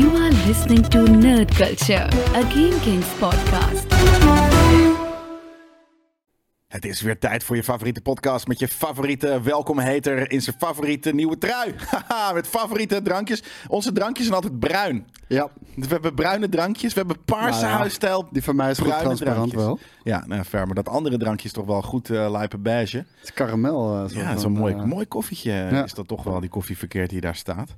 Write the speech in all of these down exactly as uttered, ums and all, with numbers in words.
You are listening to Nerd Culture, a Game Kings podcast. Het is weer tijd voor je favoriete podcast met je favoriete welkomheter in zijn favoriete nieuwe trui. Haha, met favoriete drankjes. Onze drankjes zijn altijd bruin. Ja. We hebben bruine drankjes, we hebben paarse nou ja, huisstijl. Die van mij is goed transparant drankjes. Wel. Ja, nou fair, maar dat andere drankje is toch wel goed uh, lijpe beige. Het is karamel. Uh, ja, zo'n mooi, uh, mooi koffietje ja. Is dat toch wel, die koffie verkeerd die daar staat.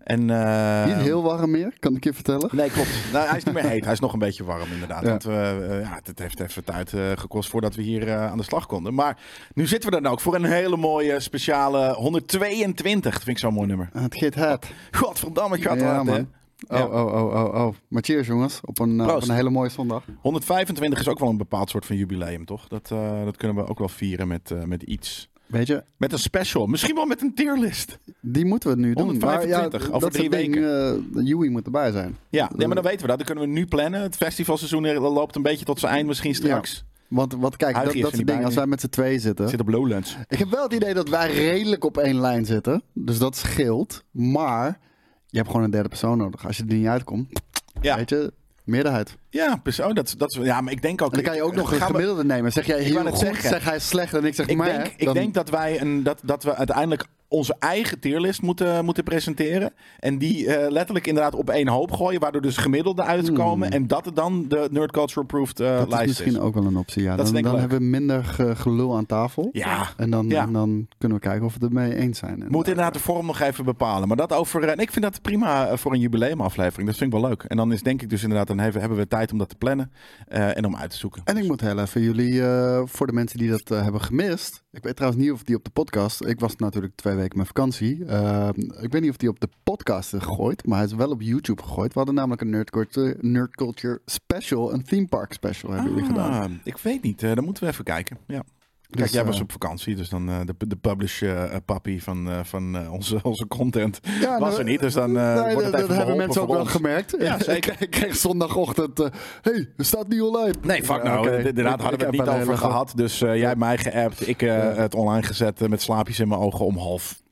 En, uh, niet heel warm meer, kan ik je vertellen. Nee, klopt. Nou, hij is niet meer heet. Hij is nog een beetje warm, inderdaad. Ja. Want we, uh, ja, het heeft even tijd uh, gekost voordat we hier uh, aan de slag konden. Maar nu zitten we dan ook voor een hele mooie speciale honderdtweeëntwintig. Dat vind ik zo'n mooi nummer. Het gaat hard. Godverdamme, het gaat hard, hè. Oh, oh, oh, oh, oh. Maar cheers, jongens. Op een, uh, op een hele mooie zondag. honderdvijfentwintig is ook wel een bepaald soort van jubileum, toch? Dat, uh, dat kunnen we ook wel vieren met, uh, met iets. Weet je? Met een special. Misschien wel met een tierlist. Die moeten we nu doen. honderdvijfentwintig, ja, over drie weken. Uh, Joey moet erbij zijn. Ja, nee, maar dan weten we dat. Dan kunnen we nu plannen. Het festivalseizoen loopt een beetje tot zijn eind misschien straks. Ja, want wat, kijk, Huigie dat, dat is het ding. Als wij met z'n twee zitten. Zit op Lowlands. Ik heb wel het idee dat wij redelijk op één lijn zitten. Dus dat scheelt. Maar je hebt gewoon een derde persoon nodig. Als je er niet uitkomt, ja. Weet je... Meerderheid. Ja, persoon, dat, dat, ja, maar ik denk ook... En dan kan je ook nog een gemiddelde we, nemen. Zeg jij heel goed, zeggen. Zeg hij slecht en ik zeg ik maar... Denk, ik dan... denk dat wij, een, dat, dat we uiteindelijk onze eigen tierlist moeten, moeten presenteren. En die uh, letterlijk inderdaad op één hoop gooien. Waardoor dus gemiddelden uitkomen. Hmm. En dat er dan de Nerd Culture Approved uh, lijst is. Dat is misschien is. Ook wel een optie, ja. Dat dan dan, dan hebben we minder ge- gelul aan tafel. Ja. En dan, ja. En dan kunnen we kijken of we het ermee eens zijn. Inderdaad. Moet inderdaad de vorm nog even bepalen. Maar dat over... En ik vind dat prima voor een jubileumaflevering. Dat vind ik wel leuk. En dan is denk ik dus inderdaad... Dan hebben we tijd om dat te plannen uh, en om uit te zoeken. En ik moet heel even jullie... Uh, voor de mensen die dat uh, hebben gemist... Ik weet trouwens niet of die op de podcast... Ik was natuurlijk twee weken mijn vakantie. Uh, ik weet niet of die op de podcast is gegooid... Maar hij is wel op YouTube gegooid. We hadden namelijk een Nerd Culture, Nerd Culture special... Een theme park special hebben ah, jullie gedaan. Ik weet niet. Uh, dan moeten we even kijken. Ja. Kijk, dus, jij was op vakantie, dus dan uh, de, de publish uh, papi van, uh, van uh, onze, onze content ja, was er niet. Dus dan uh, nee, wordt het even dat hebben mensen ook wel gemerkt. Ja, zeker. Ik kreeg zondagochtend, uh, hey, we staat niet online. Nee, fuck nou. Okay. Inderdaad ik, hadden ik we het niet over gehad. Dus uh, jij mij geappt, ik uh, ja. het online gezet uh, met slaapjes in mijn ogen om half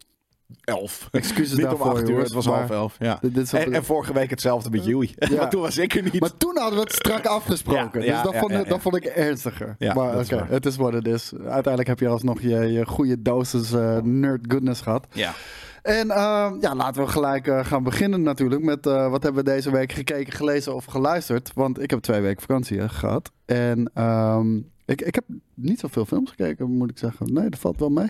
elf. Excuses niet daarvoor, om acht uur, jongens, het was half elf. Ja. Dit, dit en, en vorige week hetzelfde met Joey. Ja. Maar toen was ik er niet. Maar toen hadden we het strak afgesproken. Ja, ja, dus dat, ja, vond, ja, ja. dat vond ik ernstiger. Ja, maar oké, okay, het is wat het is. Uiteindelijk heb je alsnog je, je goede dosis uh, nerd goodness gehad. Ja. En uh, ja, laten we gelijk uh, gaan beginnen natuurlijk met uh, wat hebben we deze week gekeken, gelezen of geluisterd. Want ik heb twee weken vakantie hè, gehad. En um, ik, ik heb niet zoveel films gekeken, moet ik zeggen. Nee, dat valt wel mee.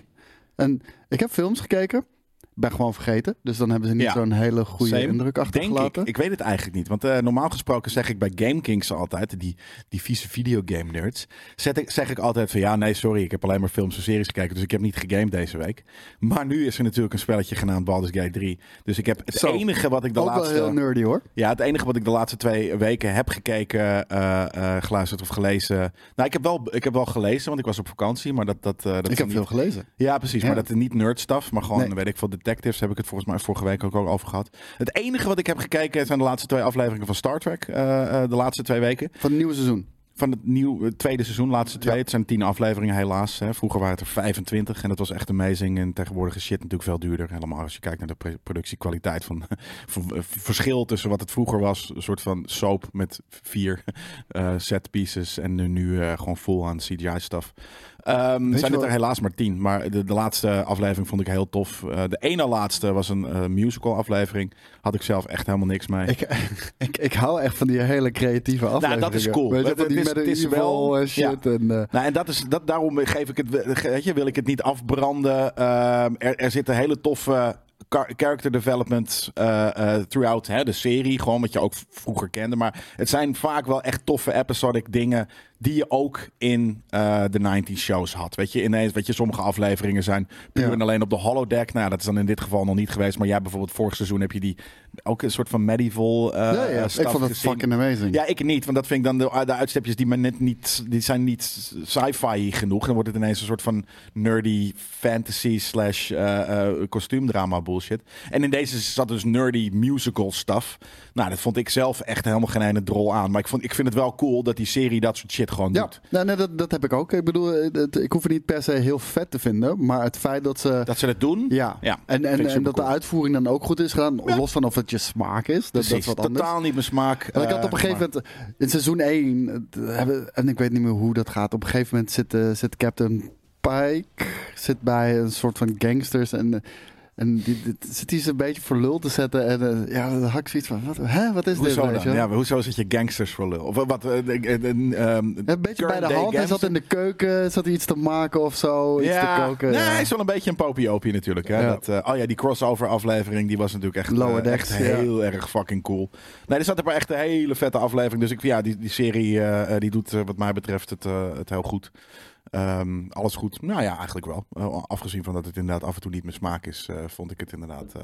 En ik heb films gekeken. Ben gewoon vergeten. Dus dan hebben ze niet ja. zo'n hele goede Same. Indruk achtergelaten. Denk ik. Ik weet het eigenlijk niet. Want uh, normaal gesproken zeg ik bij Game Kings altijd... die, die vieze videogame nerds... Zet ik, zeg ik altijd van... ja, nee, sorry, ik heb alleen maar films en series gekeken... dus ik heb niet gegamed deze week. Maar nu is er natuurlijk een spelletje genaamd Baldur's Gate drie. Dus ik heb het Zo. enige wat ik de Ook laatste... Wel heel nerdy, hoor. Ja, het enige wat ik de laatste twee weken heb gekeken... Uh, uh, geluisterd of gelezen... Nou, ik heb, wel, ik heb wel gelezen, want ik was op vakantie. Maar dat... dat, uh, dat ik heb niet... veel gelezen. Ja, precies. Ja. Maar dat is niet nerdstaf, maar gewoon, nee. weet ik veel... De Detectives heb ik het volgens mij vorige week ook al over gehad. Het enige wat ik heb gekeken zijn de laatste twee afleveringen van Star Trek. Uh, de laatste twee weken. Van het nieuwe seizoen. Van het nieuwe, tweede seizoen, laatste twee. Ja. Het zijn tien afleveringen helaas. Hè. Vroeger waren het er vijfentwintig en dat was echt amazing. En tegenwoordig is shit natuurlijk veel duurder. Helemaal als je kijkt naar de productiekwaliteit. Van, van verschil tussen wat het vroeger was. Een soort van soap met vier uh, set pieces. En nu, nu uh, gewoon full aan C G I-stuff. Um, zijn dit er helaas maar tien. Maar de, de laatste aflevering vond ik heel tof. Uh, de ene laatste was een uh, musical aflevering. Had ik zelf echt helemaal niks mee. Ik, ik, ik hou echt van die hele creatieve afleveringen. Nou, dat is cool. Weet je, dat die is, met het is wel shit. Ja. En, uh... nou, en dat is, dat, daarom geef ik het, weet je, wil ik het niet afbranden. Uh, er, er zitten hele toffe... character development uh, uh, throughout hè, de serie. Gewoon wat je ook vroeger kende. Maar het zijn vaak wel echt toffe episodic dingen... die je ook in uh, de negentiger jaren shows had. Weet je, ineens, weet je, sommige afleveringen zijn puur ja. en alleen op de holodeck. Nou, dat is dan in dit geval nog niet geweest. Maar jij bijvoorbeeld vorig seizoen heb je die... ook een soort van medieval uh, ja, ja. stuff. Ik vond het gezien. Fucking amazing. Ja, ik niet. Want dat vind ik dan de, de uitstapjes die men net niet... die zijn niet sci-fi genoeg. Dan wordt het ineens een soort van nerdy fantasy slash kostuumdrama uh, uh, bullshit. En in deze zat dus nerdy musical stuff. Nou, dat vond ik zelf echt helemaal geen ene drol aan. Maar ik, vond, ik vind het wel cool dat die serie dat soort shit het gewoon ja. doet. Ja, nee, dat, dat heb ik ook. Ik bedoel, het, ik hoef het niet per se heel vet te vinden, maar het feit dat ze... Dat ze het doen? Ja. ja en en, en dat cool. de uitvoering dan ook goed is gedaan, ja. los van of het je smaak is. Dat, dat is wat anders. Totaal niet mijn smaak. Want ik had op een gegeven moment, in seizoen één, en ik weet niet meer hoe dat gaat, op een gegeven moment zit, uh, zit Captain Pike zit bij een soort van gangsters en... En die, die, zit hij ze een beetje voor lul te zetten. En uh, ja, dan hak ik zoiets van, wat, hè, wat is hoezo dit? Dan? Ja, maar hoezo zit je gangsters voor lul? Of wat? Uh, uh, uh, uh, een beetje bij de hand. Hij zat in de keuken, zat hij iets te maken of zo. Ja, iets te koken, nee, ja. hij is wel een beetje een popiopie natuurlijk. Hè? Ja. Dat, uh, oh ja, die crossover aflevering, die was natuurlijk echt, uh, decks, echt ja. heel erg fucking cool. Nee, er zat er maar echt een hele vette aflevering. Dus ik, ja, die, die serie uh, die doet uh, wat mij betreft het, uh, het heel goed. Um, alles goed? Nou ja, eigenlijk wel. Uh, afgezien van dat het inderdaad af en toe niet mijn smaak is, uh, vond ik het inderdaad uh,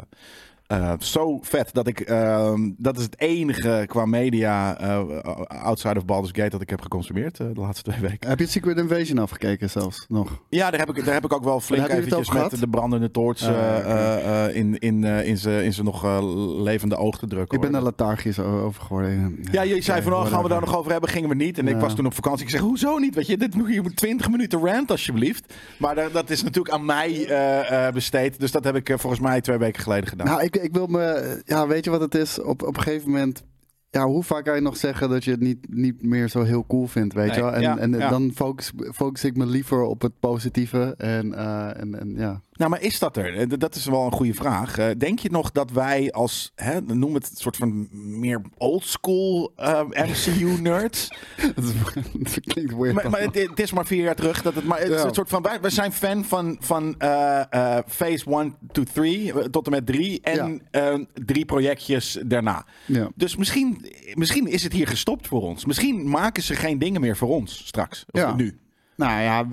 uh, zo vet dat ik uh, dat is het enige qua media uh, outside of Baldur's Gate dat ik heb geconsumeerd uh, de laatste twee weken. Heb je Secret Invasion afgekeken zelfs nog? Ja, daar heb ik, daar heb ik ook wel flink eventjes met gehad? de brandende toorts uh, uh, uh, in, in, uh, in zijn in zijn nog uh, levende oog te drukken. Ik hoor. ben daar lethargisch over geworden. Ja, je zei van, oh, gaan we daar nog over hebben? Gingen we niet. En ja. ik was toen op vakantie. Ik zeg, hoezo niet? Weet je, dit moet je twintig minuten rant alsjeblieft. Maar uh, dat is natuurlijk aan mij uh, uh, besteed. Dus dat heb ik uh, volgens mij twee weken geleden gedaan. Nou, ik, ik wil me... Ja, weet je wat het is? Op, op een gegeven moment... Ja, hoe vaak kan je nog zeggen dat je het niet, niet meer zo heel cool vindt, weet nee, je wel? En, ja, en ja. dan focus, focus ik me liever op het positieve en, uh, en, en ja... Nou, maar is dat er? Dat is wel een goede vraag. Uh, denk je nog dat wij als, hè, noem het een soort van meer oldschool uh, M C U-nerds... dat klinkt weird. Maar, maar het, het is maar vier jaar terug. Dat het maar, het ja. is een soort van, wij, wij zijn fan van, van uh, uh, phase one, two, three, tot en met drie. En ja. uh, drie projectjes daarna. Ja. Dus misschien, misschien is het hier gestopt voor ons. Misschien maken ze geen dingen meer voor ons straks. Of ja. nu. Nou ja...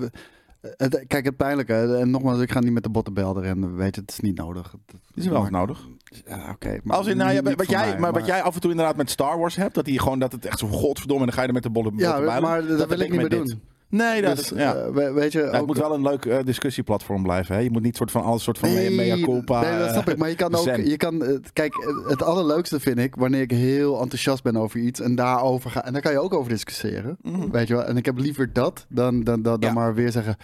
Kijk, het pijnlijke, en nogmaals, ik ga niet met de bottenbel erin, weet je, het is niet nodig. Het is wel maar, nodig. Ja, oké. Okay, nou, ja, wat, maar... maar wat jij af en toe inderdaad met Star Wars hebt, dat, die gewoon, dat het echt zo godverdomme, en dan ga je er met de bottenbel in. Ja, maar dat, dat wil ik niet meer doen. Dit. Nee, dat dus, ja. uh, weet je, ja, het ook... moet wel een leuk uh, discussieplatform blijven. Hè? Je moet niet soort van alles soort van nee, mea culpa. Nee, dat snap ik. Maar je kan ook, je kan, uh, kijk, het allerleukste vind ik wanneer ik heel enthousiast ben over iets en daarover ga. En daar kan je ook over discussiëren, mm. weet je wel. En ik heb liever dat dan, dan, dan, dan ja. maar weer zeggen.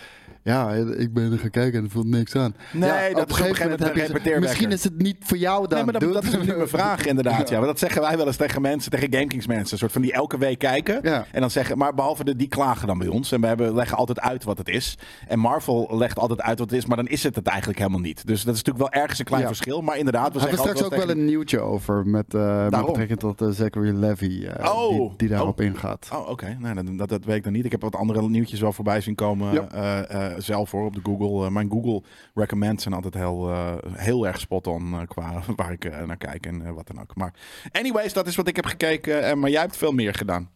Ja, ik ben er gaan kijken en er voelt niks aan. Nee, ja, dat op een gegeven moment, moment heb je... Misschien is het niet voor jou dan. Nee, maar dat, dat is nu mijn vraag inderdaad. Ja. Ja, want dat zeggen wij wel eens tegen mensen, tegen Game Kings mensen. Een soort van die elke week kijken. Ja. En dan zeggen, maar behalve de, die klagen dan bij ons. En we hebben, leggen altijd uit wat het is. En Marvel legt altijd uit wat het is, maar dan is het het eigenlijk helemaal niet. Dus dat is natuurlijk wel ergens een klein ja. verschil. Maar inderdaad, we hebben straks ook tegen... wel een nieuwtje over met, uh, met betrekking tot uh, Zachary Levi. Uh, oh. die, die daarop oh. ingaat. Oh, oké. Okay. Nee, dat, dat, dat weet ik dan niet. Ik heb wat andere nieuwtjes wel voorbij zien komen. Ja. Uh, uh, zelf hoor, op de Google. Uh, mijn Google recommends zijn altijd heel, uh, heel erg spot on uh, qua waar ik uh, naar kijk en uh, wat dan ook. Maar anyways, dat is wat ik heb gekeken. Uh, maar jij hebt veel meer gedaan.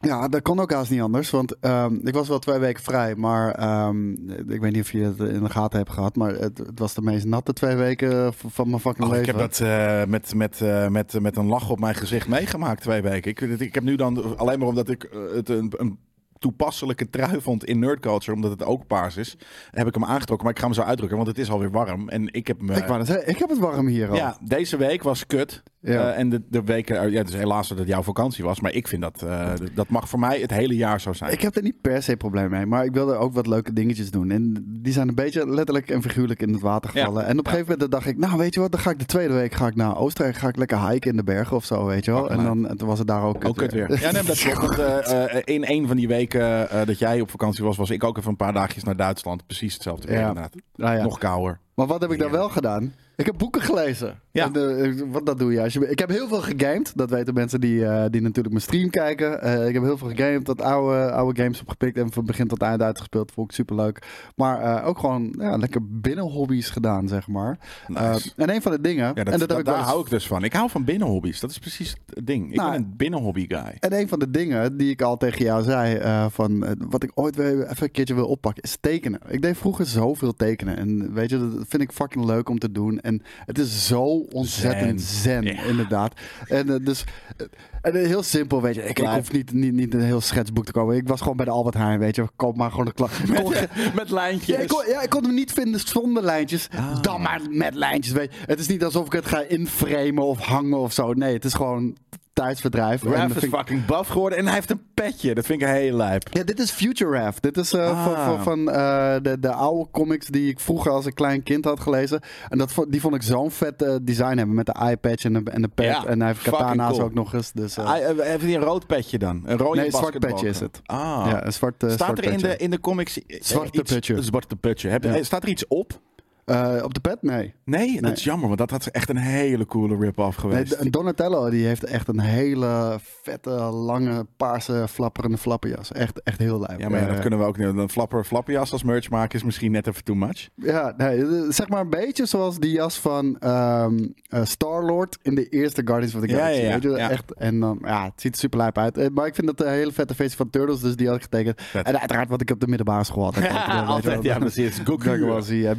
Ja, dat kon ook haast niet anders, want um, ik was wel twee weken vrij, maar um, ik weet niet of je het in de gaten hebt gehad, maar het, het was de meest natte twee weken van mijn fucking oh, leven. Ik heb dat uh, met, met, uh, met, met een lach op mijn gezicht meegemaakt twee weken. Ik, ik heb nu dan, alleen maar omdat ik uh, het een... een toepasselijke trui vond in Nerd Culture, omdat het ook paars is, heb ik hem aangetrokken. Maar ik ga hem zo uitdrukken, want het is alweer warm. En ik heb me... ik, wou het, ik heb het warm hier al. Ja, deze week was kut. Ja. Uh, en de, de weken... Ja, dus helaas dat het jouw vakantie was, maar ik vind dat... Uh, dat mag voor mij het hele jaar zo zijn. Ik heb er niet per se probleem mee, maar ik wilde ook wat leuke dingetjes doen. En die zijn een beetje letterlijk en figuurlijk in het water gevallen. Ja. En op een gegeven moment dacht ik, nou weet je wat, dan ga ik de tweede week ga ik naar Oostenrijk, ga ik lekker hiken in de bergen of zo, weet je wel. En dan en toen was het daar ook kut, ook kut weer. weer. Ja, nee, dat klopt. Want, uh, uh, in één van die weken Uh, dat jij op vakantie was, was ik ook even een paar dagjes naar Duitsland. Precies hetzelfde. Ja. Inderdaad. Nou ja. Nog kouder. Maar wat heb ik ja. dan wel gedaan? Ik heb boeken gelezen. Ja. En, uh, wat dat doe je, als je... Ik heb heel veel gegamed. Dat weten mensen die, uh, die natuurlijk mijn stream kijken. Uh, ik heb heel veel gegamed. Dat oude, oude games opgepikt. En van begin tot eind uitgespeeld. Vond ik superleuk. Maar uh, ook gewoon ja, lekker binnenhobby's gedaan, zeg maar. Nice. Uh, en een van de dingen... Ja, dat, en dat dat, heb ik daar wel eens... hou ik dus van. Ik hou van binnenhobby's. Dat is precies het ding. Ik nou, ben een binnenhobby guy. En een van de dingen die ik al tegen jou zei... Uh, van uh, wat ik ooit weer even een keertje wil oppakken... is tekenen. Ik deed vroeger zoveel tekenen. En weet je, dat vind ik fucking leuk om te doen... En het is zo ontzettend zen, zen ja. inderdaad. En uh, dus uh, en, uh, heel simpel, weet je. Ik, ik hoef niet, niet, niet een heel schetsboek te komen. Ik was gewoon bij de Albert Heijn, weet je. Koop maar gewoon een klap. Met, kon, uh, met lijntjes. Ja ik, kon, ja, ik kon hem niet vinden zonder lijntjes. Ah. Dan maar met lijntjes, weet je. Het is niet alsof ik het ga inframen of hangen of zo. Nee, het is gewoon... tijdsverdrijf. Raph is ik... fucking buff geworden en hij heeft een petje. Dat vind ik heel lijp. Ja, dit is Future Raph. Dit is uh, ah. van, van, van uh, de, de oude comics die ik vroeger als een klein kind had gelezen. En dat, die vond ik zo'n vet uh, design hebben met de eyepatch en de, en de pet. Ja, en hij heeft katana's cool. ook nog eens. Dus, uh... I, uh, heeft hij een rood petje dan? Een rode nee, een zwart petje is het. Ah. Ja, een zwart, uh, staat zwart er in de, in de comics zwarte iets, petje. Zwarte petje. Heb, ja. Staat er iets op? Uh, op de pet? Nee. nee. Nee, dat is jammer, want dat had echt een hele coole rip-off geweest. Nee, Donatello die heeft echt een hele vette, lange, paarse, flapperende flapperjas. Echt, echt heel lijp. Ja, maar ja, dat kunnen we ook niet. Een flapper flapperjas als merch maken is misschien net even too much. Ja, nee, zeg maar een beetje zoals die jas van um, uh, Star-Lord in de eerste Guardians of the Galaxy. Ja, ja, ja. Weet je? Ja. Echt, en dan, ja, het ziet er super lijp uit. Maar ik vind dat een hele vette feestje van Turtles, dus die had ik getekend. Vet. En uiteraard wat ik op de middenbasisschool had. Ja, altijd. Ja, precies. Goed.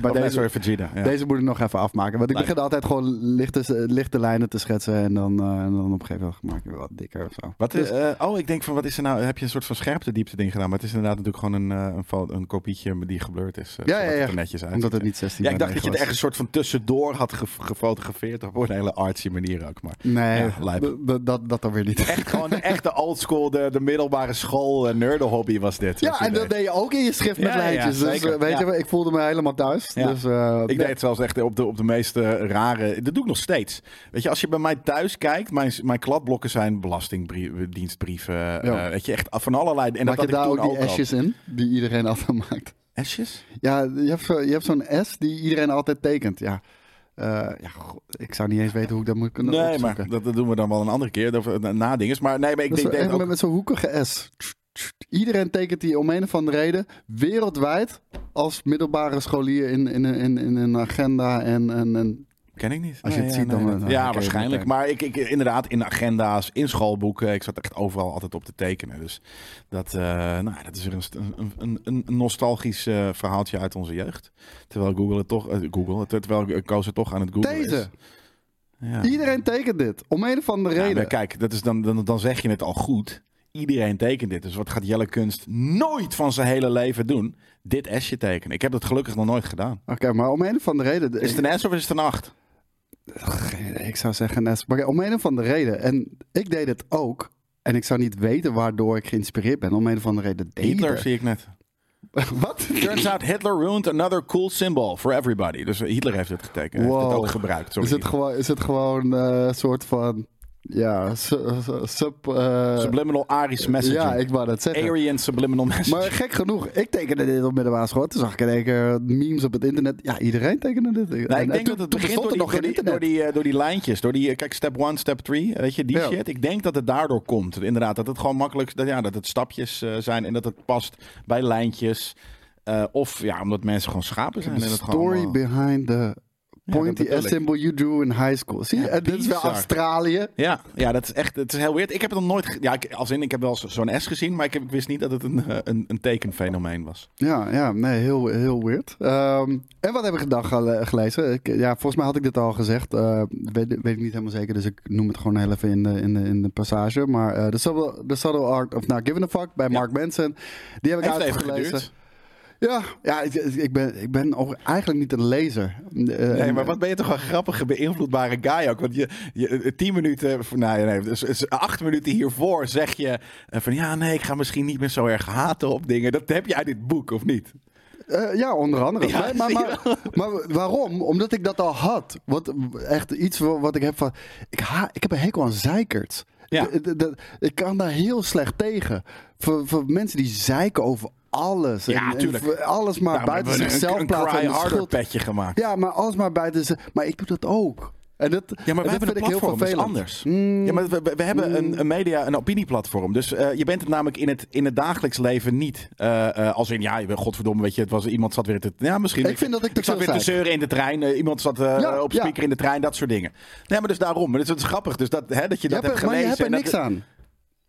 Bij deze even. Gida, ja. Deze moet ik nog even afmaken. Want ik begin altijd gewoon lichte, lichte lijnen te schetsen. En dan, uh, en dan op een gegeven moment maak ik wat dikker of zo. Wat is, uh, oh, ik denk van wat is er nou? Heb je een soort van scherpte diepte ding gedaan? Maar het is inderdaad natuurlijk gewoon een, uh, een, een kopietje die geblurred is. Uh, ja, ja, ja. Netjes uit. Omdat het niet zestien ja, ik dacht dat je het echt een soort van tussendoor had ge- gefotografeerd. Op een hele artsy manier ook. Maar, nee, ja, d- d- dat, dat dan weer niet. Echt gewoon echt de oldschool, de, de middelbare school uh, nerdenhobby was dit. Ja, en dat deed je ook in je schrift met ja, lijntjes. Ja, dus, uh, weet ja. je, ik voelde me helemaal thuis. Ja. Dus, uh, Ik deed het zelfs echt op de, op de meest uh, rare... Dat doe ik nog steeds. Weet je, als je bij mij thuis kijkt... Mijn, mijn kladblokken zijn belastingdienstbrieven. Uh, weet je, echt van allerlei... En maak dat je daar ook die asjes in? Die iedereen altijd maakt. Asjes? Ja, je hebt, je hebt zo'n S die iedereen altijd tekent, ja. Uh, ja, god, ik zou niet eens weten hoe ik dat moet kunnen nee, opzoeken. Nee, maar dat doen we dan wel een andere keer. Na dinges. Maar nee, maar ik denk... Even ook... met zo'n hoekige S... Iedereen tekent die om een of andere reden wereldwijd als middelbare scholier in, in, in, in een agenda en... en, en... Ken ik niet. Als je nee, het ja, ziet dan... Nee, dan ja, dan ja waarschijnlijk. Maar ik, ik inderdaad, in agenda's, in schoolboeken... Ik zat echt overal altijd op te tekenen. Dus dat, uh, nou, dat is weer een, een, een nostalgisch uh, verhaaltje uit onze jeugd. Terwijl Google het toch... Uh, Google, terwijl Koos het toch aan het googlen Deze. Is. Ja. Iedereen tekent dit. Om een of andere ja, reden. Kijk, dat is dan, dan, dan zeg je het al goed... Iedereen tekent dit. Dus wat gaat Jelle Kunst nooit van zijn hele leven doen? Dit S'je tekenen. Ik heb dat gelukkig nog nooit gedaan. Oké, okay, maar om een of andere reden... Is het een S of is het een acht? Ik zou zeggen een S. Maar om een of andere reden. En ik deed het ook. En ik zou niet weten waardoor ik geïnspireerd ben. Om een of andere reden deed Hitler zie ik net. Wat? Turns out Hitler ruined another cool symbol for everybody. Dus Hitler heeft het getekend. Wow. Heeft het ook gebruikt. Sorry, is, het gewo- is het gewoon een uh, soort van... Ja, sub... Uh... Subliminal Aries messaging. Ja, ik wou dat zeggen. Aryan subliminal messaging. Maar gek genoeg, ik tekende dit op middelbare school. Toen zag ik in één keer memes op het internet. Ja, iedereen tekende dit. Nou, ik en, denk en toen, dat het begint door, door, door, door, door, uh, door die lijntjes. Door die, uh, kijk, step one, step three, weet je, die ja. shit. Ik denk dat het daardoor komt. Inderdaad, dat het gewoon makkelijk... Dat, ja, dat het stapjes uh, zijn en dat het past bij lijntjes. Uh, of ja, omdat mensen gewoon schapen zijn. The en story gewoon, uh, behind the... Pointy ja, symbol you drew in high school. Zie je? Ja, dit is wel Australië. Ja, ja, dat is echt. Het is heel weird. Ik heb het nog nooit. Ge- ja, ik, als in, ik heb wel zo'n S gezien, maar ik, heb, ik wist niet dat het een, een, een tekenfenomeen was. Ja, ja, nee, heel, heel weird. Um, en wat heb ik dan ge- gelezen? Ik, ja, volgens mij had ik dit al gezegd. Uh, weet, weet ik niet helemaal zeker, dus ik noem het gewoon heel even in de, in de, in de passage. Maar uh, The, Subtle, The Subtle Art of Not Giving a Fuck bij Mark ja. Manson. Die heb ik uitgelezen. Ja, ja ik, ik, ben, ik ben eigenlijk niet een lezer. Uh, nee, maar wat ben je toch wel een grappige, beïnvloedbare guy ook. Want je, je tien minuten, nou, nee, dus, dus acht minuten hiervoor zeg je van... Ja, nee, ik ga misschien niet meer zo erg haten op dingen. Dat heb je uit dit boek, of niet? Uh, ja, onder andere. Ja, maar, maar, maar, maar waarom? Omdat ik dat al had. Wat, echt iets wat ik heb van... Ik, ha, ik heb een hekel aan zeikerts. Ja. De, de, de, ik kan daar heel slecht tegen. Voor, voor mensen die zeiken over... Alles. Ja, en alles maar nou, buiten zichzelf plaatsen. Een cry-harder petje gemaakt. Ja, maar alles maar buiten zichzelf. Maar ik doe dat ook. En dat, ja, maar we hebben een platform, dat is anders. Mm. Ja, maar we, we hebben mm. een, een media, een opinieplatform. Dus uh, je bent het namelijk in het, in het dagelijks leven niet. Uh, uh, als in, ja, godverdomme, weet je, het was, iemand zat weer te... Ja, misschien. Ik, ik vind dat ik, ik zat weer te zeuren in de trein. Uh, iemand zat uh, ja, op speaker ja. in de trein, dat soort dingen. Nee, maar dus daarom. Dus dat is grappig, dus dat, hè, dat je dat ja, hebt gelezen. Maar je hebt er niks dat, aan.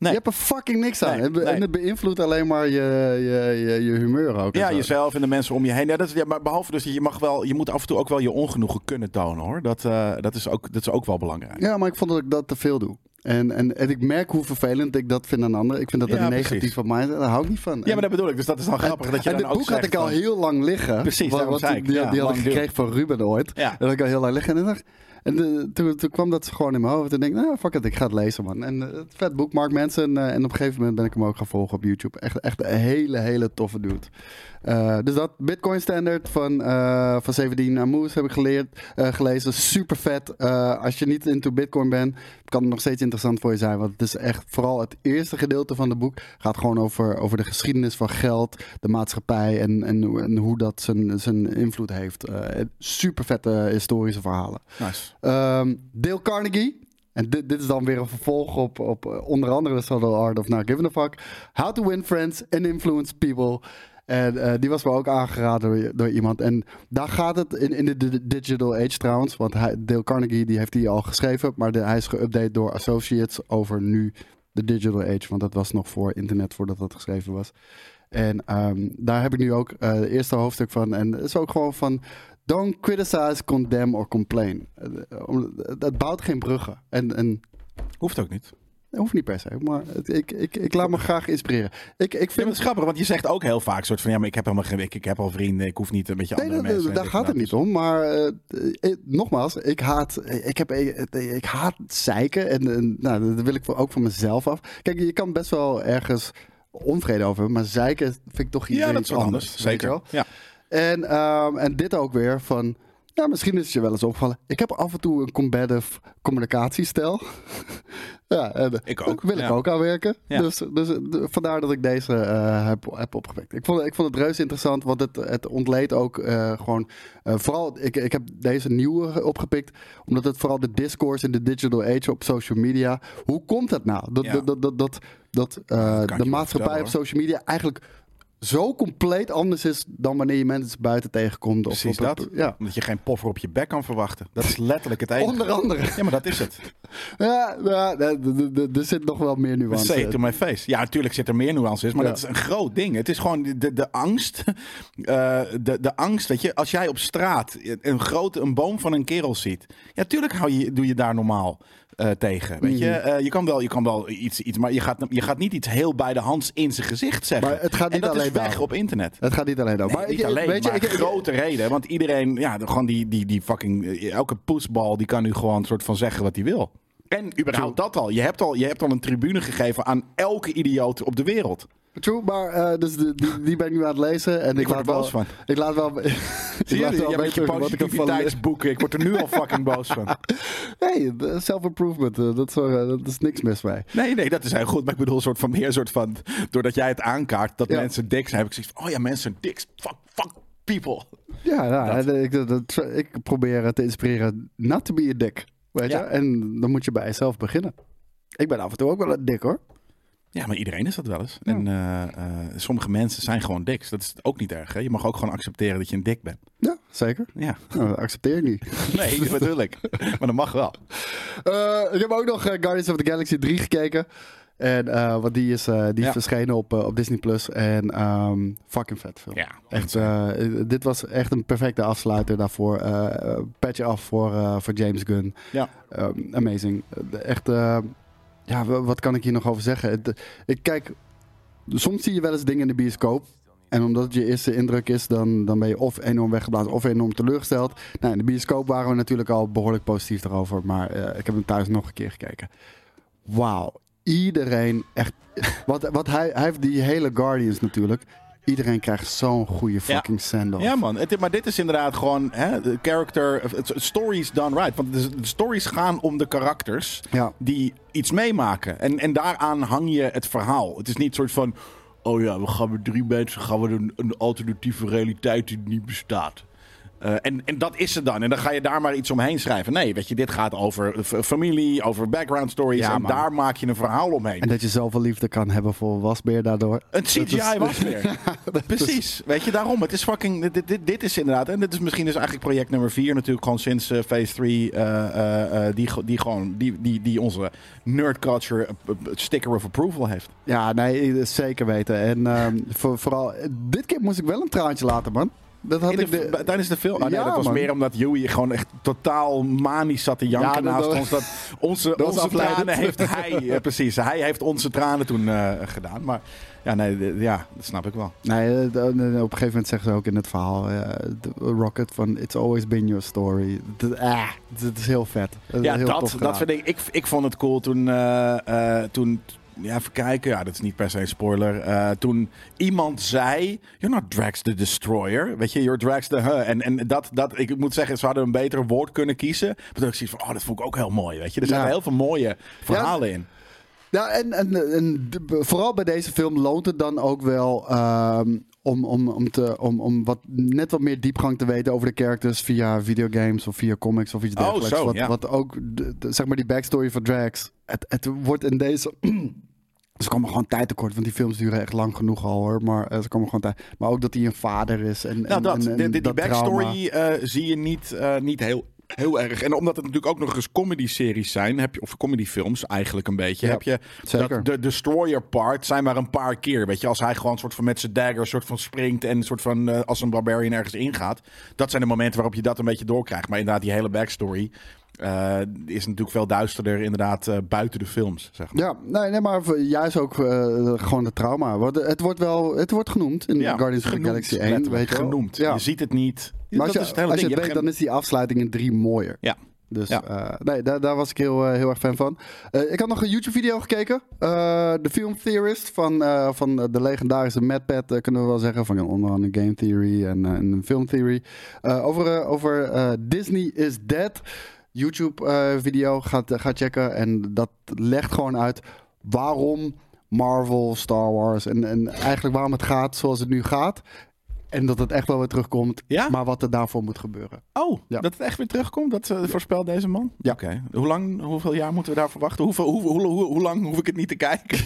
Nee. Je hebt er fucking niks aan. Nee, nee. En het beïnvloedt alleen maar je, je, je, je humeur ook. Ja, jezelf en de mensen om je heen. Ja, dat is, ja, maar behalve dus, je mag wel, je moet af en toe ook wel je ongenoegen kunnen tonen, hoor. Dat, uh, dat, is, ook, dat is ook wel belangrijk. Ja, maar ik vond dat ik dat te veel doe. En, en, en ik merk hoe vervelend ik dat vind aan anderen. Ik vind dat ja, een negatief van mij. Daar hou ik niet van. Ja, en, maar dat bedoel ik. Dus dat is dan grappig. En, dat je en dan dit ook boek had ik al van... heel lang liggen. Precies, wat, wat die, ik. Die, ja, die had ik gekregen van Ruben ooit. Ja. Dat had ik al heel lang liggen. En dan dacht ik... En de, toen, toen kwam dat gewoon in mijn hoofd. En denk ik, nou, fuck it, ik ga het lezen, man. En het uh, vet boek, Mark Manson. Uh, en op een gegeven moment ben ik hem ook gaan volgen op YouTube. Echt, echt een hele, hele toffe dude. Uh, dus dat Bitcoin Standard van, uh, van zeventien Amoes heb ik geleerd, uh, gelezen. Super vet. Uh, als je niet into Bitcoin bent, kan het nog steeds interessant voor je zijn. Want het is echt vooral het eerste gedeelte van het boek. Gaat gewoon over, over de geschiedenis van geld, de maatschappij en, en, en hoe dat zijn, zijn invloed heeft. Uh, super vette historische verhalen. Nice. Um, Dale Carnegie. En dit, dit is dan weer een vervolg op, op onder andere The Subtle Art of Not Giving a Fuck. How to Win Friends and Influence People. En uh, die was me ook aangeraden door, door iemand. En daar gaat het in, in de digital age trouwens. Want hij, Dale Carnegie die heeft die al geschreven. Maar de, hij is geüpdate door associates over nu de digital age. Want dat was nog voor internet voordat dat geschreven was. En um, daar heb ik nu ook uh, het eerste hoofdstuk van. En het is ook gewoon van... Don't criticize, condemn or complain. Dat bouwt geen bruggen. En, en... Hoeft ook niet. Hoeft niet per se, maar ik, ik, ik laat me graag inspireren. Ik, ik vind ja, het is grappig, want je zegt ook heel vaak soort van... ja, maar ik heb helemaal geen... Ik, ik heb al vrienden, ik hoef niet een beetje nee, andere dat, mensen... Daar gaat het niet om, maar uh, ik, nogmaals, ik haat... Ik, heb, ik, ik haat zeiken en, en nou, dat wil ik ook van mezelf af. Kijk, je kan best wel ergens onvrede over hebben... maar zeiken vind ik toch iets ja, anders, anders. Zeker, ja. En, um, en dit ook weer van... Ja, misschien is het je wel eens opgevallen. Ik heb af en toe een combative communicatiestijl. ja, en ik ook. Wil ja. ik ook aan werken. Ja. Dus, dus de, vandaar dat ik deze uh, heb, heb opgewekt. Ik vond, ik vond het reuze interessant, want het, het ontleed ook uh, gewoon... Uh, vooral, ik, ik heb deze nieuwe opgepikt, omdat het vooral de discourse in de digital age op social media... Hoe komt dat nou? Dat, ja. dat, dat, dat, dat, dat uh, de maatschappij op social media eigenlijk... zo compleet anders is dan wanneer je mensen buiten tegenkomt. Of precies dat. Het, ja. Omdat je geen poffer op je bek kan verwachten. Dat is letterlijk het enige. Onder andere. Ja, maar dat is het. Ja, ja er zit nog wel meer nuance in. Say it to my face. Ja, natuurlijk zit er meer nuance in, maar ja. dat is een groot ding. Het is gewoon de, de angst. Uh, de, de angst, weet je, als jij op straat een grote, een boom van een kerel ziet. Ja, tuurlijk hou je, doe je daar normaal. Uh, tegen, weet je? Uh, je kan wel, je kan wel iets, iets, maar je gaat, je gaat niet iets heel bij de hand in zijn gezicht zeggen. Maar het gaat niet en dat alleen is weg om. Op internet. Het gaat niet alleen om. Nee, maar niet ik, alleen, weet maar je, ik, grote ik, reden, want iedereen, ja, gewoon die, die, die fucking, elke poesbal, die kan nu gewoon soort van zeggen wat hij wil. En überhaupt dat al. Je hebt al, je hebt al een tribune gegeven aan elke idioot op de wereld. True, maar uh, dus die, die, die ben ik nu aan het lezen. En ik, ik word er boos wel, van. Ik laat wel... Zie je, je, je bent je positiviteitsboeken. Ik word er nu al fucking boos van. Nee, hey, self-improvement. Uh, dat, is, uh, dat is niks mis mee. Nee, nee, dat is heel goed. Maar ik bedoel, een soort van meer soort van... Doordat jij het aankaart dat ja. mensen dik zijn, heb ik zoiets van... Oh ja, mensen dik. Fuck, fuck people. Ja, nou, dat. Ik, dat, ik probeer te inspireren. Not to be a dick. Weet ja. je? En dan moet je bij jezelf beginnen. Ik ben af en toe ook wel een dik, hoor. Ja, maar iedereen is dat wel eens. Ja. En uh, uh, sommige mensen zijn gewoon diks. Dat is ook niet erg. Hè? Je mag ook gewoon accepteren dat je een dik bent. Ja, zeker. Ja. Nou, dat accepteer ik niet. Nee, dat bedoel ik. Maar dat mag wel. Uh, ik heb ook nog uh, Guardians of the Galaxy drie gekeken. En uh, want die is, uh, die is ja. verschenen op, uh, op Disney Plus. En um, fucking vet film. Ja. Echt, uh, dit was echt een perfecte afsluiter daarvoor. Uh, patch af voor, uh, voor James Gunn. Ja. Um, amazing. Echt... Uh, Ja, wat kan ik hier nog over zeggen? Ik kijk, soms zie je wel eens dingen in de bioscoop. En omdat het je eerste indruk is, dan, dan ben je of enorm weggeblazen of enorm teleurgesteld. Nou, in de bioscoop waren we natuurlijk al behoorlijk positief erover. Maar uh, ik heb hem thuis nog een keer gekeken. Wauw, iedereen echt... Wat, wat hij, hij heeft die hele Guardians natuurlijk... Iedereen krijgt zo'n goede fucking ja. send-off. Ja man, het, maar dit is inderdaad gewoon hè, de character, stories done right. Want de stories gaan om de karakters ja. die iets meemaken. En, en daaraan hang je het verhaal. Het is niet soort van, oh ja, we gaan met drie mensen gaan we een, een alternatieve realiteit die niet bestaat. Uh, en, en dat is het dan. En dan ga je daar maar iets omheen schrijven. Nee, weet je, dit gaat over f- familie, over background stories. Ja, en man. Daar maak je een verhaal omheen. En dat je zoveel liefde kan hebben voor een wasbeer daardoor. Een C G I-wasbeer. Precies. Is... Weet je, daarom. Het is fucking... Dit, dit, dit is inderdaad... En dit is misschien dus eigenlijk project nummer vier natuurlijk. Gewoon sinds uh, phase drie. Uh, uh, die, die gewoon... Die, die, die onze nerd culture sticker of approval heeft. Ja, nee, zeker weten. En um, voor, vooral... Dit keer moest ik wel een traantje laten, man. Dat had de, ik de, tijdens de film. Ah, ja, nee, dat was man. meer omdat Joey gewoon echt totaal manisch zat te janken ja, naast dat, ons. Dat onze dat onze tranen heeft hij. Uh, precies, hij heeft onze tranen toen uh, gedaan. Maar ja, nee, d- ja, dat snap ik wel. Nee, d- d- op een gegeven moment zegt ze ook in het verhaal: uh, Rocket van It's Always Been Your Story. Dat d- ah, d- d- is heel vet. Dat ja, heel dat, dat vind ik, ik. Ik vond het cool toen. Uh, uh, toen Ja, even kijken. Ja, dat is niet per se een spoiler. Uh, toen iemand zei... You're not Drax the Destroyer. Weet je, you're Drax the... Huh. En, en dat, dat... Ik moet zeggen, ze hadden een beter woord kunnen kiezen. Maar toen dacht ik van... Oh, dat vond ik ook heel mooi, weet je. Er zijn ja. heel veel mooie verhalen ja. in. Ja, en, en, en vooral bij deze film loont het dan ook wel... Uh, om, om, om, te, om, om wat, net wat meer diepgang te weten over de characters... via videogames of via comics of iets dergelijks. Oh, zo, wat, ja. wat ook, de, de, zeg maar, die backstory van Drax... Het, het wordt in deze... Ze komen gewoon tijd tekort, want die films duren echt lang genoeg al hoor. Maar uh, ze komen gewoon tijd. Maar ook dat hij een vader is. En, nou, en, dat, en, en, de, de, die dat backstory uh, zie je niet, uh, niet heel, heel erg. En omdat het natuurlijk ook nog eens comedy-series zijn, heb je, of comedy-films eigenlijk een beetje. Ja, heb je dat, de Destroyer-part zijn maar een paar keer. Weet je, als hij gewoon soort van met zijn dagger soort van springt en soort van uh, als een barbarian ergens ingaat. Dat zijn de momenten waarop je dat een beetje doorkrijgt. Maar inderdaad, die hele backstory. Uh, is natuurlijk veel duisterder inderdaad uh, buiten de films, zeg maar. Ja, nee, nee maar juist ook uh, gewoon de trauma. Want het wordt wel, het wordt genoemd in ja, Guardians genoemd, of the Galaxy één. Weet je genoemd. Ja. Je ziet het niet. Maar als dat je, is het, hele als je het weet, je dan geen... is die afsluiting in drie mooier. Ja. Dus ja. Uh, nee, daar, daar was ik heel, uh, heel erg fan van. Uh, ik had nog een YouTube-video gekeken. Uh, de Film Theorist van, uh, van de legendarische MadPat, uh, kunnen we wel zeggen. Van onder andere Game Theory en, uh, en Film Theory. Uh, over uh, over uh, Disney is Dead... YouTube-video uh, gaat, uh, gaat checken. En dat legt gewoon uit waarom Marvel, Star Wars... En, en eigenlijk waarom het gaat zoals het nu gaat. En dat het echt wel weer terugkomt. Ja? Maar wat er daarvoor moet gebeuren. Oh, ja. Dat het echt weer terugkomt? Dat uh, voorspelt deze man? Ja. Okay. Hoe lang, hoeveel jaar moeten we daarvoor wachten? Hoeveel, hoe, hoe, hoe, hoe lang hoef ik het niet te kijken?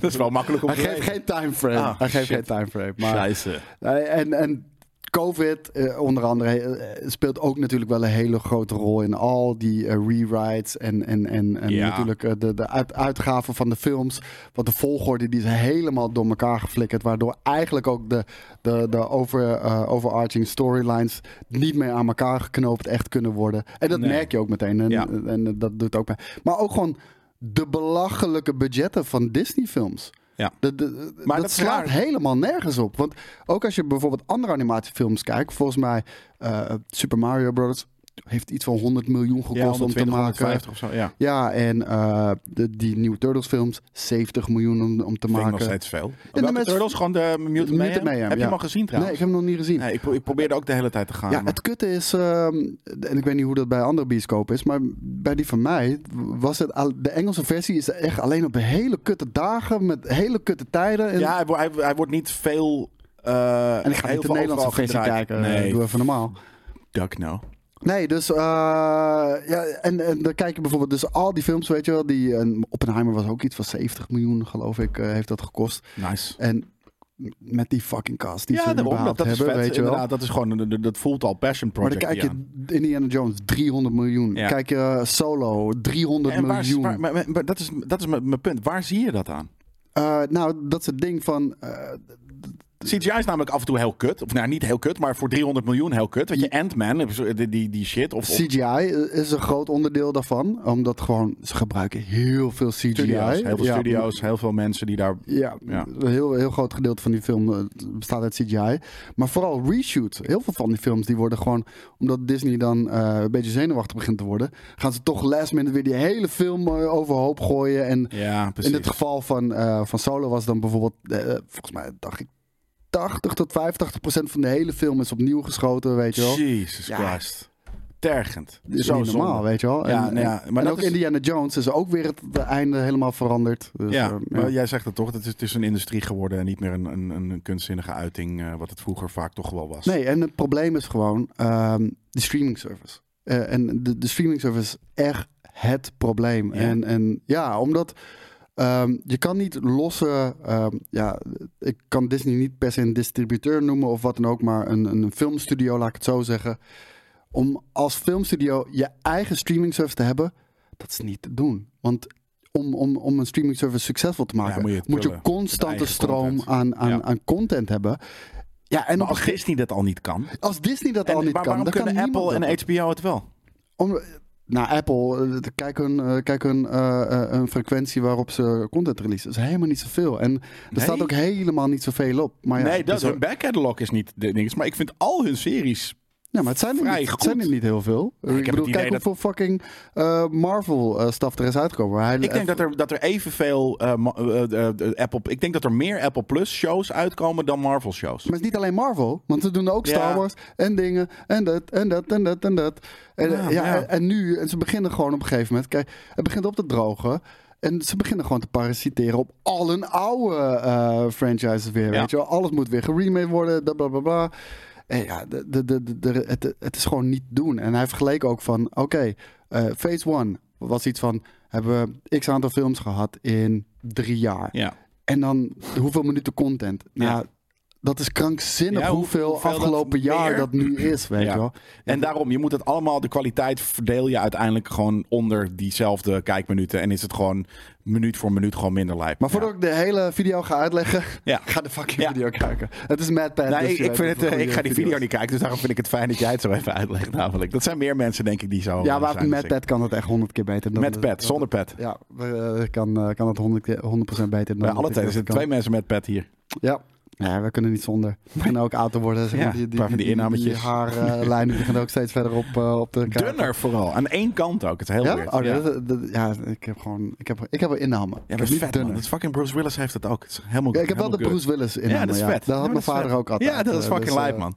Dat is wel makkelijk om te Hij geeft geen timeframe. Ah, Hij geeft geen timeframe. Maar, uh, en... en COVID, eh, onder andere, eh, speelt ook natuurlijk wel een hele grote rol in al die uh, rewrites en, en, en, en ja. natuurlijk uh, de, de uit, uitgaven van de films. Want de volgorde die is helemaal door elkaar geflikkerd, waardoor eigenlijk ook de, de, de over, uh, overarching storylines niet meer aan elkaar geknoopt echt kunnen worden. En dat nee. merk je ook meteen en, ja. en, en dat doet ook mee. Maar ook gewoon de belachelijke budgetten van Disney films. Ja. De, de, de, maar dat, dat slaat raar. helemaal nergens op. Want ook als je bijvoorbeeld andere animatiefilms kijkt... Volgens mij uh, Super Mario Bros. Heeft iets van honderd miljoen gekost ja, honderdtwintig, om te maken. honderdvijftig of zo, ja. Ja, en uh, de, die nieuwe Turtles films, zeventig miljoen om, om te maken. Vind ik nog steeds veel. En de mensen, Turtles, gewoon de Mutant, Mutant Mayhem? Mayhem? Heb ja. je hem al gezien trouwens? Nee, ik heb hem nog niet gezien. Nee, ik, pro- ik probeerde ook de hele tijd te gaan. Ja, maar. Het kutte is, uh, en ik weet niet hoe dat bij andere bioscopen is, maar bij die van mij was het, al, de Engelse versie is echt alleen op hele kutte dagen, met hele kutte tijden. En ja, hij, hij, hij wordt niet veel... Uh, en ik ga niet de Nederlandse versie kijken. Nee. Doe even normaal. Duck nou. Nee, dus uh, ja, en, en dan kijk je bijvoorbeeld dus al die films, weet je wel, die en Oppenheimer was ook iets van zeventig miljoen, geloof ik, uh, heeft dat gekost. Nice. En met die fucking cast die ja, ze überhaupt dat hebben, is vet, weet je wel. Dat is gewoon, dat voelt al passion project. Maar dan kijk je ja. Indiana Jones driehonderd miljoen, ja. kijk je Solo driehonderd miljoen. Waar, maar, maar, maar dat is dat is mijn punt. Waar zie je dat aan? Uh, nou, dat is het ding van. Uh, C G I is namelijk af en toe heel kut. Of nou, niet heel kut, maar voor driehonderd miljoen heel kut. Weet je, Ant-Man, die, die, die shit. Of, of... C G I is een groot onderdeel daarvan. Omdat gewoon, ze gebruiken heel veel C G I. Studio's, heel veel ja. studio's, heel veel mensen die daar... Ja, ja. een heel, heel groot gedeelte van die film bestaat uit C G I. Maar vooral reshoots. Heel veel van die films, die worden gewoon... Omdat Disney dan uh, een beetje zenuwachtig begint te worden... Gaan ze toch last minute weer die hele film overhoop gooien. En ja, in het geval van, uh, van Solo was dan bijvoorbeeld... Uh, volgens mij dacht ik... tachtig tot vijfentachtig procent van de hele film is opnieuw geschoten, weet je wel. Jesus ja. Christ. Tergend. Dat is zo niet normaal, zonde. Weet je wel. En, ja, nou ja, maar en ook is... Indiana Jones is ook weer het einde helemaal veranderd. Dus, ja, uh, ja, maar jij zegt het toch. Het is, het is een industrie geworden en niet meer een, een, een kunstzinnige uiting, uh, wat het vroeger vaak toch wel was. Nee, en het probleem is gewoon um, de streaming service. Uh, en de, de streaming service is echt het probleem. Ja. En, en ja, omdat... Um, je kan niet losse, um, ja, ik kan Disney niet per se een distributeur noemen of wat dan ook, maar een, een filmstudio, laat ik het zo zeggen. Om als filmstudio je eigen streaming service te hebben, dat is niet te doen. Want om, om, om een streaming service succesvol te maken, ja, moet je, moet je constante stroom aan, aan, ja. aan content hebben. Ja, en maar als Disney dat al niet kan. Als Disney dat en, al niet waar, waarom kan, waarom kunnen kan Apple en H B O het wel? Om, nou, Apple, kijk hun, kijk hun, uh, hun frequentie waarop ze content releasen. Dat is helemaal niet zoveel. En er nee. staat ook helemaal niet zoveel op. Maar ja, nee, dat, dus hun backcatalog is niet de ding. Maar ik vind al hun series... Ja, maar het zijn er, niet, het zijn er niet heel veel. Ja, ik ik bedoel, kijk hoeveel dat... fucking uh, Marvel-staf uh, er is uitgekomen. Hij, ik denk even... dat, er, dat er evenveel uh, uh, uh, uh, Apple... Ik denk dat er meer Apple Plus-shows uitkomen dan Marvel-shows. Maar het is niet alleen Marvel, want ze doen ook ja. Star Wars en dingen en dat en dat en dat en dat. En, ja, ja, ja. en nu, en ze beginnen gewoon op een gegeven moment... Kijk, het begint op te drogen... En ze beginnen gewoon te parasiteren op al hun oude uh, franchises weer. Ja. Weet je wel? Alles moet weer geremade worden, blablabla. Bla, bla. En ja, de, de, de, de, het, het is gewoon niet doen. En hij vergeleek ook van, oké, okay, uh, phase one was iets van... hebben we x aantal films gehad in drie jaar. Ja. En dan hoeveel minuten content. Nou, ja. Dat is krankzinnig ja, hoeveel, hoeveel afgelopen dat jaar meer? Dat nu is, weet je ja. wel. Ja. En daarom, je moet het allemaal, de kwaliteit verdeel je uiteindelijk gewoon onder diezelfde kijkminuten. En is het gewoon minuut voor minuut gewoon minder lijp. Maar voordat ja. ik de hele video ga uitleggen, ja. ga de fucking ja. video kijken. Het is MadPad. Nee, dus ik, vind het, ik ga die video's. video niet kijken, dus daarom vind ik het fijn dat jij het zo even uitlegt namelijk. Dat zijn meer mensen, denk ik, die zo... Ja, maar MadPad kan het echt honderd keer beter dan... MadPad, zonder pad. Ja, kan, kan het honderd procent beter dan... Bij alle tijden zitten twee mensen met pad hier. Ja. Ja, we kunnen niet zonder. We kunnen ook ouder worden. Zeg maar. Ja, die, die, die, die innametjes. Die haarlijnen uh, gaan ook steeds verder op, uh, op de kaart. Dunner vooral. Aan één kant ook. Het is heel ja? weird. Oh, ja. Dat, dat, ja, ik heb gewoon... Ik heb, ik heb een inhammen. Ja, dat is vet, man. Dat fucking Bruce Willis heeft dat ook. Het is helemaal ja, ik heb wel de Bruce Willis inhammen. Ja, dat is vet. Ja. Dat had ja, dat mijn vader vet. ook altijd. Ja, dat is fucking dus, live, man.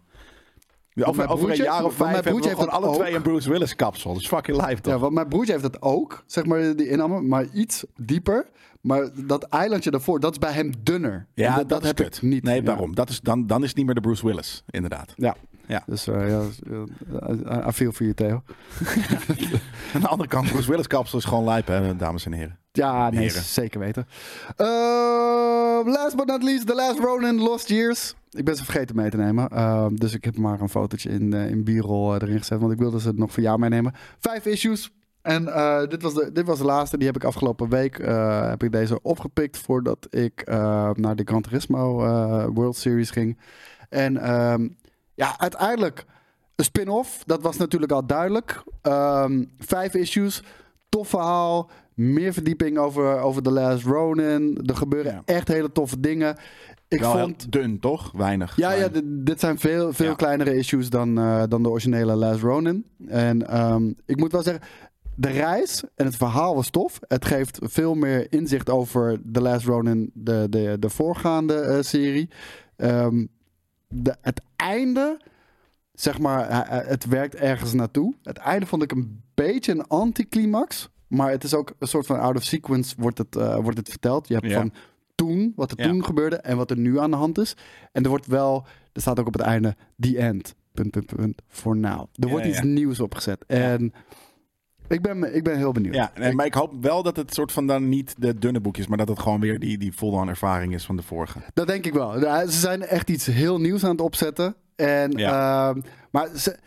Of mijn over broertje, een jaar of vijf mijn broertje hebben we heeft alle ook. twee een Bruce Willis kapsel. Dat is fucking live, toch? Ja, want mijn broertje heeft dat ook. Zeg maar, die inhammen. Maar iets dieper... Maar dat eilandje daarvoor, dat is bij hem dunner. Ja, dat, dat, dat heb ik niet. Nee, waarom? Ja. Dat is, dan, dan is het niet meer de Bruce Willis, inderdaad. Ja, ja. Dus uh, ja, I, I feel for you, Theo. Aan de andere kant, Bruce Willis kapsel is gewoon lijp, hè, dames en heren. Ja, nee, heren. Zeker weten. Uh, last but not least, The Last Ronin, Lost Years. Ik ben ze vergeten mee te nemen. Uh, dus ik heb maar een fotootje in, uh, in B-roll uh, erin gezet, want ik wilde ze nog voor jou meenemen. Vijf issues. En uh, dit, was de, dit was de laatste. Die heb ik afgelopen week uh, heb ik deze opgepikt voordat ik uh, naar de Gran Turismo uh, World Series ging. En um, ja, uiteindelijk een spin-off. Dat was natuurlijk al duidelijk. Um, vijf issues. Tof verhaal. Meer verdieping over, over The Last Ronin. Er gebeuren ja. echt hele toffe dingen. Ik Wel vond... dun, toch? Weinig. Ja, weinig. ja d- dit zijn veel, veel ja. kleinere issues dan, uh, dan de originele Last Ronin. En um, ik moet wel zeggen... De reis en het verhaal was tof. Het geeft veel meer inzicht over The Last Ronin, de, de, de voorgaande uh, serie. Um, de, het einde, zeg maar, het werkt ergens naartoe. Het einde vond ik een beetje een anticlimax. Maar het is ook een soort van out of sequence wordt het, uh, wordt het verteld. Je hebt ja. van toen, wat er ja. toen gebeurde en wat er nu aan de hand is. En er wordt wel, er staat ook op het einde, the end, punt, punt, punt, for now. Er ja, wordt ja. iets nieuws opgezet. Ja. En... Ik ben, ik ben heel benieuwd. Ja, en, maar ik hoop wel dat het soort van dan niet de dunne boekjes, maar dat het gewoon weer die, die full-on ervaring is van de vorige. Dat denk ik wel. Ja, ze zijn echt iets heel nieuws aan het opzetten. En, ja. uh, maar ze,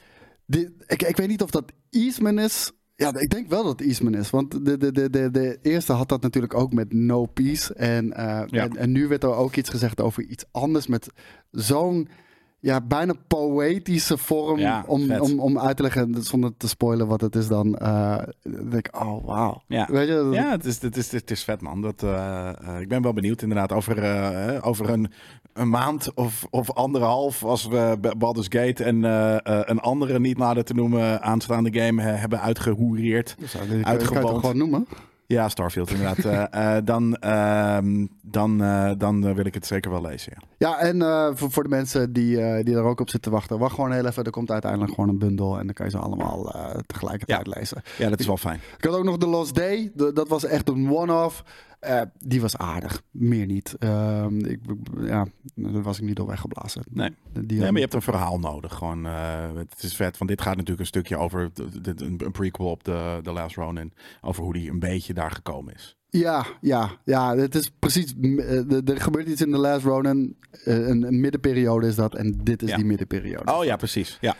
die, ik, ik weet niet of dat Eastman is. Ja, ik denk wel dat het Eastman is. Want de, de, de, de, de eerste had dat natuurlijk ook met No Peace. En, uh, ja. en, en nu werd er ook iets gezegd over iets anders met zo'n... Ja, bijna poëtische vorm ja, om, om, om uit te leggen zonder te spoilen wat het is dan. Uh, dan denk ik, oh wauw. Ja, Weet je, dat... ja het, is, het, is, het is vet man. Dat, uh, uh, ik ben wel benieuwd inderdaad over, uh, over een, een maand of, of anderhalf als we Baldur's Gate en uh, uh, een andere niet nader te noemen aanstaande game uh, hebben uitgehoereerd. Dus, uh, uitgeboond. Kan je het gewoon noemen? Ja, Starfield inderdaad. uh, uh, dan uh, dan, uh, dan uh, wil ik het zeker wel lezen. Ja, ja en uh, voor, voor de mensen die, uh, die er ook op zitten wachten, wacht gewoon heel even. Er komt uiteindelijk gewoon een bundel en dan kan je ze allemaal uh, tegelijkertijd ja. lezen. Ja, dat is wel fijn. Ik had ook nog The Lost Day. De, dat was echt een one-off. Uh, die was aardig. Meer niet. Uh, ik, ja, daar was ik niet door weggeblazen. Nee. Die, nee, maar je hebt een verhaal nodig. Gewoon, uh, het is vet, want dit gaat natuurlijk een stukje over de, de, de, een prequel op de, de Last Ronin. Over hoe die een beetje daar gekomen is. Ja, ja, ja. Het is precies... Uh, er gebeurt iets in de Last Ronin. Uh, een, een middenperiode is dat. En dit is ja. die middenperiode. Oh ja, precies. Ja.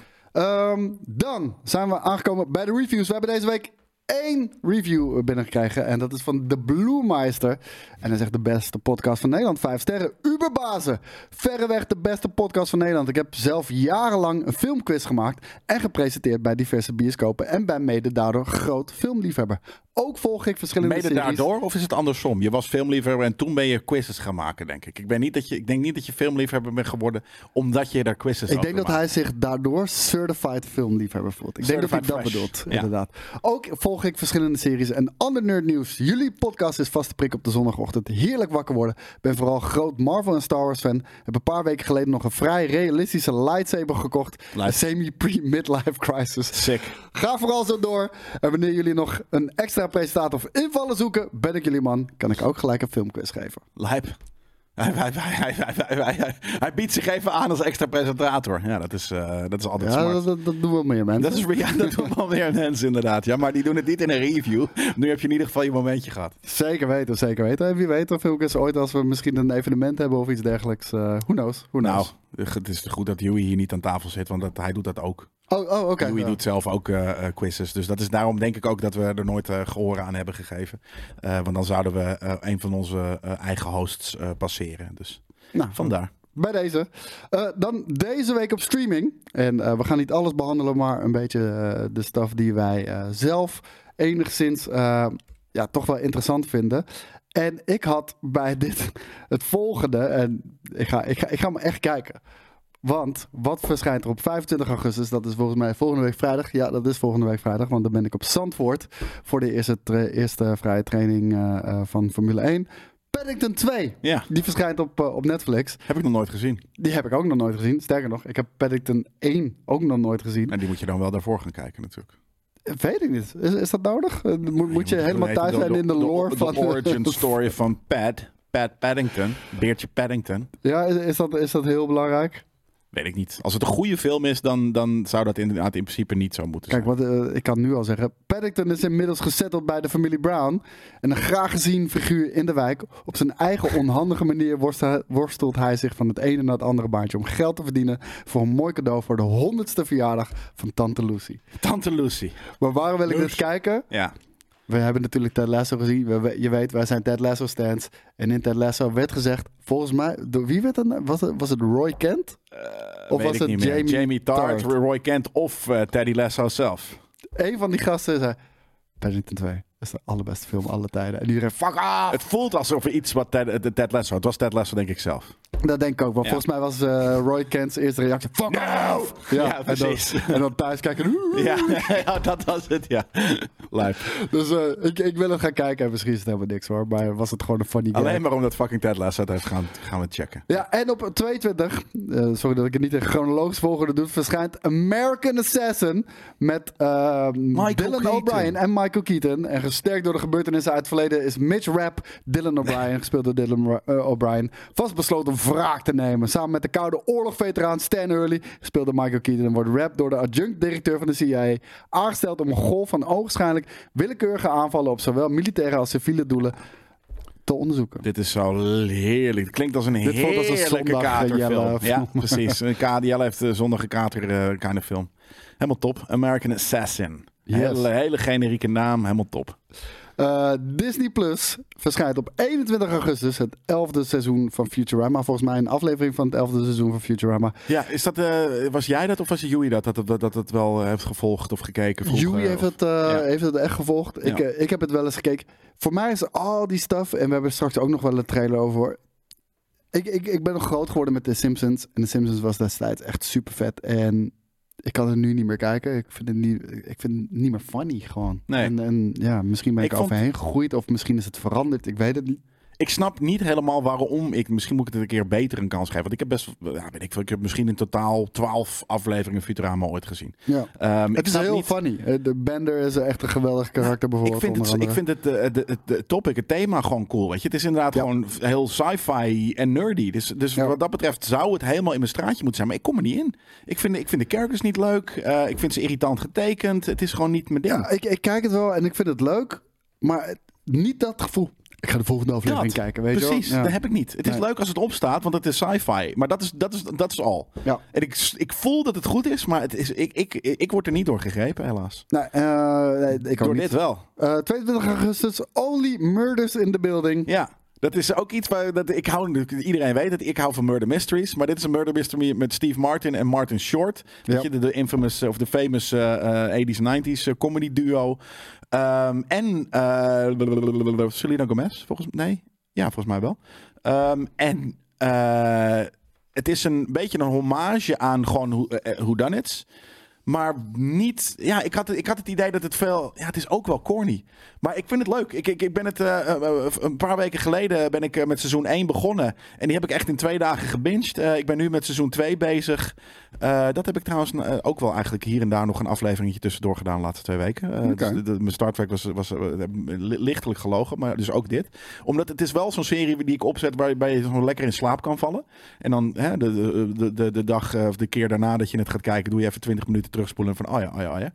Um, dan zijn we aangekomen bij de reviews. We hebben deze week... één review binnengekregen. En dat is van de Bloemeister. En hij zegt de beste podcast van Nederland. Vijf sterren. Uberbazen. Verreweg de beste podcast van Nederland. Ik heb zelf jarenlang een filmquiz gemaakt. En gepresenteerd bij diverse bioscopen. En ben mede daardoor groot filmliefhebber. Ook volg ik verschillende mede series. Mede daardoor? Of is het andersom? Je was filmliefhebber en toen ben je quizzes gaan maken, denk ik. Ik, ben niet dat je, ik denk niet dat je filmliefhebber bent geworden omdat je daar quizzes aan Ik denk dat maken. Hij zich daardoor certified filmliefhebber voelt. Ik certified denk dat hij fresh. Dat bedoelt, inderdaad. Ja. Ook volg ik verschillende series en ander nerdnieuws. Jullie podcast is vaste prik op de zondagochtend. Heerlijk wakker worden. Ben vooral groot Marvel en Star Wars fan. Heb een paar weken geleden nog een vrij realistische lightsaber gekocht. Light. Een semi-pre-midlife crisis. Sick. Ga vooral zo door. En wanneer jullie nog een extra presentator of invallen zoeken, ben ik jullie man. Kan ik ook gelijk een filmquiz geven. Lijp. Hij, hij, hij, hij, hij, hij, hij biedt zich even aan als extra presentator. Ja, dat is, uh, dat is altijd ja, smart. Dat, dat, dat doen wel meer mensen. Dat, is, ja, dat doen wel meer mensen, inderdaad. Ja, maar die doen het niet in een review. Nu heb je in ieder geval je momentje gehad. Zeker weten, zeker weten. En wie weet of filmpjes ooit als we misschien een evenement hebben of iets dergelijks. Uh, who knows, who knows. Nou, het is goed dat Huey hier niet aan tafel zit, want dat, hij doet dat ook. Oh, oh oké. Okay. Huey ja. doet zelf ook uh, quizzes. Dus dat is daarom denk ik ook dat we er nooit uh, gehoren aan hebben gegeven. Uh, want dan zouden we uh, een van onze uh, eigen hosts uh, passeren. Dus nou, vandaar. Bij deze. Uh, dan deze week op streaming. En uh, we gaan niet alles behandelen, maar een beetje uh, de stuff die wij uh, zelf enigszins uh, ja, toch wel interessant vinden. En ik had bij dit het volgende. En ik ga, ik ga, ik ga maar echt kijken. Want wat verschijnt er op vijfentwintig augustus? Dat is volgens mij volgende week vrijdag. Ja, dat is volgende week vrijdag. Want dan ben ik op Zandvoort voor de eerste, tra- eerste vrije training uh, uh, van Formule één. Paddington twee. Ja. Die verschijnt op, uh, op Netflix. Heb ik nog nooit gezien. Die heb ik ook nog nooit gezien. Sterker nog, ik heb Paddington één ook nog nooit gezien. En die moet je dan wel daarvoor gaan kijken natuurlijk. Weet ik niet. Is, is dat nodig? Moet, moet, je, moet je helemaal thuis de, zijn de, in de, de lore de, van... De origin story van Pad. Pad Paddington. Beertje Paddington. Ja, is, is, dat, is dat heel belangrijk? Weet ik niet. Als het een goede film is, dan, dan zou dat inderdaad in principe niet zo moeten zijn. Kijk, wat, uh, ik kan nu al zeggen. Paddington is inmiddels gezetteld bij de familie Brown. En een graag gezien figuur in de wijk. Op zijn eigen onhandige manier worstelt hij zich van het ene naar het andere baantje. Om geld te verdienen voor een mooi cadeau voor de honderdste verjaardag van Tante Lucy. Tante Lucy. Maar waarom wil ik Lucy. dit kijken? Ja. We hebben natuurlijk Ted Lasso gezien. We, we, je weet, wij zijn Ted Lasso stands. En in Ted Lasso werd gezegd, volgens mij, door wie werd dat? Was het, was het Roy Kent? Uh, of was het Jamie, Jamie Tart, Tart, Roy Kent of uh, Teddy Lasso zelf? Eén van die gasten zei, Paddington twee. Dat is de allerbeste film alle tijden. En iedereen, fuck off! Het voelt alsof iets wat Ted, Ted Lasso... Het was Ted Lasso, denk ik zelf. Dat denk ik ook. Want ja. volgens mij was uh, Roy Kent's eerste reactie... Fuck no! off! Ja, ja, precies. En dan, en dan thuis kijken... Ja, ja, dat was het, ja. Live. Dus uh, ik, ik wil hem gaan kijken. En misschien is het helemaal niks, hoor. Maar was het gewoon een funny game. Alleen maar omdat fucking Ted Lasso heeft gaan, gaan we checken. Ja, en op tweeëntwintig... Uh, sorry dat ik het niet in chronologisch volgorde doe... verschijnt American Assassin... met uh, Dylan Keaton. O'Brien en Michael Keaton... En sterk door de gebeurtenissen uit het verleden is Mitch Rapp, Dylan O'Brien, gespeeld door Dylan uh, O'Brien, vastbesloten om wraak te nemen. Samen met de Koude Oorlog-veteraan Stan Hurley, gespeeld door Michael Keaton, en wordt Rapp door de adjunct-directeur van de C I A aangesteld om een golf van ogenschijnlijk willekeurige aanvallen op zowel militaire als civiele doelen te onderzoeken. Dit is zo heerlijk. Het klinkt als een Dit heerlijke, heerlijke katerfilm. Ja, precies. Een K D L heeft de zondige kater uh, kind of film. Helemaal top. American Assassin. Yes. Hele, hele generieke naam, helemaal top. Uh, Disney Plus verschijnt op eenentwintig augustus het elfde seizoen van Futurama. Volgens mij een aflevering van het elfde seizoen van Futurama. Ja, is dat, uh, was jij dat of was Huey dat dat, dat, dat het wel heeft gevolgd of gekeken? Vroeg, Huey uh, heeft, het, uh, ja. heeft het echt gevolgd. Ja. Ik, uh, ik heb het wel eens gekeken. Voor mij is al die stuff, en we hebben straks ook nog wel een trailer over... Ik, ik, ik ben nog groot geworden met The Simpsons. En The Simpsons was destijds echt super vet en... Ik kan het nu niet meer kijken. Ik vind het niet, ik vind het niet meer funny gewoon. Nee. En, en ja, misschien ben ik, ik overheen vond... gegroeid of misschien is het veranderd. Ik weet het niet. Ik snap niet helemaal waarom ik... Misschien moet ik het een keer beter een kans geven. Want ik heb best... Ja, weet ik, ik heb misschien in totaal twaalf afleveringen Futurama ooit gezien. Ja. Um, het is heel niet... funny. De Bender is echt een geweldig karakter bijvoorbeeld. Ik vind het, ik vind het de, de, de, de topic, het thema gewoon cool. Weet je? Het is inderdaad ja. gewoon heel sci-fi en nerdy. Dus, dus ja. wat dat betreft zou het helemaal in mijn straatje moeten zijn. Maar ik kom er niet in. Ik vind, ik vind de characters niet leuk. Uh, ik vind ze irritant getekend. Het is gewoon niet mijn ding. Ja, ik, ik kijk het wel en ik vind het leuk. Maar niet dat gevoel. Ik ga de volgende aflevering dat, kijken, weet precies, je Precies, ja. dat heb ik niet. Het nee. is leuk als het opstaat, want het is sci-fi. Maar dat is, dat is, dat is al. Ja. En ik, ik voel dat het goed is, maar het is, ik, ik, ik word er niet door gegrepen, helaas. Nee, uh, nee, ik door dit wel. Uh, tweeëntwintig augustus, Only Murders in the Building. Ja. Dat is ook iets waar dat ik hou. Iedereen weet het. Ik hou van murder mysteries, maar dit is een murder mystery met Steve Martin en Martin Short. Ja. Weet je, de, de infamous of de famous uh, eighties en nineties comedy duo. Um, en uh, Selena Gomez, volgens mij. Nee, ja, volgens mij wel. Um, en uh, het is een beetje een hommage aan gewoon whodunits. Maar niet... Ja, ik had, ik had het idee dat het veel... Ja, het is ook wel corny. Maar ik vind het leuk. Ik, ik, ik ben het... Uh, een paar weken geleden ben ik met seizoen één begonnen. En die heb ik echt in twee dagen gebinged. Uh, ik ben nu met seizoen twee bezig. Uh, dat heb ik trouwens uh, ook wel eigenlijk hier en daar nog een afleveringetje tussendoor gedaan de laatste twee weken. Uh, okay. dus de, de, mijn Star Trek was, was uh, lichtelijk gelogen, maar dus ook dit. Omdat het is wel zo'n serie die ik opzet waarbij je zo lekker in slaap kan vallen. En dan hè, de, de, de, de dag of de keer daarna dat je het gaat kijken, doe je even twintig minuten terugspoelen van oh ja, oh ja, oh ja.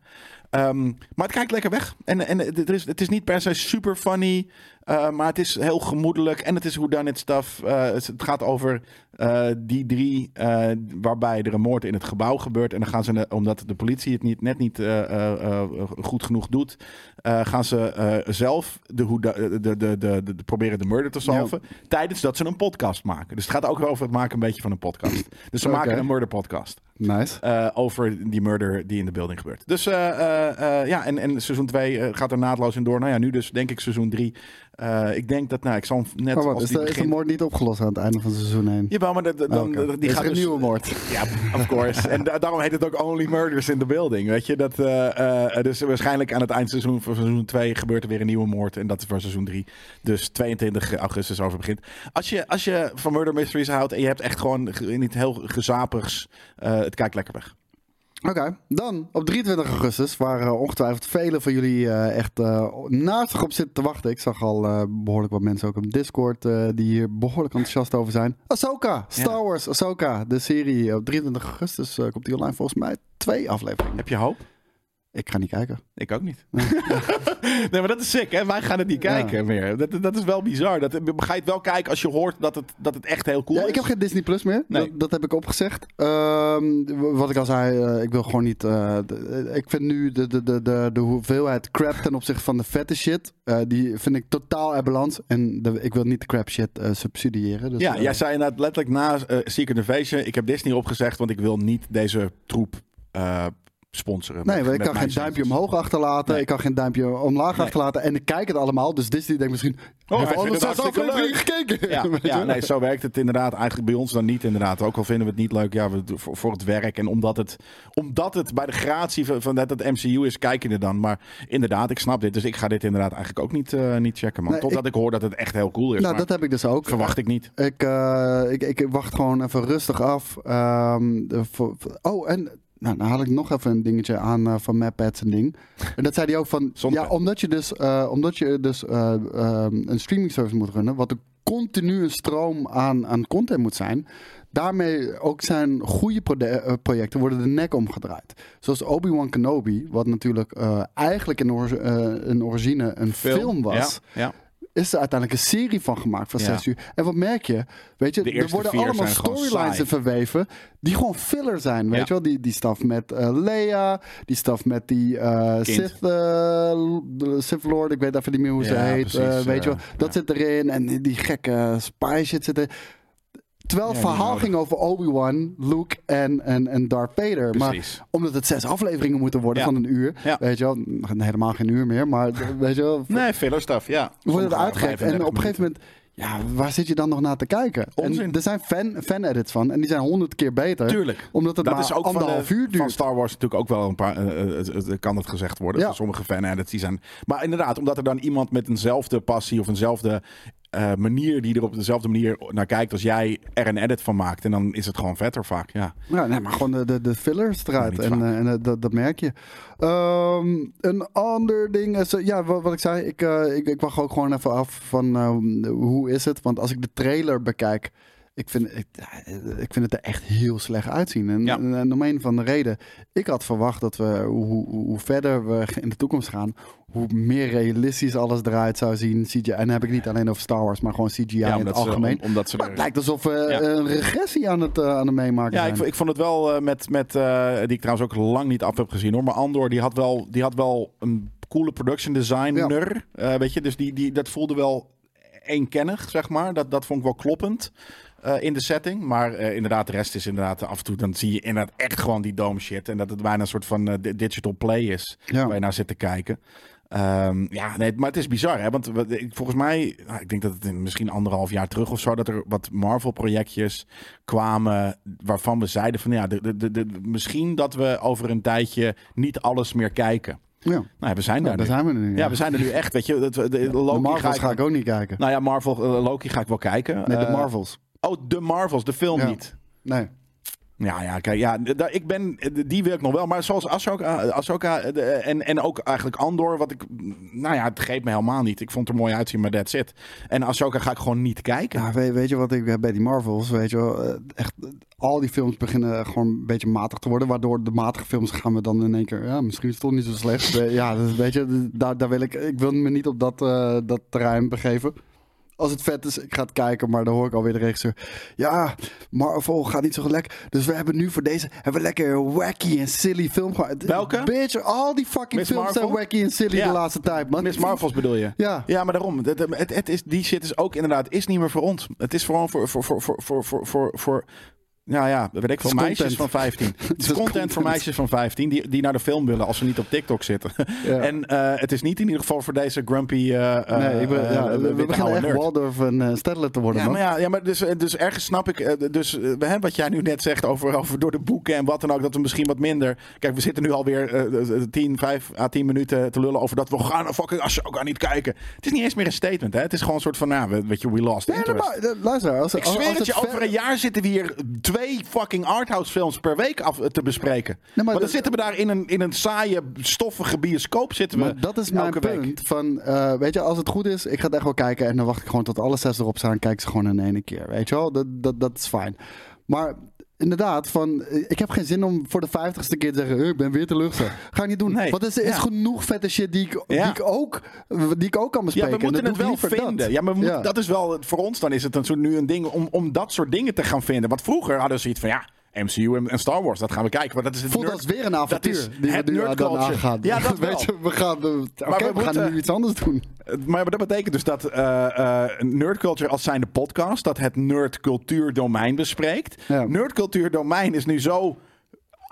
Um, maar het kijkt lekker weg. En, en het, is, het is niet per se super funny. Uh, maar het is heel gemoedelijk. En het is whodunit stuff. Uh, het gaat over uh, die drie. Uh, waarbij er een moord in het gebouw gebeurt. En dan gaan ze, omdat de politie het niet, net niet uh, uh, goed genoeg doet. Uh, gaan ze uh, zelf de whodunit, de, de, de, de, de, proberen de murder te solven. Ja. Tijdens dat ze een podcast maken. Dus het gaat ook over het maken een beetje van een podcast. Dus ze okay. maken een murder podcast. Nice. Uh, over die murder die in de building gebeurt. Dus uh, uh, uh, ja, en, en seizoen twee gaat er naadloos in door. Nou ja, nu dus denk ik seizoen drie. Uh, ik denk dat, nou, ik zal net oh, als dus die begin... Is de moord niet opgelost aan het einde van seizoen één? Jawel, maar de, de, dan, oh, okay. die is gaat een dus... nieuwe moord. Ja, of course. En da- daarom heet het ook Only Murders in the Building, weet je. Dat, uh, uh, dus waarschijnlijk aan het eindseizoen van seizoen twee gebeurt er weer een nieuwe moord. En dat is voor seizoen drie. Dus tweeëntwintig augustus over begint. Als je, als je van murder mysteries houdt en je hebt echt gewoon niet heel gezapigs, uh, het kijkt lekker weg. Oké, okay. Dan op drieëntwintig augustus, waar uh, ongetwijfeld velen van jullie uh, echt uh, naastig op zitten te wachten. Ik zag al uh, behoorlijk wat mensen ook op Discord uh, die hier behoorlijk enthousiast over zijn. Ahsoka, Star ja. Wars Ahsoka, de serie op drieëntwintig augustus uh, komt die online volgens mij twee afleveringen. Heb je hoop? Ik ga niet kijken. Ik ook niet. Nee, nee maar dat is sick, hè? Wij gaan het niet kijken ja. meer. Dat, dat is wel bizar. Dat, ga je het wel kijken als je hoort dat het, dat het echt heel cool ja, is? Ik heb geen Disney Plus meer. Nee. Dat, dat heb ik opgezegd. Um, wat ik al zei, uh, ik wil gewoon niet... Uh, de, ik vind nu de, de, de, de, de hoeveelheid crap ten opzichte van de vette shit... Uh, die vind ik totaal abalans. En de, ik wil niet de crap shit uh, subsidiëren. Dus, ja, uh, jij zei inderdaad letterlijk na uh, Secret Invasion... Ik heb Disney opgezegd, want ik wil niet deze troep... Uh, sponsoren. Nee, met, ik kan geen duimpje omhoog achterlaten. Nee. Ik kan geen duimpje omlaag nee. achterlaten. En ik kijk het allemaal. Dus Disney denkt misschien... Oh, hij vindt het hartstikke leuk. Gekeken. Ja, ja, nee, zo werkt het inderdaad. Eigenlijk bij ons dan niet inderdaad. Ook al vinden we het niet leuk. Ja, we, voor, voor het werk. En omdat het, omdat het bij de gratie van, van dat het M C U is, kijken er dan. Maar inderdaad, ik snap dit. Dus ik ga dit inderdaad eigenlijk ook niet, uh, niet checken, man. Nee, Totdat ik, ik hoor dat het echt heel cool is. Nou, dat heb ik dus ook. Verwacht ik niet. Ik, uh, ik, ik wacht gewoon even rustig af. Um, voor, oh, en... Nou, dan haal ik nog even een dingetje aan uh, van MatPat en ding. En dat zei hij ook van... Zonde. Ja, omdat je dus, uh, omdat je dus uh, um, een streaming service moet runnen... wat een continue stroom aan, aan content moet zijn... daarmee ook zijn goede prode- projecten worden de nek omgedraaid. Zoals Obi-Wan Kenobi, wat natuurlijk uh, eigenlijk in, or- uh, in origine een film, film was... Ja, ja. Is er uiteindelijk een serie van gemaakt van ja. zes uur. En wat merk je? Weet je, er worden allemaal storylines verweven die gewoon filler zijn. Weet ja. je wel? Die, die staf met uh, Leia, die staf met die uh, Sith, uh, Sith Lord, ik weet even niet meer hoe ze ja, heet. Precies, uh, weet uh, je wel? Dat ja. zit erin en die gekke spy shit zit erin. Terwijl het ja, verhaal ging over Obi-Wan, Luke en, en, en Darth Vader. Precies. Maar omdat het zes afleveringen moeten worden ja. van een uur. Ja. Weet je wel, helemaal geen uur meer. Maar weet je wel. Nee, filler stuff, ja. Wordt het uitgegeven. En op een gegeven moment, ja, waar zit je dan nog naar te kijken? Onzin. En er zijn fan, fan-edits van. En die zijn honderd keer beter. Tuurlijk. Omdat het dat maar is ook anderhalf de, uur duurt. Van Star Wars natuurlijk ook wel een paar... Uh, uh, kan het gezegd worden. Ja. Sommige fan-edits die zijn... Maar inderdaad, omdat er dan iemand met eenzelfde passie... of eenzelfde... Uh, manier die er op dezelfde manier naar kijkt als jij er een edit van maakt. En dan is het gewoon vetter vaak, ja. ja nee, maar gewoon de, de, de fillers eruit. En, uh, en uh, dat, dat merk je. Um, een ander ding is... Uh, ja, wat, wat ik zei. Ik, uh, ik, ik wacht ook gewoon even af van uh, hoe is het. Want als ik de trailer bekijk... Ik vind, ik, ik vind het er echt heel slecht uitzien. En, ja. en om een van de reden, ik had verwacht dat we, hoe, hoe verder we in de toekomst gaan, hoe meer realistisch alles eruit zou zien. C G I. En dan heb ik niet alleen over Star Wars, maar gewoon C G I ja, in het algemeen. Ze, om, omdat ze maar het er... lijkt alsof we ja. een regressie aan het, uh, aan het meemaken ja, zijn. Ja, ik, ik vond het wel uh, met, met uh, die ik trouwens ook lang niet af heb gezien hoor. Maar Andor, die had wel, die had wel een coole production designer. Ja. Uh, weet je, dus die, die, dat voelde wel eenkennig, zeg maar. Dat, dat vond ik wel kloppend. Uh, in de setting, maar uh, inderdaad, de rest is inderdaad af en toe, dan zie je inderdaad echt gewoon die dome shit en dat het bijna een soort van uh, digital play is, ja. waar je naar zit te kijken. Um, ja, nee, maar het is bizar, hè? Want ik, volgens mij, nou, ik denk dat het misschien anderhalf jaar terug of zo, dat er wat Marvel-projectjes kwamen waarvan we zeiden van, ja, de, de, de, de, misschien dat we over een tijdje niet alles meer kijken. Ja. Nou, we zijn daar ja, nu. Zijn we nu ja. ja, we zijn er nu echt, weet je. De, de, de, Loki de Marvels ga ik, ga ik ook niet kijken. Nou ja, Marvel, uh, Loki ga ik wel kijken. Nee, de uh, Marvels. Oh, de Marvels, de film ja. niet. Nee. Ja, ja, kijk, ja, daar, ik ben, die wil ik nog wel. Maar zoals Ahsoka, Ahsoka en, en ook eigenlijk Andor, wat ik, nou ja, het greep me helemaal niet. Ik vond het er mooi uitzien, maar that's it. En Ahsoka ga ik gewoon niet kijken. Ja, weet, weet je wat ik bij die Marvels, weet je wel, echt, al die films beginnen gewoon een beetje matig te worden, waardoor de matige films gaan we dan in één keer, ja, misschien is het toch niet zo slecht. Ja, dus, weet je, daar, daar wil ik, ik wil me niet op dat, uh, dat terrein begeven. Als het vet is, ik ga het kijken, maar dan hoor ik alweer de regisseur. Ja, Marvel gaat niet zo lekker. Dus we hebben nu voor deze hebben we lekker wacky en silly film. Welke? Bitch, al die fucking Miss films Marvel? Zijn wacky en silly ja. de laatste tijd, man. Miss Marvels bedoel je? Ja. Ja, maar daarom. Het, het, het is, die shit is ook inderdaad is niet meer voor ons. Het is gewoon voor... voor, voor, voor, voor, voor, voor, voor nou ja, weet ik, voor meisjes van vijftien. Het is content voor meisjes van vijftien die, die naar de film willen als ze niet op TikTok zitten. Ja. En uh, het is niet in ieder geval voor deze grumpy... Uh, nee, ik ben, uh, ja, we beginnen echt Waldorf en uh, Stedler te worden. Ja, maar, ja, ja, maar dus, dus ergens snap ik... Dus uh, wat jij nu net zegt over, over door de boeken en wat dan ook, dat we misschien wat minder... Kijk, we zitten nu alweer uh, tien, vijf à tien minuten te lullen over dat we gaan fucking Ahsoka niet kijken. Het is niet eens meer een statement, hè. Het is gewoon een soort van, nou, uh, weet je, we lost nee, interest. Maar, luister, als, ik als, zweer als dat je over ver... een jaar zitten we hier... twee fucking arthouse films per week af te bespreken. Nee, maar Want dan d- zitten we daar in een, in een saaie, stoffige bioscoop zitten we. Maar dat is mijn punt. Week. Van, uh, weet je, als het goed is, ik ga het echt wel kijken en dan wacht ik gewoon tot alle zes erop staan, kijk ze gewoon in één keer, weet je wel? Dat, dat, dat is fijn. Maar inderdaad, van, ik heb geen zin om voor de vijftigste keer te zeggen, ik ben weer teleurgesteld. Ga ik niet doen. Nee. Want er is, is ja. genoeg vette shit die ik, ja. die, ik ook, die ik ook kan bespreken. Ja, we moeten het wel vinden. Dat. Ja, maar we moeten, ja. dat is wel, voor ons dan is het een, nu een ding om, om dat soort dingen te gaan vinden. Want vroeger hadden we zoiets van, ja, M C U en Star Wars, dat gaan we kijken. Maar dat is het voelt nerd, als weer een avontuur die we nu dan aangaan. Ja, dat wel. Weet je, we gaan, uh, okay, we we gaan uh, nu iets anders doen. Maar dat betekent dus dat uh, uh, Nerd Culture als zijnde podcast, dat het Nerd Culture domein bespreekt. Ja. Nerd Culture domein is nu zo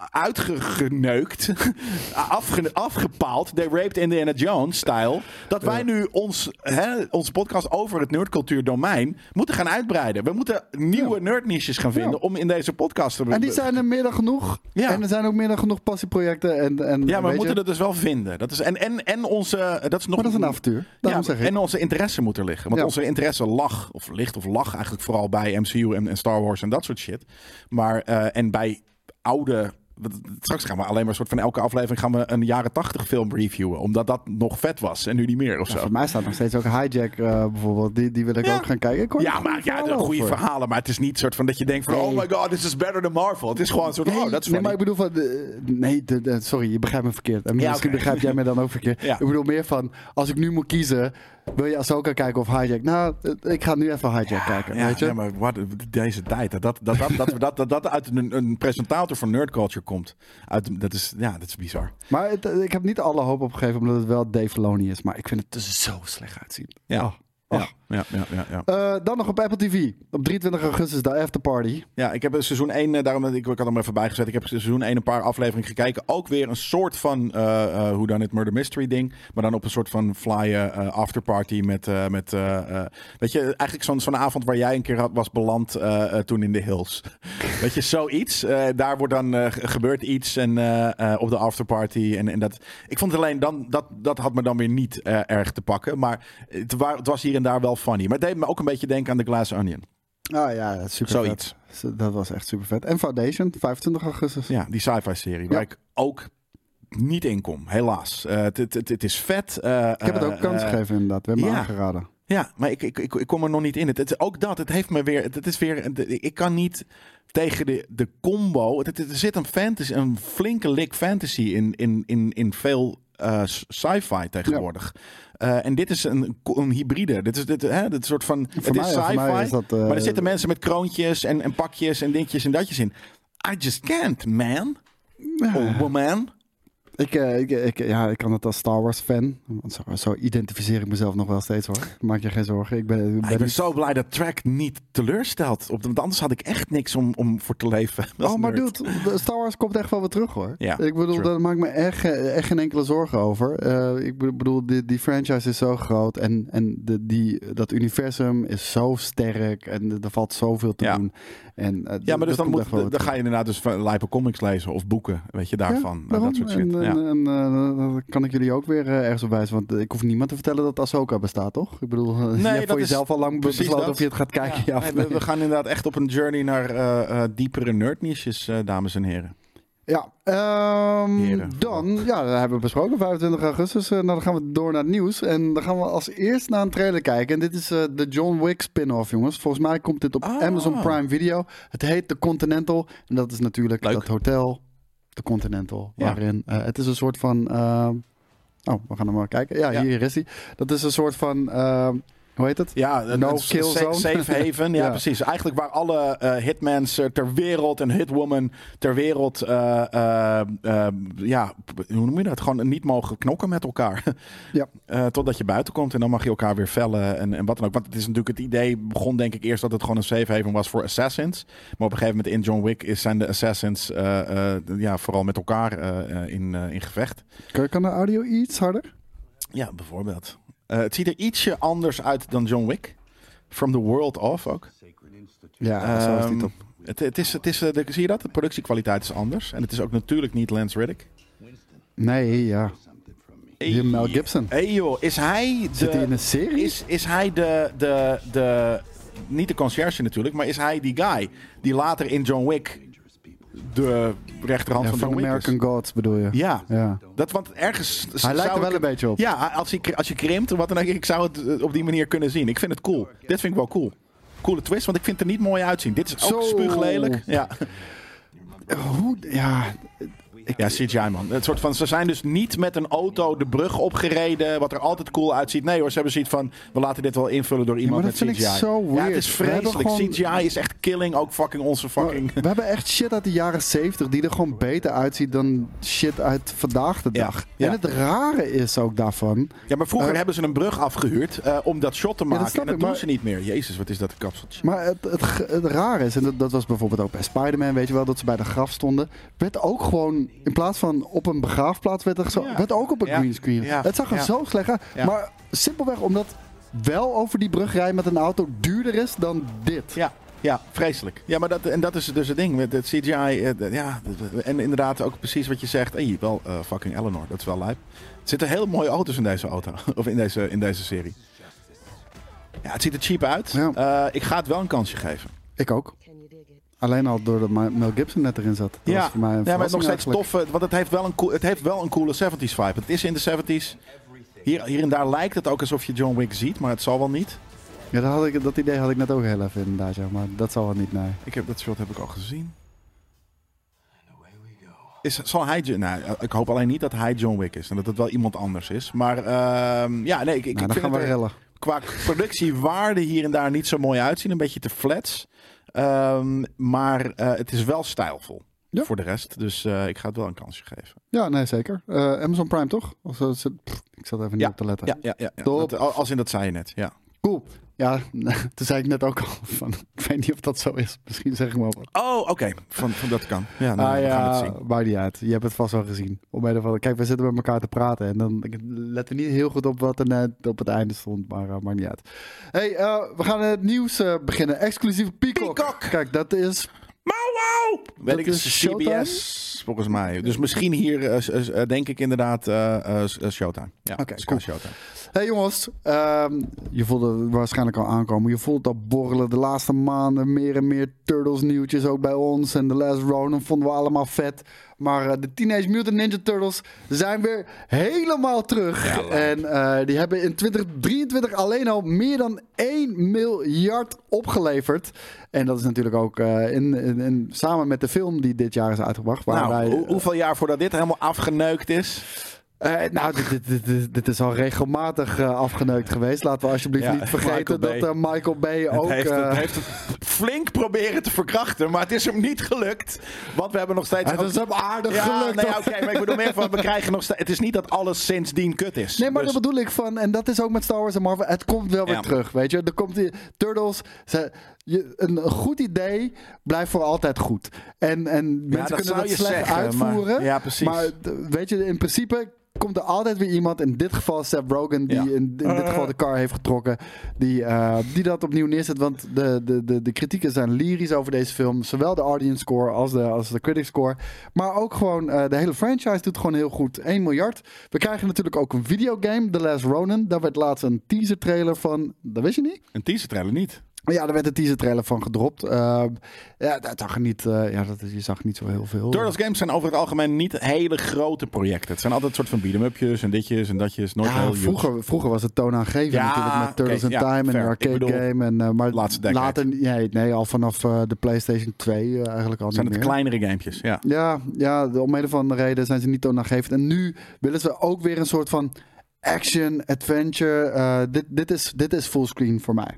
uitgeneukt, afge- afgepaald, they raped Indiana Jones style, dat wij nu ons, hè, onze podcast over het nerdcultuur domein moeten gaan uitbreiden. We moeten nieuwe ja. nerdniches gaan vinden ja. om in deze podcast te doen. En die zijn er meer dan genoeg. Ja. En er zijn ook meer dan genoeg passieprojecten. En, en, ja, maar we moeten dat dus wel vinden. Dat is, en, en, en onze... Dat is nog, maar dat is een avontuur. Ja, zeg ik. En onze interesse moet er liggen. Want ja. onze interesse lag, of ligt of lag eigenlijk vooral bij M C U en, en Star Wars en dat soort shit. Maar, uh, en bij oude... Straks gaan we alleen maar een soort van elke aflevering gaan we een jaren tachtig film reviewen. Omdat dat nog vet was en nu niet meer of zo. Ja, voor mij staat nog steeds ook Hijack uh, bijvoorbeeld. Die, die wil ik ja. ook gaan kijken. Ja, maar ja, de goede over. verhalen. Maar het is niet soort van dat je denkt van nee. oh my god, this is better than Marvel. Het is gewoon een soort nee, oh, dat is nee, maar ik bedoel van de, nee, de, de, sorry, je begrijpt me verkeerd. En ja, misschien okay. begrijp jij me dan ook verkeerd. Ja. Ik bedoel meer van, als ik nu moet kiezen, wil je Ahsoka kijken of Hijack? Nou, ik ga nu even Hijack ja, kijken. Ja, weet je? Ja, maar wat, deze tijd. Dat dat, dat, dat, dat, dat, dat uit een, een presentator van Nerd Culture komt. Uit, dat, is, ja, dat is bizar. Maar het, ik heb niet alle hoop opgegeven omdat het wel Dave Filoni is. Maar ik vind het er zo slecht uitzien. Ja. Oh. Oh. Ja, ja, ja, ja, ja. Uh, dan nog op Apple T V. Op drieëntwintig augustus de afterparty. Ja, ik heb seizoen één, daarom ik, ik had hem even bijgezet. Ik heb seizoen één een paar afleveringen gekeken. Ook weer een soort van uh, uh, Who Done It Murder Mystery ding. Maar dan op een soort van flye uh, afterparty met, uh, met uh, uh, weet je, eigenlijk zo'n, zo'n avond waar jij een keer had, was beland uh, uh, toen in de Hills. Weet je, zoiets. Uh, daar wordt dan uh, gebeurt iets en, uh, uh, op de afterparty. En, en dat, ik vond het alleen, dan, dat, dat had me dan weer niet uh, erg te pakken. Maar het, waar, het was hier en daar wel funny. Maar het deed me ook een beetje denken aan The Glass Onion. Ah ja, dat is super Zoiets. vet. Dat was echt super vet. En Foundation, vijfentwintig augustus. Ja, die sci-fi serie. Ja. Waar ik ook niet in kom, helaas. Het uh, is vet. Uh, ik heb het ook kans uh, gegeven inderdaad. We hebben ja. aangeraden. Ja, maar ik, ik, ik, ik kom er nog niet in. Het, het, ook dat, het heeft me weer... Het, het is weer ik kan niet tegen de, de combo... Het, het, er zit een fantasy, een flinke lik fantasy in, in, in, in veel uh, sci-fi tegenwoordig. Ja. Uh, en dit is een, een hybride. Dit is dit, hè, dit soort van... Voor het mij, is sci-fi, is dat, uh... maar er zitten mensen met kroontjes en, en pakjes en dingetjes en datjes in. I just can't, man. Ja. Oh, woman. Ik, ik, ik, ja, ik kan het als Star Wars fan. Want zo, zo identificeer ik mezelf nog wel steeds hoor. Maak je geen zorgen. Ik ben, ben, ah, ik ben niet... zo blij dat Trek niet teleurstelt. Want anders had ik echt niks om, om voor te leven. Oh, maar dude, Star Wars komt echt wel weer terug hoor. Ja, ik bedoel, daar maak ik me echt, echt geen enkele zorgen over. Uh, ik bedoel, die, die franchise is zo groot. En, en de, die, dat universum is zo sterk. En er valt zoveel te ja. doen. En, uh, ja, maar dus dan, moet, dan ga je inderdaad dus lijpe comics lezen of boeken. Weet je, daarvan. Ja, uh, dat soort shit. En, Ja. En uh, dan kan ik jullie ook weer uh, ergens op wijzen. Want ik hoef niemand te vertellen dat Ahsoka bestaat, toch? Ik bedoel, nee, je hebt voor jezelf al lang besloten dat. Of je het gaat kijken. Ja. Ja, nee, nee. We, we gaan inderdaad echt op een journey naar uh, uh, diepere nerdniches, uh, dames en heren. Ja, um, heren. Dan ja, dat hebben we besproken, vijfentwintig augustus. Uh, nou, dan gaan we door naar het nieuws. En dan gaan we als eerst naar een trailer kijken. En dit is uh, de John Wick spin-off, jongens. Volgens mij komt dit op oh. Amazon Prime Video. Het heet The Continental. En dat is natuurlijk Leuk. dat hotel... De Continental, waarin ja. uh, het is een soort van... Uh, oh, we gaan hem maar kijken. Ja, ja, hier is hij. Dat is een soort van... Uh, hoe heet het? Ja, een no kill zone. Safe haven, ja, ja precies. Eigenlijk waar alle uh, hitmans ter wereld en hitwoman ter wereld... Uh, uh, uh, ja, hoe noem je dat? Gewoon niet mogen knokken met elkaar. ja. uh, totdat je buiten komt en dan mag je elkaar weer vellen en, en wat dan ook. Want het is natuurlijk het idee begon denk ik eerst dat het gewoon een safe haven was voor assassins. Maar op een gegeven moment in John Wick is, zijn de assassins uh, uh, ja, vooral met elkaar uh, in, uh, in gevecht. Kan de audio iets harder? Ja, bijvoorbeeld... Uh, het ziet er ietsje anders uit dan John Wick. From the world of ook. Ja, zo is die top. Het, het is, het is, uh, de, zie je dat? De productiekwaliteit is anders. En het is ook natuurlijk niet Lance Reddick. Nee, ja. Hey, Mel Gibson. Hey joh, is hij... De, Zit hij in een serie? Is, is hij de, de, de... Niet de conciërge natuurlijk, maar is hij die guy die later in John Wick... De rechterhand ja, van, van John American Wick Gods bedoel je? Ja, ja. Dat, want ergens... Hij lijkt er wel ik, een beetje op. Ja, als je, als je krimpt, wat dan, ik zou het op die manier kunnen zien. Ik vind het cool. Dit vind ik wel cool. Coole twist, want ik vind het er niet mooi uitzien. Dit is ook spuuglelijk. Ja. Hoe? Ja... Ja, C G I man. Het soort van, ze zijn dus niet met een auto de brug opgereden, wat er altijd cool uitziet. Nee hoor, ze hebben zoiets van, we laten dit wel invullen door iemand ja, met C G I. Maar dat vind ik zo weird. Ja, het is vreselijk. Gewoon... C G I is echt killing, ook fucking onze fucking... We, we hebben echt shit uit de jaren zeventig die er gewoon beter uitziet dan shit uit vandaag de dag. Ja, ja. En het rare is ook daarvan... Ja, maar vroeger uh, hebben ze een brug afgehuurd uh, om dat shot te maken. Ja, dat en dat ik, doen maar... ze niet meer. Jezus, wat is dat een kapseltje. Maar het, het, het, het rare is, en dat, dat was bijvoorbeeld ook bij Spider-Man, weet je wel, dat ze bij de graf stonden, werd ook gewoon... In plaats van op een begraafplaats werd er zo, ja. werd ook op een ja. greenscreen. Ja. Het zag er ja. zo slecht uit. Ja. Maar simpelweg omdat wel over die brug rijden met een auto duurder is dan dit. Ja, ja vreselijk. Ja, maar dat, en dat is dus het ding. Met het C G I. Ja, en inderdaad ook precies wat je zegt. Hey, wel uh, fucking Eleanor, dat is wel lijp. Er zitten heel mooie auto's in deze auto. Of in deze, in deze serie. Ja, het ziet er cheap uit. Ja. Uh, ik ga het wel een kansje geven. Ik ook. Alleen al doordat Mel Gibson net erin zat. Dat ja, was voor mij een ja maar het is nog steeds tof. Want het heeft wel een, cool, het heeft wel een coole seventies vibe. Het is in de seventies. Hier, hier en daar lijkt het ook alsof je John Wick ziet. Maar het zal wel niet. Ja, dat, had ik, dat idee had ik net ook heel even inderdaad. Ja, maar dat zal wel niet, nee. Ik heb, dat shot heb ik al gezien. Is, zal hij, nou, ik hoop alleen niet dat hij John Wick is. En dat het wel iemand anders is. Maar uh, ja, nee. Ik, ik nou, dan gaan we rellen. Qua productiewaarde hier en daar niet zo mooi uitzien. Een beetje te flats. Um, maar uh, het is wel stijlvol ja. voor de rest. Dus uh, ik ga het wel een kansje geven. Ja, nee, zeker. Uh, Amazon Prime, toch? Of, uh, pff, ik zat even niet ja. op te letten. Ja, ja, ja, ja. Dat, als in dat zei je net. Ja. Cool. Ja, toen zei ik net ook al van, ik weet niet of dat zo is. Misschien zeg ik maar wat. Oh, oké. Okay. Van, van dat kan. Ja, nou, ah, we gaan ja, het zien. Maakt niet uit. Je hebt het vast wel gezien. Om een of andere... Kijk, we zitten met elkaar te praten en dan letten we niet heel goed op wat er net op het einde stond, maar uh, maakt niet uit. Hey, uh, we gaan het nieuws uh, beginnen. Exclusief Peacock. Peacock. Kijk, dat is... Mau! Hallo! Weet ik, is C B S volgens mij. Dus misschien hier, uh, uh, denk ik inderdaad, uh, uh, Showtime. Ja, oké, okay, cool. Showtime. Hey jongens, um, je voelt het waarschijnlijk al aankomen. Je voelt dat borrelen de laatste maanden. Meer en meer Turtles nieuwtjes ook bij ons. En The Last Ronin vonden we allemaal vet. Maar uh, de Teenage Mutant Ninja Turtles zijn weer helemaal terug. Ja, en uh, die hebben in twintig drieëntwintig alleen al meer dan één miljard opgeleverd. En dat is natuurlijk ook uh, in, in, in, samen met de film die dit jaar is uitgebracht. Waar nou, wij, hoe, hoeveel jaar voordat dit helemaal afgeneukt is? Uh, nou, dit, dit, dit, dit is al regelmatig uh, afgeneukt geweest. Laten we alsjeblieft ja, niet vergeten dat uh, Michael Bay ook... Heeft het, uh, heeft het flink proberen te verkrachten, maar het is hem niet gelukt. Want we hebben nog steeds... Het is hem aardig ja, gelukt. Nee, ja, oké, okay, maar ik bedoel meer van, we krijgen nog steeds... Het is niet dat alles sindsdien kut is. Nee, maar dus... dat bedoel ik van... En dat is ook met Star Wars en Marvel. Het komt wel weer ja. terug, weet je. Er komt die Turtles... Ze, Je, een goed idee blijft voor altijd goed. En, en ja, mensen kunnen dat slecht zeggen, uitvoeren. Maar, ja, precies. Maar weet je, in principe komt er altijd weer iemand, in dit geval Seth Rogen, die ja. in, in dit uh. geval de kar heeft getrokken, die, uh, die dat opnieuw neerzet. Want de, de, de, de kritieken zijn lyrisch over deze film. Zowel de audience score als de, als de critic score. Maar ook gewoon, uh, de hele franchise doet gewoon heel goed. één miljard. We krijgen natuurlijk ook een videogame, The Last Ronin. Daar werd laatst een teaser trailer van. Dat wist je niet? Een teaser trailer niet. Ja, daar werd een teaser trailer van gedropt. Uh, ja, dat zag niet, uh, ja, dat, je zag niet zo heel veel. Turtles games zijn over het algemeen niet hele grote projecten. Het zijn altijd een soort van beat-em-upjes en ditjes en datjes. Nooit ja, heel vroeger, vroeger was het toonaangevend ja, natuurlijk met Turtles okay, in ja, Time fair. En arcade bedoel, game. En, uh, maar later, later nee, nee, al vanaf uh, de PlayStation twee uh, eigenlijk al zijn niet meer. Zijn het kleinere gamepjes, ja. Ja, ja, om een of andere reden zijn ze niet toonaangevend. En nu willen ze ook weer een soort van... Action, adventure, uh, dit, dit, is, dit is fullscreen voor mij.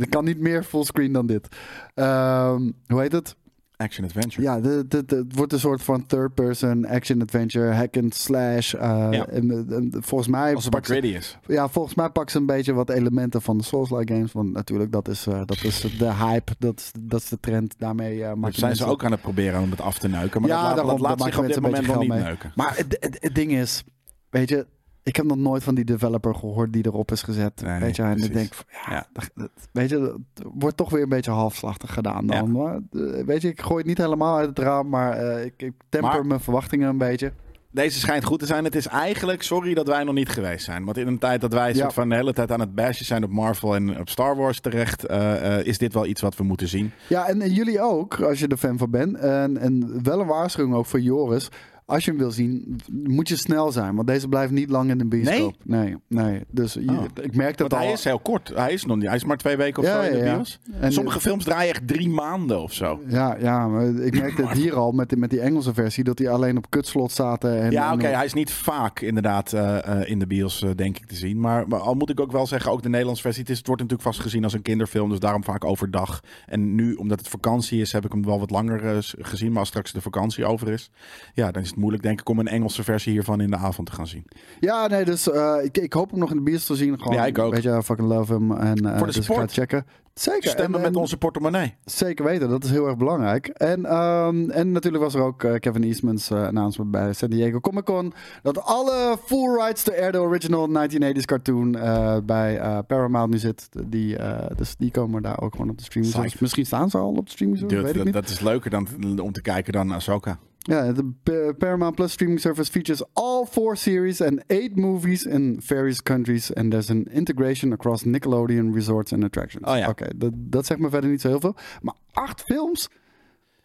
Er kan niet meer fullscreen dan dit. Um, hoe heet het? Action adventure. Ja, het wordt een soort van third person, action adventure, hack and slash. Uh, ja. en, en, volgens mij als het pak gritty is. Ja, volgens mij pakt ze een beetje wat elementen van de Souls-like games. Want natuurlijk, dat is, uh, dat is de hype, dat is, dat is de trend. Daarmee uh, dus zijn ze ook aan het proberen om het af te neuken. Maar ja, dat laat, daarom, dat laat zich op dit moment nog niet mee. neuken. Maar het, het, het ding is, weet je... Ik heb nog nooit van die developer gehoord die erop is gezet. Nee, weet je, en ik denk, ja, ja. Dat, dat, weet je, dat wordt toch weer een beetje halfslachtig gedaan dan. Ja. Maar, weet je, ik gooi het niet helemaal uit het raam, maar uh, ik, ik temper maar... mijn verwachtingen een beetje. Deze schijnt goed te zijn. Het is eigenlijk, sorry dat wij nog niet geweest zijn. Want in een tijd dat wij ja. soort van de hele tijd aan het bashen zijn op Marvel en op Star Wars terecht, uh, uh, is dit wel iets wat we moeten zien. Ja, en, en jullie ook, als je er fan van bent. En, en wel een waarschuwing ook voor Joris. Als je hem wil zien, moet je snel zijn. Want deze blijft niet lang in de bioscoop. Nee? Nee, nee. Dus je, oh. ik merk dat want al... hij is heel kort. Hij is nog niet. Hij is maar twee weken of ja, zo in de ja. bios. En sommige films draaien echt drie maanden of zo. Ja, ja, maar ik merk dat hier al met die, met die Engelse versie... dat die alleen op kutslot zaten. En, ja, oké. Okay, hij is niet vaak inderdaad uh, uh, in de bios, uh, denk ik, te zien. Maar, maar al moet ik ook wel zeggen, ook de Nederlandse versie... Het, is, het wordt natuurlijk vast gezien als een kinderfilm. Dus daarom vaak overdag. En nu, omdat het vakantie is, heb ik hem wel wat langer uh, gezien. Maar als straks de vakantie over is... Ja, dan is moeilijk, denk ik, om een Engelse versie hiervan in de avond te gaan zien. Ja, nee, dus uh, ik, ik hoop hem nog in de bios te zien. Gewoon, ja, ik ook. Weet je, I fucking love him. En, uh, voor de dus support. Ik ga checken. Zeker. Stemmen en, met en, onze portemonnee. Zeker weten, dat is heel erg belangrijk. En, um, en natuurlijk was er ook uh, Kevin Eastman's uh, announcement bij San Diego Comic-Con. Dat alle full rights to air the original negentien tachtiger cartoon uh, bij uh, Paramount nu zit. Die, uh, dus die komen daar ook gewoon op de streaming. Misschien staan ze al op de streaming. Dude, weet ik niet. Dat is leuker dan om te kijken dan Ahsoka. Ja, de Paramount Plus streaming service features all four series and eight movies in various countries. And there's an integration across Nickelodeon resorts and attractions. Oh ja. Oké, okay, dat, dat zegt me verder niet zo heel veel. Maar acht films?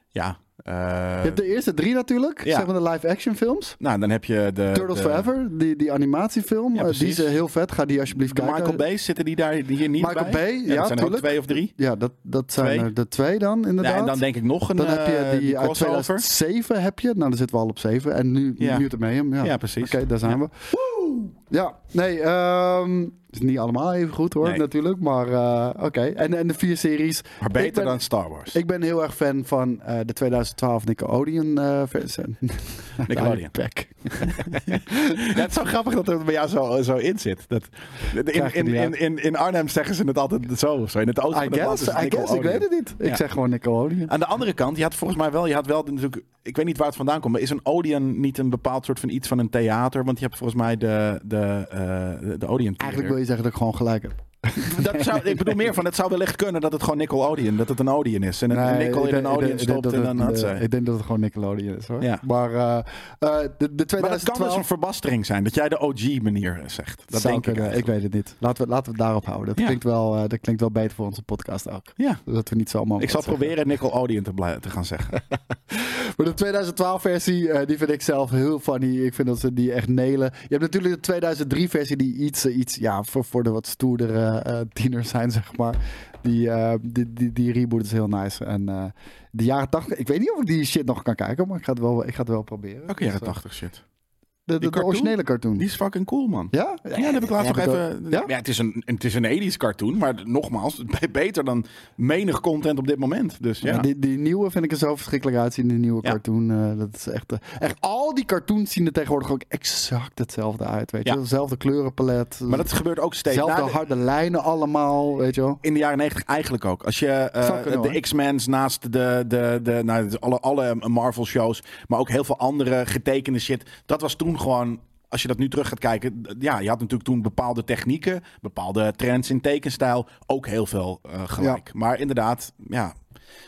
Ja. Uh... Je hebt de eerste drie natuurlijk, ja. Zeg maar de live-action films. Nou, dan heb je de... Turtles de... Forever, die, die animatiefilm. Ja, uh, die is uh, heel vet, ga die alsjeblieft de kijken. Michael Bay, zitten die daar die hier niet Michael bij? Michael Bay, ja, ja, dat zijn tuurlijk. Ook twee of drie. Ja, dat, dat zijn twee. Er de twee dan, inderdaad. Ja, en dan denk ik nog een Dan uh, heb je die, die uit tweeduizend zeven heb je. Nou, dan zitten we al op zeven. En nu ja. Mutant Mayhem. Ja, ja precies. Oké, okay, daar zijn ja. we. Woe! Ja, nee, um, is niet allemaal even goed hoor, nee. natuurlijk, maar uh, oké. Okay. En, en de vier series. Maar beter ben, dan Star Wars. Ik ben heel erg fan van uh, de tweeduizend twaalf Nickelodeon uh, versie. Nickelodeon. Ja, het is zo grappig dat het bij jou zo, zo in zit. Dat, in, in, in, in, in Arnhem zeggen ze het altijd zo of zo. In het oosten van de land is het Nickelodeon. Ik weet het niet. Ja. Ik zeg gewoon Nickelodeon. Aan de andere kant, je had volgens mij wel, je had wel natuurlijk, ik weet niet waar het vandaan komt, maar is een Odeon niet een bepaald soort van iets van een theater? Want je hebt volgens mij de... de De, uh, de Odeon. Eigenlijk wil je zeggen dat ik gewoon gelijk heb. Dat zou, ik bedoel meer van, het zou wellicht kunnen dat het gewoon Nickelodeon, dat het een Odeon is. En nee, een Nickel in een Odeon stopt en dan had zij. Ik denk dat het gewoon Nickelodeon is hoor. Ja. Maar, uh, de, de tweeduizend twaalf... maar het kan dus een verbastering zijn, dat jij de O G manier zegt. Dat zou denk kunnen, ik, ik weet het niet. Laten we, laten we het daarop houden. Dat, ja. klinkt wel, uh, dat klinkt wel beter voor onze podcast ook. Ja. Dat we niet zo allemaal... Ik zal zeggen. proberen Nickelodeon te, blij- te gaan zeggen. Maar de tweeduizend twaalf versie, uh, die vind ik zelf heel funny. Ik vind dat ze die echt nelen. Je hebt natuurlijk de tweeduizend drie versie die iets, uh, iets ja, voor, voor de wat stoerdere Uh, tieners zijn, zeg maar. Die, uh, die, die, die reboot is heel nice. En uh, de jaren tachtig... Ik weet niet of ik die shit nog kan kijken, maar ik ga het wel, ik ga het wel proberen. Welke jaren tachtig shit? De, de, de originele cartoon. Die is fucking cool, man. Ja? Ja, ja dat heb ik laatst nog even... Ja? Ja, het is een, het is een ethisch cartoon, maar nogmaals, beter dan menig content op dit moment. Dus, ja. Ja, die, die nieuwe vind ik er zo verschrikkelijk uitzien, die nieuwe ja. cartoon. Uh, dat is echt, uh, echt... Al die cartoons zien er tegenwoordig ook exact hetzelfde uit, weet je. Ja. Hetzelfde kleurenpalet. Maar dat gebeurt ook steeds. Zelfde harde de... lijnen allemaal, weet je wel. In de jaren negentig eigenlijk ook. Als je uh, de X-Men's naast de... de, de nou, alle, alle Marvel-shows, maar ook heel veel andere getekende shit. Dat was toen gewoon, als je dat nu terug gaat kijken, ja, je had natuurlijk toen bepaalde technieken, bepaalde trends in tekenstijl, ook heel veel uh, gelijk. Ja. Maar inderdaad, ja,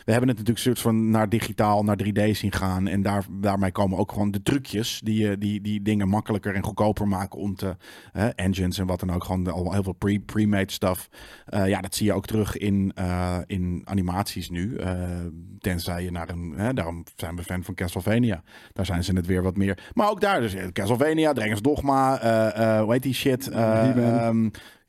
we hebben het natuurlijk soort van naar digitaal, naar drie D zien gaan en daar, daarmee komen ook gewoon de trucjes die, die, die dingen makkelijker en goedkoper maken om te, uh, engines en wat dan ook, gewoon al heel veel pre, pre-made stuff. Uh, ja, dat zie je ook terug in, uh, in animaties nu, uh, tenzij je naar een, uh, daarom zijn we fan van Castlevania. Daar zijn ze het weer wat meer, maar ook daar dus Castlevania, Dragon's Dogma, uh, uh, hoe heet die shit? Uh,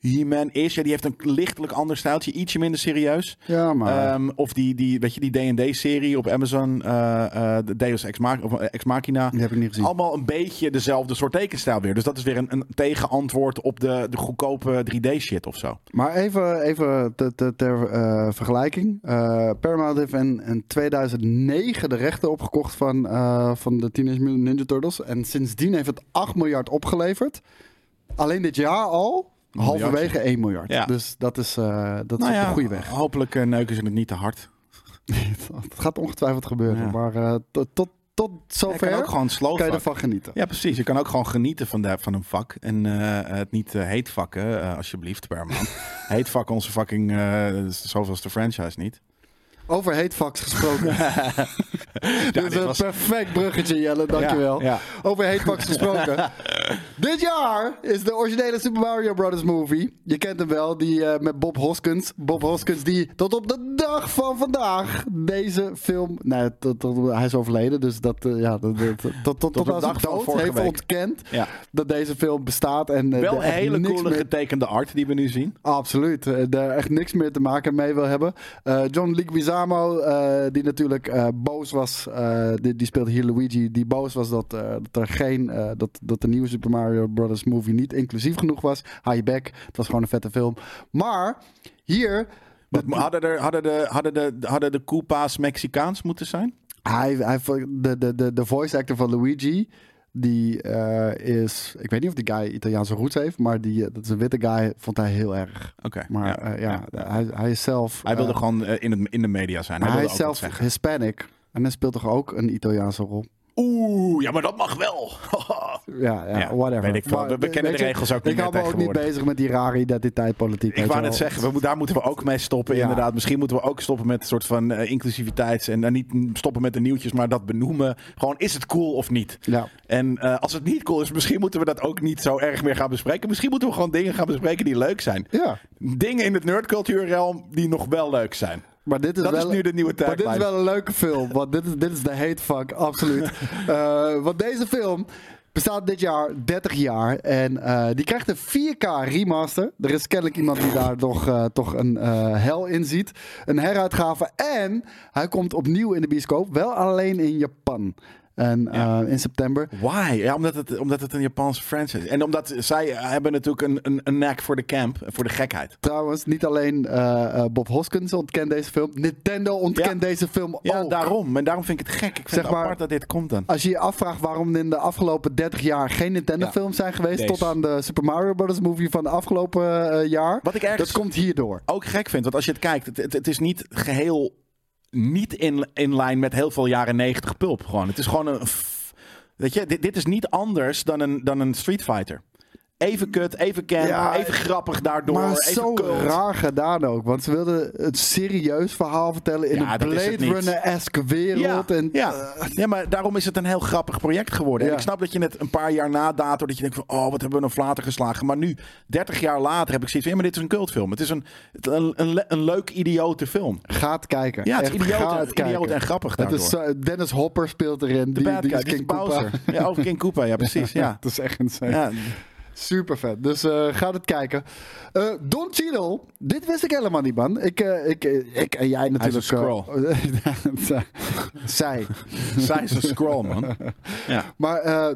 He-Man is, ja, die heeft een lichtelijk ander stijltje, ietsje minder serieus. Ja, maar... Um, of die, die, weet je, die D en D-serie op Amazon, uh, uh, de Deus Ex, Ma- of Ex Machina. Die heb ik niet gezien. Allemaal een beetje dezelfde soort tekenstijl weer. Dus dat is weer een, een tegenantwoord op de, de goedkope drie D-shit of zo. Maar even, even ter, ter, ter uh, vergelijking. Uh, Paramount heeft in, in tweeduizend negen de rechten opgekocht van, uh, van de Teenage Mutant Ninja Turtles. En sindsdien heeft het acht miljard opgeleverd. Alleen dit jaar al... Halverwege één miljard. Ja. Dus dat is, uh, dat nou is op ja, de goede weg. Hopelijk uh, neuken ze het niet te hard. Het gaat ongetwijfeld gebeuren. Ja. Maar uh, tot, tot, tot zover ja, kan vak. je ervan genieten. Ja, precies. Je kan ook gewoon genieten van, de, van een vak. En uh, het niet uh, heet vakken, uh, alsjeblieft, Berman. Heet vakken onze fucking uh, zoveelste franchise niet. Over heetfax gesproken. ja, dit is een was... perfect bruggetje, Jelle. Dankjewel. Ja, ja. Over heetfax gesproken. Dit jaar is de originele Super Mario Brothers movie. Je kent hem wel, die uh, met Bob Hoskins. Bob Hoskins die tot op de dag van vandaag deze film... Nee, tot, tot, hij is overleden, dus dat, uh, ja, dat, dat, tot, tot, tot, tot aan zijn dood heeft week. ontkend ja. dat deze film bestaat. En, uh, wel hele coole meer... getekende art die we nu zien. Absoluut. Uh, daar echt niks meer te maken mee wil hebben. Uh, John Leguizamo. Uh, die natuurlijk uh, boos was, uh, die, die speelde hier Luigi, die boos was dat, uh, dat er geen, uh, dat, dat de nieuwe Super Mario Brothers movie niet inclusief genoeg was. High back, het was gewoon een vette film. Maar hier... But, de, hadden, er, hadden, de, hadden, de, hadden de Koopa's Mexicaans moeten zijn? Hij, hij, de, de, de, de voice actor van Luigi, die uh, is... Ik weet niet of die guy Italiaanse roots heeft, maar die, dat is een witte guy, vond hij heel erg. Oké. Okay, maar ja, uh, ja, ja. Hij, hij is zelf... Hij wilde uh, gewoon in, het, in de media zijn. Hij, hij is zelf Hispanic. En hij speelt toch ook een Italiaanse rol? Oeh, ja, maar dat mag wel. ja, ja, ja, whatever. Weet ik maar, we, we kennen de regels je, ook niet ik meer. Ik hou me ook niet bezig met die rare identiteitspolitiek. Ik wou net zeggen, we, daar moeten we ook mee stoppen. Ja. Inderdaad, misschien moeten we ook stoppen met een soort van uh, inclusiviteits... en uh, niet stoppen met de nieuwtjes, maar dat benoemen. Gewoon, is het cool of niet? Ja. En uh, als het niet cool is, misschien moeten we dat ook niet zo erg meer gaan bespreken. Misschien moeten we gewoon dingen gaan bespreken die leuk zijn. Ja. Dingen in het nerdcultuurrealm die nog wel leuk zijn. Maar dit is, dat wel, is nu de nieuwe tagline. Maar dit is wel een leuke film. Want dit is, dit is de hate fuck, absoluut. uh, want deze film bestaat dit jaar dertig jaar. En uh, die krijgt een vier K remaster. Er is kennelijk iemand die daar toch, uh, toch een uh, hel in ziet. Een heruitgave. En hij komt opnieuw in de bioscoop. Wel alleen in Japan. En ja. uh, in september. Why? Ja, omdat het, omdat het een Japanse franchise is. En omdat zij hebben natuurlijk een, een, een knack voor de camp. Voor de gekheid. Trouwens, niet alleen uh, Bob Hoskins ontkent deze film. Nintendo ontkent ja. deze film ja, ook. Ja, daarom. En daarom vind ik het gek. Ik vind zeg het apart maar, dat dit komt dan. Als je je afvraagt waarom in de afgelopen dertig jaar geen Nintendo ja. films zijn geweest. Deze. Tot aan de Super Mario Brothers movie van de afgelopen uh, jaar. Wat ik ergens dat komt hierdoor. Ook gek vind. Want als je het kijkt. Het, het, het is niet geheel... Niet in, in lijn met heel veel jaren negentig pulp. Gewoon. Het is gewoon een. Weet je, dit, dit is niet anders dan een, dan een Street Fighter. Even kut, even camp, ja, even grappig daardoor. Maar even zo cult. Raar gedaan ook. Want ze wilden het serieus verhaal vertellen in ja, een Blade Runner-esque wereld. Ja, en, ja. Uh, ja, maar daarom is het een heel grappig project geworden. Ja. En ik snap dat je net een paar jaar na dato, dat je denkt van, oh, wat hebben we een flater geslagen. Maar nu, dertig jaar later, heb ik zoiets van, ja, maar dit is een cultfilm. Het is een, een, een, een leuk, idiote film. Gaat kijken. Ja, het is idioot, gaat idioot kijken. En grappig daardoor. Is, uh, Dennis Hopper speelt erin. De bad die, guy, die is King Bowser. Ja, over King Koopa, ja, precies. Ja, ja. Dat is echt insane. Ja. Super vet. Dus uh, ga het kijken. Uh, Don Cheadle. Dit wist ik helemaal niet, man. Ik, uh, ik, ik en jij natuurlijk. Uh, Zij. Zij is een scroll, man. Ja. Maar uh,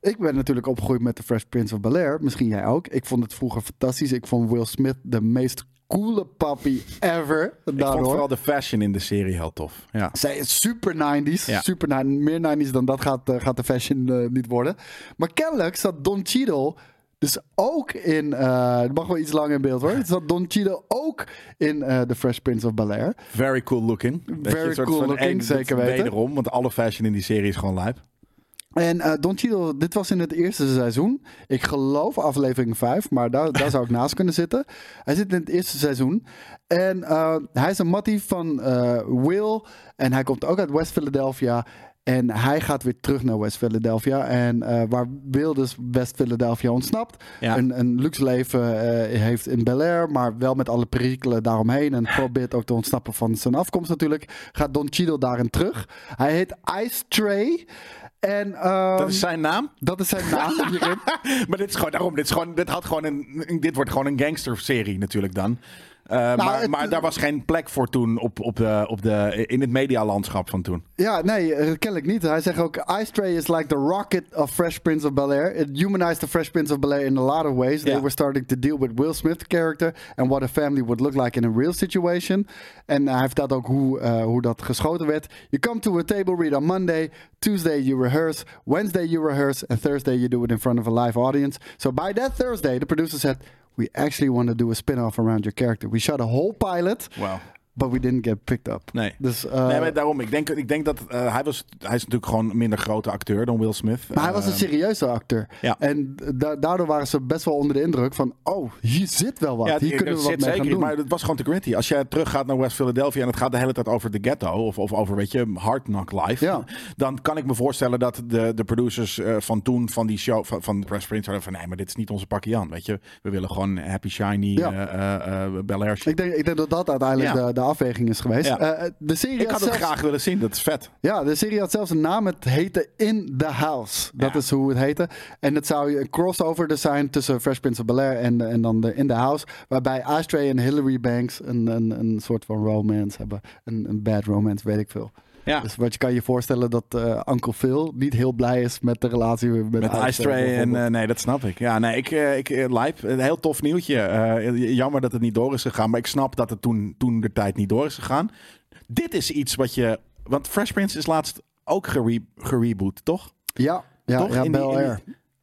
ik ben natuurlijk opgegroeid met de Fresh Prince of Bel-Air. Misschien jij ook. Ik vond het vroeger fantastisch. Ik vond Will Smith de meest coole papi ever. Daardoor. Ik vond vooral de fashion in de serie heel tof. Ja. Zij is super nineties. Ja. Super, meer nineties dan dat gaat, uh, gaat de fashion uh, niet worden. Maar kennelijk zat Don Cheadle... Dus ook in... Uh, het mag wel iets langer in beeld hoor. Het zat Don Cheadle ook in uh, The Fresh Prince of Bel-Air. Very cool looking. Very cool looking, zeker weten. Wederom, want alle fashion in die serie is gewoon lijp. En uh, Don Cheadle, dit was in het eerste seizoen. Ik geloof aflevering vijf, maar daar, daar zou ik naast kunnen zitten. Hij zit in het eerste seizoen. En uh, hij is een mattie van uh, Will. En hij komt ook uit West Philadelphia... En hij gaat weer terug naar West Philadelphia. En uh, waar Will dus West Philadelphia ontsnapt. Ja. Een, een luxe leven uh, heeft in Bel-Air. Maar wel met alle perikelen daaromheen. En probeert ook te ontsnappen van zijn afkomst natuurlijk. Gaat Don Cheadle daarin terug. Hij heet Ice Tray. En, um, dat is zijn naam? Dat is zijn naam hierin. Maar dit is gewoon daarom. Dit, is gewoon, dit, had gewoon een, dit wordt gewoon een gangsterserie natuurlijk dan. Uh, nou, maar, het, maar daar was geen plek voor toen op, op de, op de, in het medialandschap van toen. Ja, nee, kennelijk niet. Hij zegt ook, Ice Tray is like the rocket of Fresh Prince of Bel-Air. It humanized the Fresh Prince of Bel-Air in a lot of ways. Yeah. They were starting to deal with Will Smith's character and what a family would look like in a real situation. En hij vertelt ook hoe, uh, hoe dat geschoten werd. You come to a table read on Monday, Tuesday you rehearse, Wednesday you rehearse and Thursday you do it in front of a live audience. So by that Thursday, the producer said... We actually want to do a spin-off around your character. We shot a whole pilot, wow. But we didn't get picked up. Nee, dus, uh, nee maar daarom. Ik denk, ik denk dat uh, hij was... Hij is natuurlijk gewoon een minder grote acteur dan Will Smith. Maar uh, hij was een serieuze acteur. Ja. En da- daardoor waren ze best wel onder de indruk van... Oh, hier zit wel wat. Ja, hier kunnen we wat mee zeker, gaan doen. Maar het was gewoon te gritty. Als jij teruggaat naar West Philadelphia... en het gaat de hele tijd over de ghetto... of, of over, weet je, Hard Knock Life... Ja. Dan kan ik me voorstellen dat de, de producers uh, van toen... van die show, van, van Press Prince... hadden van nee, maar dit is niet onze pakje aan. Weet je, we willen gewoon happy, shiny... Ja. Uh, uh, Bel-Air shit. Ik denk, ik denk dat dat uiteindelijk... Ja. De, de afweging is geweest. Ja. Uh, de serie ik had het zelfs... graag willen zien, dat is vet. Ja, de serie had zelfs een naam. Het heette In The House. Dat ja. is hoe het heette. En het zou een crossover dus zijn tussen Fresh Prince of Bel-Air en, en dan de In The House. Waarbij Astray en Hilary Banks een, een, een soort van romance hebben. Een, een bad romance, weet ik veel. Ja. Dus wat je kan je voorstellen dat uh, Uncle Phil niet heel blij is met de relatie met, met Ice Tray. En, uh, nee, dat snap ik. Ja, nee, ik, uh, ik uh, lijp. Een heel tof nieuwtje. Uh, jammer dat het niet door is gegaan. Maar ik snap dat het toen, toen de tijd niet door is gegaan. Dit is iets wat je... Want Fresh Prince is laatst ook gere- gereboot, toch? Ja, ja, toch? Ja, in Bel-Air.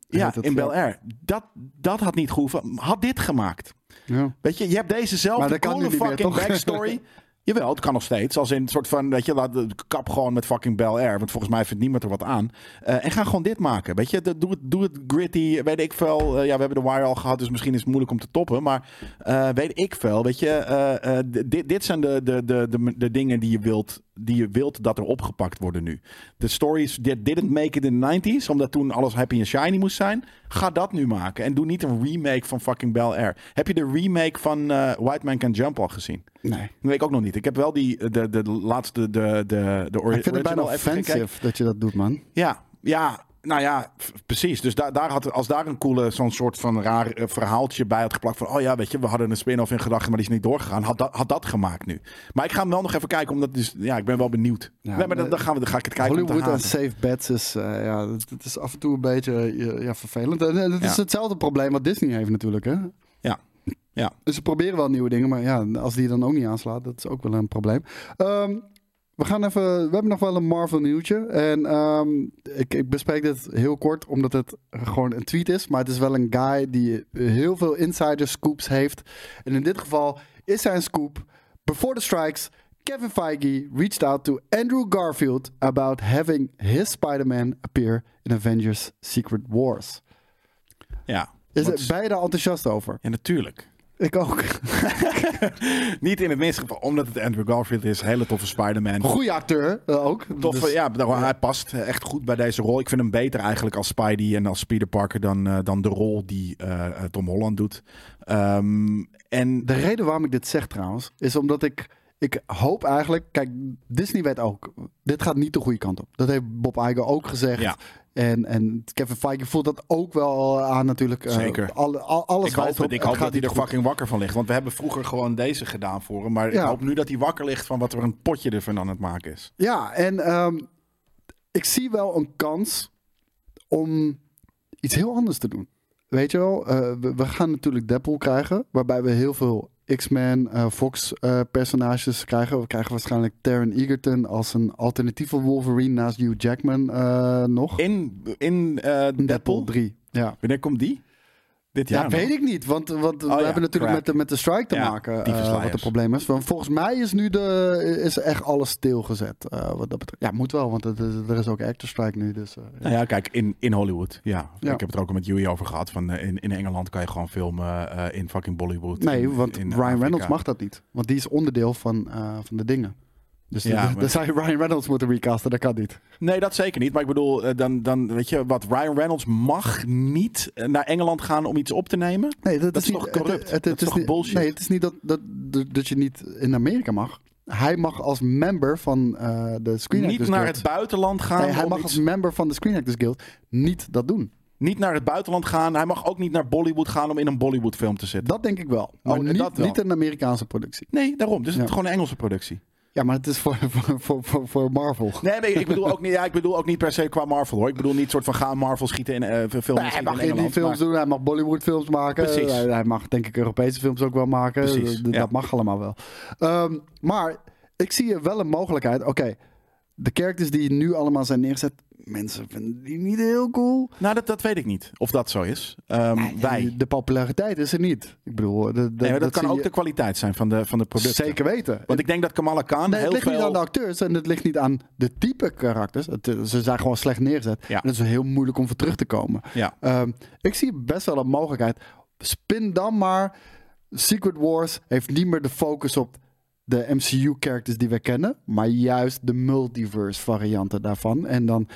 Ja, in Bel-Air. Dat, dat had niet gehoeven. Had dit gemaakt. Ja. Weet je, je hebt dezezelfde coole fucking meer, backstory... Jawel, het kan nog steeds. Als in een soort van, weet je, laat de kap gewoon met fucking Bel-Air. Want volgens mij vindt niemand er wat aan. Uh, en ga gewoon dit maken, weet je. De, doe, het, doe het gritty, weet ik veel. Uh, ja, we hebben de Wire al gehad, dus misschien is het moeilijk om te toppen. Maar uh, weet ik veel, weet je. Uh, uh, dit, dit zijn de, de, de, de, de dingen die je wilt... die je wilt dat er opgepakt worden nu. De stories that didn't make it in de nineties... omdat toen alles happy and shiny moest zijn... ga dat nu maken. En doe niet een remake van fucking Bel-Air. Heb je de remake van uh, White Man Can Jump al gezien? Nee. Dat weet ik ook nog niet. Ik heb wel die de, de laatste... de, de, de ori- ik vind het bijna offensive dat je dat doet, man. Ja, ja. Nou ja, f- precies. Dus da- daar had, als daar een coole, zo'n soort van raar uh, verhaaltje bij had geplakt van, oh ja, weet je, we hadden een spin-off in gedachten, maar die is niet doorgegaan. Had dat, had dat gemaakt nu. Maar ik ga hem wel nog even kijken, omdat dus, ja, ik ben wel benieuwd. Ja, nee, maar dan, dan, gaan we, dan ga ik het kijken. Hollywood en safe bets is, uh, ja, het is af en toe een beetje uh, ja, vervelend. En het is ja. hetzelfde probleem wat Disney heeft natuurlijk, hè? Ja. Ja. Dus ze proberen wel nieuwe dingen, maar ja, als die dan ook niet aanslaat, dat is ook wel een probleem. Um, We gaan even. We hebben nog wel een Marvel nieuwtje. En um, ik, ik bespreek dit heel kort, omdat het gewoon een tweet is. Maar het is wel een guy die heel veel insider scoops heeft. En in dit geval is zijn scoop. Before the strikes, Kevin Feige reached out to Andrew Garfield about having his Spider-Man appear in Avengers Secret Wars. Ja. Is het beide enthousiast over? Ja, natuurlijk. Ik ook. Niet in het minste geval, omdat het Andrew Garfield is. Hele toffe Spider-Man. Goeie acteur uh, ook. Toffe, dus, ja, ja, hij past echt goed bij deze rol. Ik vind hem beter eigenlijk als Spidey en als Peter Parker dan, uh, dan de rol die uh, Tom Holland doet. Um, en de reden waarom ik dit zeg trouwens, is omdat ik... Ik hoop eigenlijk... Kijk, Disney weet ook. Dit gaat niet de goede kant op. Dat heeft Bob Iger ook gezegd. Ja. En, en Kevin Feige voelt dat ook wel aan natuurlijk. Zeker. Uh, al, al, alles ik hoop, op, ik hoop dat hij er goed. fucking wakker van ligt. Want we hebben vroeger gewoon deze gedaan voor hem. Maar ja. Ik hoop nu dat hij wakker ligt van wat er een potje ervan aan het maken is. Ja, en um, ik zie wel een kans om iets heel anders te doen. Weet je wel, uh, we, we gaan natuurlijk Deadpool krijgen. Waarbij we heel veel... X-Men, uh, Fox-personages uh, krijgen. We krijgen waarschijnlijk Taron Egerton als een alternatieve Wolverine naast Hugh Jackman uh, nog. In, in uh, Deadpool? Deadpool drie, ja. Wanneer komt die? Dit jaar? Ja, weet ik niet, want, want oh, we ja, hebben natuurlijk met de, met de strike te ja, maken uh, wat het probleem is. Want volgens mij is nu de, is echt alles stilgezet. Uh, wat dat betreft. Ja, moet wel, want het, er is ook actor strike nu. Dus, uh, ja. Nou ja, kijk, in, in Hollywood. Ja. ja, ik heb het er ook al met Joey over gehad. Van, uh, in, in Engeland kan je gewoon filmen uh, in fucking Bollywood. Nee, in, want in Ryan Reynolds mag dat niet. Want die is onderdeel van, uh, van de dingen. Dus ja, dan maar... zou je Ryan Reynolds moeten recasten, dat kan niet. Nee, dat zeker niet. Maar ik bedoel, dan, dan weet je wat, Ryan Reynolds mag niet naar Engeland gaan om iets op te nemen. Nee, dat, dat is, is toch niet, corrupt? Het, het, dat het is toch niet, bullshit? Nee, het is niet dat, dat, dat je niet in Amerika mag. Hij mag als member van uh, de Screen Actors Guild. Niet naar het buitenland gaan. Nee, hij mag iets... als member van de Screen Actors Guild niet dat doen. Niet naar het buitenland gaan. Hij mag ook niet naar Bollywood gaan om in een Bollywood film te zitten. Dat denk ik wel. Maar oh, niet, dat wel. Niet een Amerikaanse productie. Nee, daarom. Dus ja. Het is gewoon een Engelse productie. Ja, maar het is voor, voor, voor, voor Marvel. Nee, nee, ik bedoel ook niet. Ja, ik bedoel ook niet per se qua Marvel, hoor. Ik bedoel niet soort van gaan Marvel schieten in uh, films. Nee, hij mag in die films maar... doen. Hij mag Bollywood films maken. Precies. Hij, hij mag denk ik Europese films ook wel maken. Precies. Dat, ja. dat mag allemaal wel. Um, maar ik zie er wel een mogelijkheid. Oké, okay, de characters die nu allemaal zijn neergezet. Mensen vinden die niet heel cool. Nou, dat, dat weet ik niet. Of dat zo is. Um, nee, wij. De populariteit is er niet. Ik bedoel... De, de, nee, maar dat, dat kan ook je... de kwaliteit zijn van de, van de producten. Zeker weten. Want ik denk dat Kamala Khan nee, heel veel... Het ligt veel... niet aan de acteurs en het ligt niet aan de type karakters. Het, ze zijn gewoon slecht neergezet. Ja. En het is heel moeilijk om voor terug te komen. Ja. Um, ik zie best wel een mogelijkheid. Spin dan maar. Secret Wars heeft niet meer de focus op... de M C U-characters die we kennen, maar juist de multiverse-varianten daarvan. En dan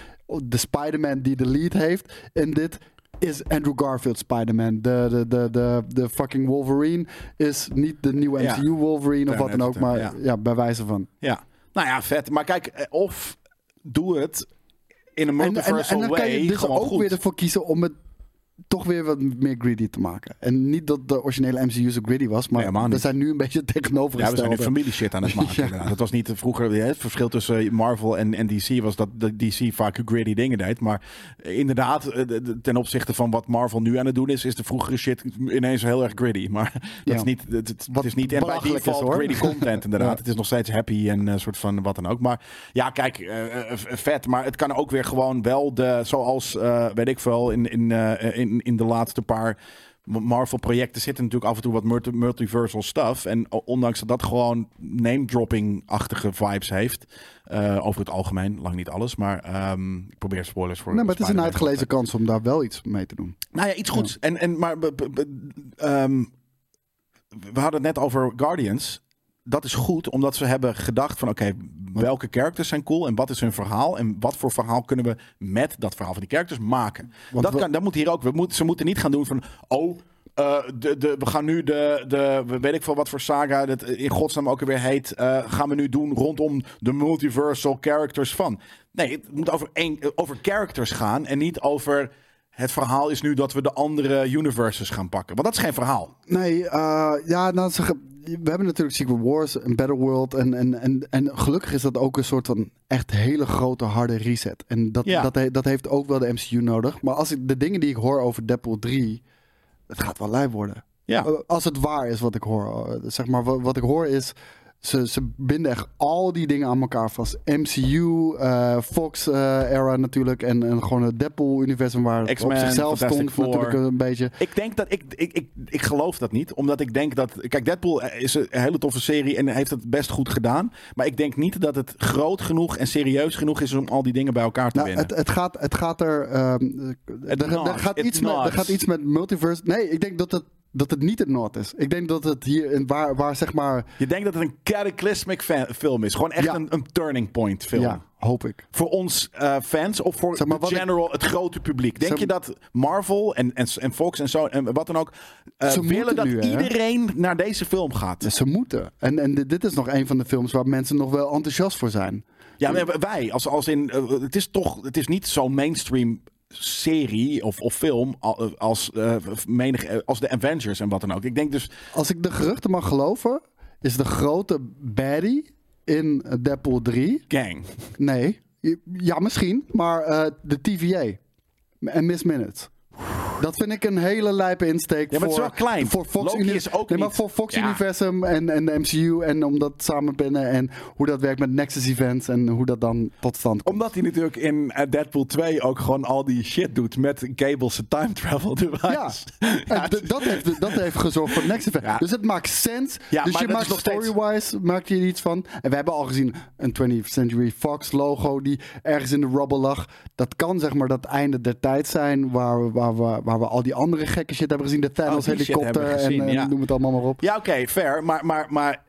de Spider-Man die de lead heeft. En dit is Andrew Garfield Spider-Man. De, de, de, de, de fucking Wolverine is niet de nieuwe M C U-Wolverine ja. of wat dan ook, maar ja. ja, bij wijze van. Ja, nou ja, vet. Maar kijk, of doe het in een multiversal way. En, en, en dan kan je dus ook goed. weer ervoor kiezen om het toch weer wat meer greedy te maken. En niet dat de originele M C U zo greedy was, maar nee, we zijn nu een beetje tegenovergesteld. Ja, we zijn nu familie shit aan het maken. ja. Dat was niet vroeger... Het verschil tussen Marvel en, en D C was dat D C vaak greedy dingen deed. Maar inderdaad, ten opzichte van wat Marvel nu aan het doen is, is de vroegere shit ineens heel erg greedy. Maar dat ja. is niet... Het, het, het is niet en bij default is, greedy content, inderdaad. ja. Het is nog steeds happy en uh, soort van wat dan ook. Maar ja, kijk, uh, vet. Maar het kan ook weer gewoon wel de... Zoals, uh, weet ik veel, in... in, uh, in In de laatste paar Marvel-projecten zitten natuurlijk af en toe wat multi- multiversal stuff. En ondanks dat dat gewoon name-dropping-achtige vibes heeft. Uh, over het algemeen, lang niet alles. Maar um, ik probeer spoilers voor... Nee, maar het is een uitgelezen kans om daar wel iets mee te doen. Nou ja, iets goeds. Ja. En, en, maar b- b- b- um, we hadden het net over Guardians. Dat is goed, omdat ze hebben gedacht van... oké, okay, welke characters zijn cool en wat is hun verhaal... en wat voor verhaal kunnen we met dat verhaal van die characters maken. Want dat, we... kan, dat moet hier ook. We moet, ze moeten niet gaan doen van... oh, uh, de, de, we gaan nu de, de... weet ik veel wat voor saga dat in godsnaam ook weer heet... Uh, gaan we nu doen rondom de multiversal characters van. Nee, het moet over, een, over characters gaan en niet over... Het verhaal is nu dat we de andere universes gaan pakken. Want dat is geen verhaal. Nee, uh, ja, nou, we hebben natuurlijk Secret Wars en Battleworld. En, en, en, en gelukkig is dat ook een soort van echt hele grote harde reset. En dat, ja. dat, he, dat heeft ook wel de M C U nodig. Maar als ik de dingen die ik hoor over Deadpool drie, het gaat wel lui worden. Ja. Als het waar is wat ik hoor. Zeg maar, wat, wat ik hoor is... Ze, ze binden echt al die dingen aan elkaar vast. M C U, uh, Fox-era uh, natuurlijk. En, en gewoon het Deadpool-universum waar het X-Men, op zichzelf stond voor. Natuurlijk een beetje. Ik denk dat... Ik, ik, ik, ik geloof dat niet. Omdat ik denk dat... Kijk, Deadpool is een hele toffe serie en heeft het best goed gedaan. Maar ik denk niet dat het groot genoeg en serieus genoeg is om al die dingen bij elkaar te nou, winnen. Het, het, gaat, het gaat er... Um, het er, er gaat iets met, er gaat iets met multiverse... Nee, ik denk dat het... Dat het niet het Noord is. Ik denk dat het hier... In waar, waar zeg maar... Je denkt dat het een cataclysmic fan- film is. Gewoon echt ja. een, een turning point film. Ja, hoop ik. Voor ons uh, fans of voor zeg maar, general, ik... het grote publiek. Denk zeg... je dat Marvel en, en, en Fox en zo en wat dan ook... Uh, willen dat nu, iedereen hè? naar deze film gaat? Ja, ze moeten. En, en dit is nog een van de films waar mensen nog wel enthousiast voor zijn. Ja, maar wij. Als, als in, uh, het is toch... Het is niet zo'n mainstream... serie of, of film als, uh, menig, als de Avengers en wat dan ook. Ik denk dus... Als ik de geruchten mag geloven, is de grote baddie in Deadpool drie... Gang. Nee. Ja, misschien, maar uh, de T V A en Miss Minutes. Dat vind ik een hele lijpe insteek. Ja, maar voor, het is wel klein. Voor Fox Loki Uni- is ook nee, maar voor Fox ja. Universum en, en de M C U en om dat samen binnen en hoe dat werkt met Nexus Events en hoe dat dan tot stand komt. Omdat hij natuurlijk in Deadpool twee ook gewoon al die shit doet met Gable's time travel device. Ja, ja. D- dat, heeft, dat heeft gezorgd voor Nexus Events. Ja. Dus het maakt sens. Ja, dus je maakt story-wise steeds... maak je iets van. En we hebben al gezien een twentieth Century Fox logo die ergens in de rubble lag. Dat kan zeg maar dat einde der tijd zijn waar, waar we waar we al die andere gekke shit hebben gezien. De Thanos oh, helikopter gezien, en, en ja. noem het allemaal maar op. Ja, oké, okay, fair. Maar, maar, maar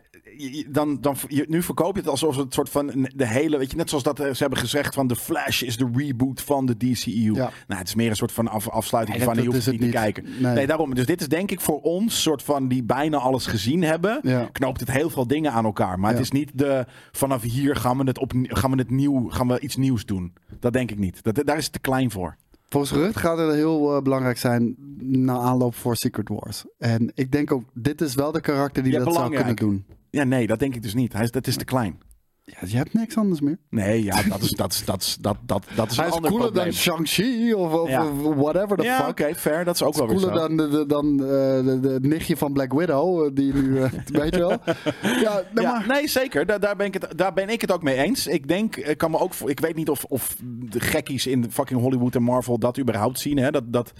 dan, dan, nu verkoop je het alsof het soort van de hele... Weet je, net zoals dat ze hebben gezegd van... de Flash is de reboot van de D C E U. Ja. Nou, het is meer een soort van af, afsluiting nee, van... je hoeft niet te kijken. Nee. nee, daarom. Dus dit is denk ik voor ons... soort van die bijna alles gezien hebben... Ja. knoopt het heel veel dingen aan elkaar. Maar ja. het is niet de... vanaf hier gaan we, het op, gaan we, het nieuw, gaan we iets nieuws doen. Dat denk ik niet. Dat, daar is het te klein voor. Volgens gerucht gaat het heel uh, belangrijk zijn na aanloop voor Secret Wars. En ik denk ook, dit is wel de karakter die ja, dat belangrijk. zou kunnen doen. Ja, nee, dat denk ik dus niet. Hij is, dat is te klein. Ja, je hebt niks anders meer. Nee, ja, dat is, dat is, dat is, dat, dat, dat is een ander probleem. Hij is cooler dan Shang-Chi of, of, ja. of whatever the ja, fuck. Ja, oké, okay, fair. Dat is ook wel weer zo. Cooler dan, dan, dan uh, de, de nichtje van Black Widow, die nu, uh, weet je wel. Ja, nou ja, maar... Nee, zeker. Daar, daar, ben ik het, daar ben ik het ook mee eens. Ik denk, ik kan me ook... Ik weet niet of, of de gekkies in fucking Hollywood en Marvel dat überhaupt zien, hè. Dat... dat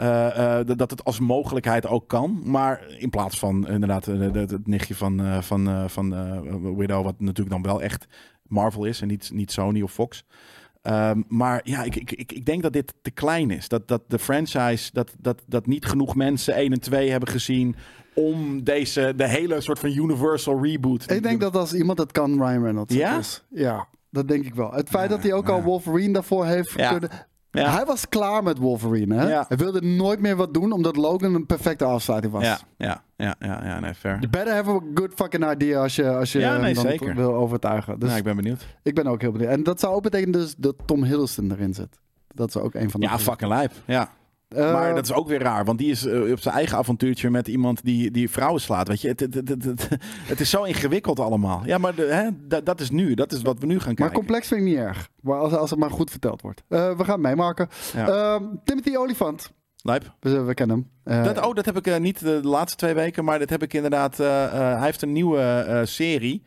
Uh, uh, d- dat het als mogelijkheid ook kan. Maar in plaats van inderdaad het nichtje van, uh, van, uh, van uh, Widow... wat natuurlijk dan wel echt Marvel is en niet, niet Sony of Fox. Um, maar ja, ik, ik, ik, ik denk dat dit te klein is. Dat, dat de franchise, dat, dat, dat niet genoeg mensen één en twee hebben gezien... om deze, de hele soort van universal reboot... Ik denk dat als iemand dat kan, Ryan Reynolds. Ja? Is. Ja, dat denk ik wel. Het feit ja, dat hij ook ja. al Wolverine daarvoor heeft ja. kunnen... Ja. Hij was klaar met Wolverine, hè? Ja. Hij wilde nooit meer wat doen, omdat Logan een perfecte afsluiting was. Ja, ja, ja, ja, ja nee, fair. You better have a good fucking idea als je, als je ja, nee, hem dan wil overtuigen. Dus ja, ik ben benieuwd. Ik ben ook heel benieuwd. En dat zou ook betekenen dus dat Tom Hiddleston erin zit. Dat is ook een van de... Ja, fucking lijp, ja. Uh, maar dat is ook weer raar, want die is uh, op zijn eigen avontuurtje met iemand die, die vrouwen slaat. Weet je, het, het, het, het, het, het is zo ingewikkeld allemaal. Ja, maar de, hè, d- dat is nu, dat is wat we nu gaan kijken. Maar complex vind ik niet erg, maar als, als het maar goed verteld wordt. Uh, we gaan meemaken. Ja. Uh, Timothy Oliphant. Lijp. We, we kennen hem. Uh, dat, oh, dat heb ik uh, niet de laatste twee weken, maar dat heb ik inderdaad... Uh, uh, hij heeft een nieuwe uh, serie.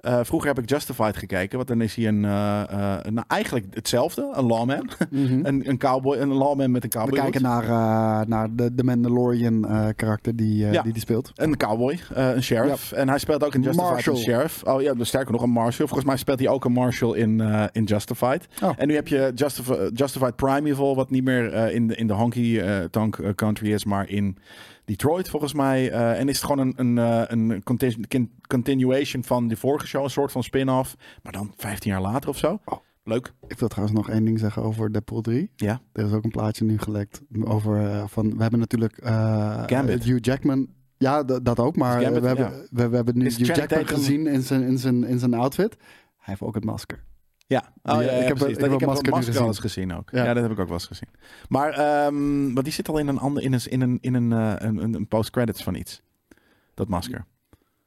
Uh, vroeger heb ik Justified gekeken, want dan is hij een... Uh, uh, nou, eigenlijk hetzelfde, een lawman. Mm-hmm. een, een cowboy, een lawman met een cowboy. We kijken naar, uh, naar de, de Mandalorian-karakter uh, die uh, ja. die, die speelt. Een cowboy, uh, een sheriff. Ja. En hij speelt ook in Justified Marshall. Een sheriff. Oh ja, sterker nog, een marshal. Volgens mij speelt hij ook een marshal in, uh, in Justified. Oh. En nu heb je Justifi- Justified Primeval, wat niet meer uh, in de, in de honky-tonk uh, country is, maar in Detroit volgens mij. Uh, en is het gewoon een, een, een continu- continuation van de vorige show. Een soort van spin-off. Maar dan vijftien jaar later of zo. Oh. Leuk. Ik wil trouwens nog één ding zeggen over Deadpool drie. Ja. Er is ook een plaatje nu gelekt over uh, van... We hebben natuurlijk uh, Gambit. Hugh Jackman. Ja, d- dat ook. Maar Gambit, we, hebben, ja. we, we hebben nu is Hugh Jackman tegen... gezien in zijn, in, zijn, in zijn outfit. Hij heeft ook het masker. Ja, oh, ja, ja, ik heb, precies. Ik heb, ik heb Masker, masker gezien. Al eens gezien ook. Ja. ja, dat heb ik ook wel eens gezien. Maar um, die zit al in een, in een, in een, in een, uh, een, een post-credits van iets. Dat masker.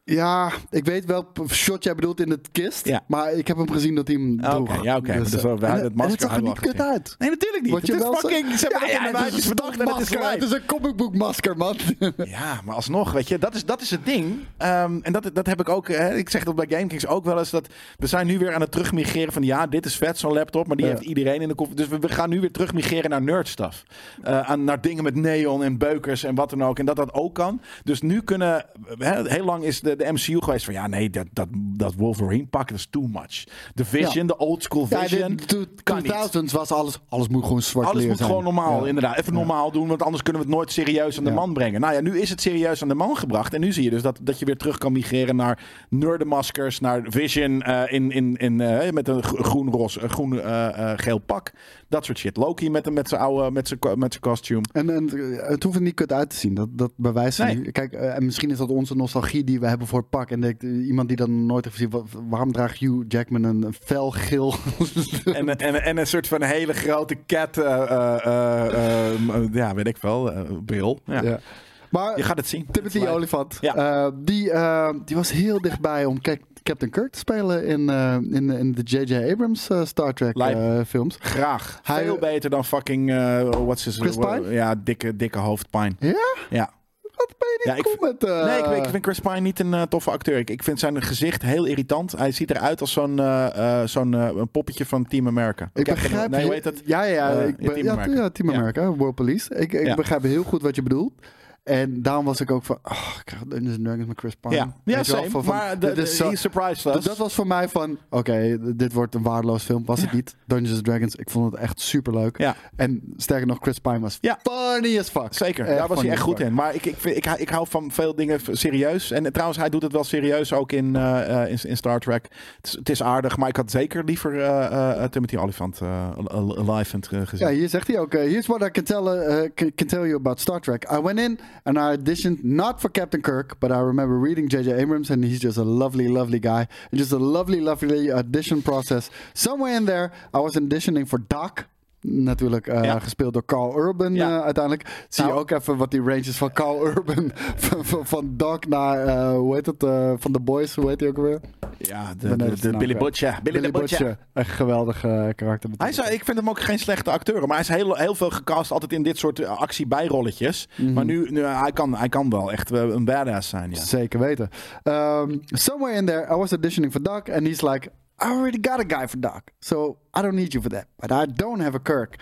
Ja, ik weet wel shot jij bedoelt in het kist. Ja. Maar ik heb hem gezien dat hij hem droeg. Oké, okay, ja, oké. Okay. Dus, dus, uh, en, het, en het zag er niet kut uit. Nee, natuurlijk niet. Het is fucking... Ze hebben ja, ja, ja, het is verdacht en het is gelijk. Het is een comicboekmasker, man. Ja, maar alsnog, weet je. Dat is, dat is het ding. Um, en dat, dat heb ik ook... Hè, ik zeg dat bij Game Kings ook wel eens. Dat we zijn nu weer aan het terugmigreren van... Ja, dit is vet, zo'n laptop. Maar die ja. heeft iedereen in de koffer. Dus we, we gaan nu weer terugmigreren naar nerdstuff. Uh, aan, naar dingen met neon en beukers en wat dan ook. En dat dat ook kan. Dus nu kunnen... Hè, heel lang is de... de M C U geweest van ja, nee, dat, dat, dat Wolverine pak, dat is too much. De Vision, de ja. old school Vision, ja, de, de, de tweeduizend was alles, alles moet gewoon zwart alles moet zijn. Gewoon normaal, ja. inderdaad. Even ja. normaal doen, want anders kunnen we het nooit serieus aan de ja. man brengen. Nou ja, nu is het serieus aan de man gebracht en nu zie je dus dat, dat je weer terug kan migreren naar nerdenmaskers, naar Vision uh, in, in, in, uh, met een groen, ros, uh, groen uh, uh, geel pak. Dat soort shit. Loki met, met zijn oude, met zijn, met zijn costume. En, en het hoeft er niet kut uit te zien. Dat, dat bewijst nee. nu. Kijk, uh, en misschien is dat onze nostalgie die we hebben voor het pak. En de, iemand die dan nooit heeft gezien, waarom draagt Hugh Jackman een, een fel geel? en, en, en een soort van hele grote cat, uh, uh, uh, uh, ja, weet ik wel, uh, bril. Ja. ja. Maar je gaat het zien. Timothy Oliphant, ja. uh, die, uh, die was heel dichtbij om kijk, Captain Kirk te spelen in, uh, in, in de J J Abrams uh, Star Trek uh, films. Graag. Hij, Veel beter dan fucking... Uh, what's his, Chris Pine? Uh, ja, dikke, dikke hoofd Pine. Ja? Ja. Wat ben je niet ja, ik cool vind, met... Uh... Nee, ik, ik vind Chris Pine niet een uh, toffe acteur. Ik, ik vind zijn gezicht heel irritant. Hij ziet eruit als zo'n, uh, uh, zo'n uh, een poppetje van Team America. Ik Captain, begrijp... Nee, hoe heet dat? Ja, ja, ja. Uh, ik ben, Team ja, America. Ja, Team America, ja. World Police. Ik, ik ja. begrijp heel goed wat je bedoelt. En daarom was ik ook van... Oh, ik krijg Dungeons and Dragons met Chris Pine. Ja, ja same, van, maar de, de, zo, he surprised us. Dat was voor mij van... Oké, okay, dit wordt een waardeloos film. Was ja. het niet. Dungeons and Dragons, ik vond het echt superleuk. Ja. En sterker nog, Chris Pine was ja. funny as fuck. Zeker, eh, daar was hij echt goed fuck. in. Maar ik, ik, ik, ik, ik hou van veel dingen serieus. En trouwens, hij doet het wel serieus ook in, uh, in, in Star Trek. Het is aardig, maar ik had zeker liever uh, uh, Timothy Oliphant uh, Oliphant uh, gezien. Ja, hier zegt hij ook... Uh, here's what I can tell, uh, can tell you about Star Trek. I went in... And I auditioned not for Captain Kirk, but I remember reading J J Abrams, and he's just a lovely, lovely guy. And just a lovely, lovely audition process. Somewhere in there, I was auditioning for Doc. Natuurlijk uh, ja. gespeeld door Carl Urban ja. uh, uiteindelijk. Nou, zie je ook even wat die range is van Carl Urban. van, van, van Doc naar, uh, hoe heet het, uh, van The Boys, hoe heet hij ook weer? Ja, de, de, de Billy Butcher. Billy, Billy Butcher. Een geweldige uh, karakter. Hij is, ik vind hem ook geen slechte acteur, maar hij is heel, heel veel gecast altijd in dit soort actiebijrolletjes. Mm-hmm. Maar nu, nu hij, kan, hij kan wel echt een badass zijn. Ja. Zeker weten. Um, somewhere in there, I was auditioning for Doc and he's like... I already got a guy for Doc, so I don't need you for that. But I don't have a Kirk.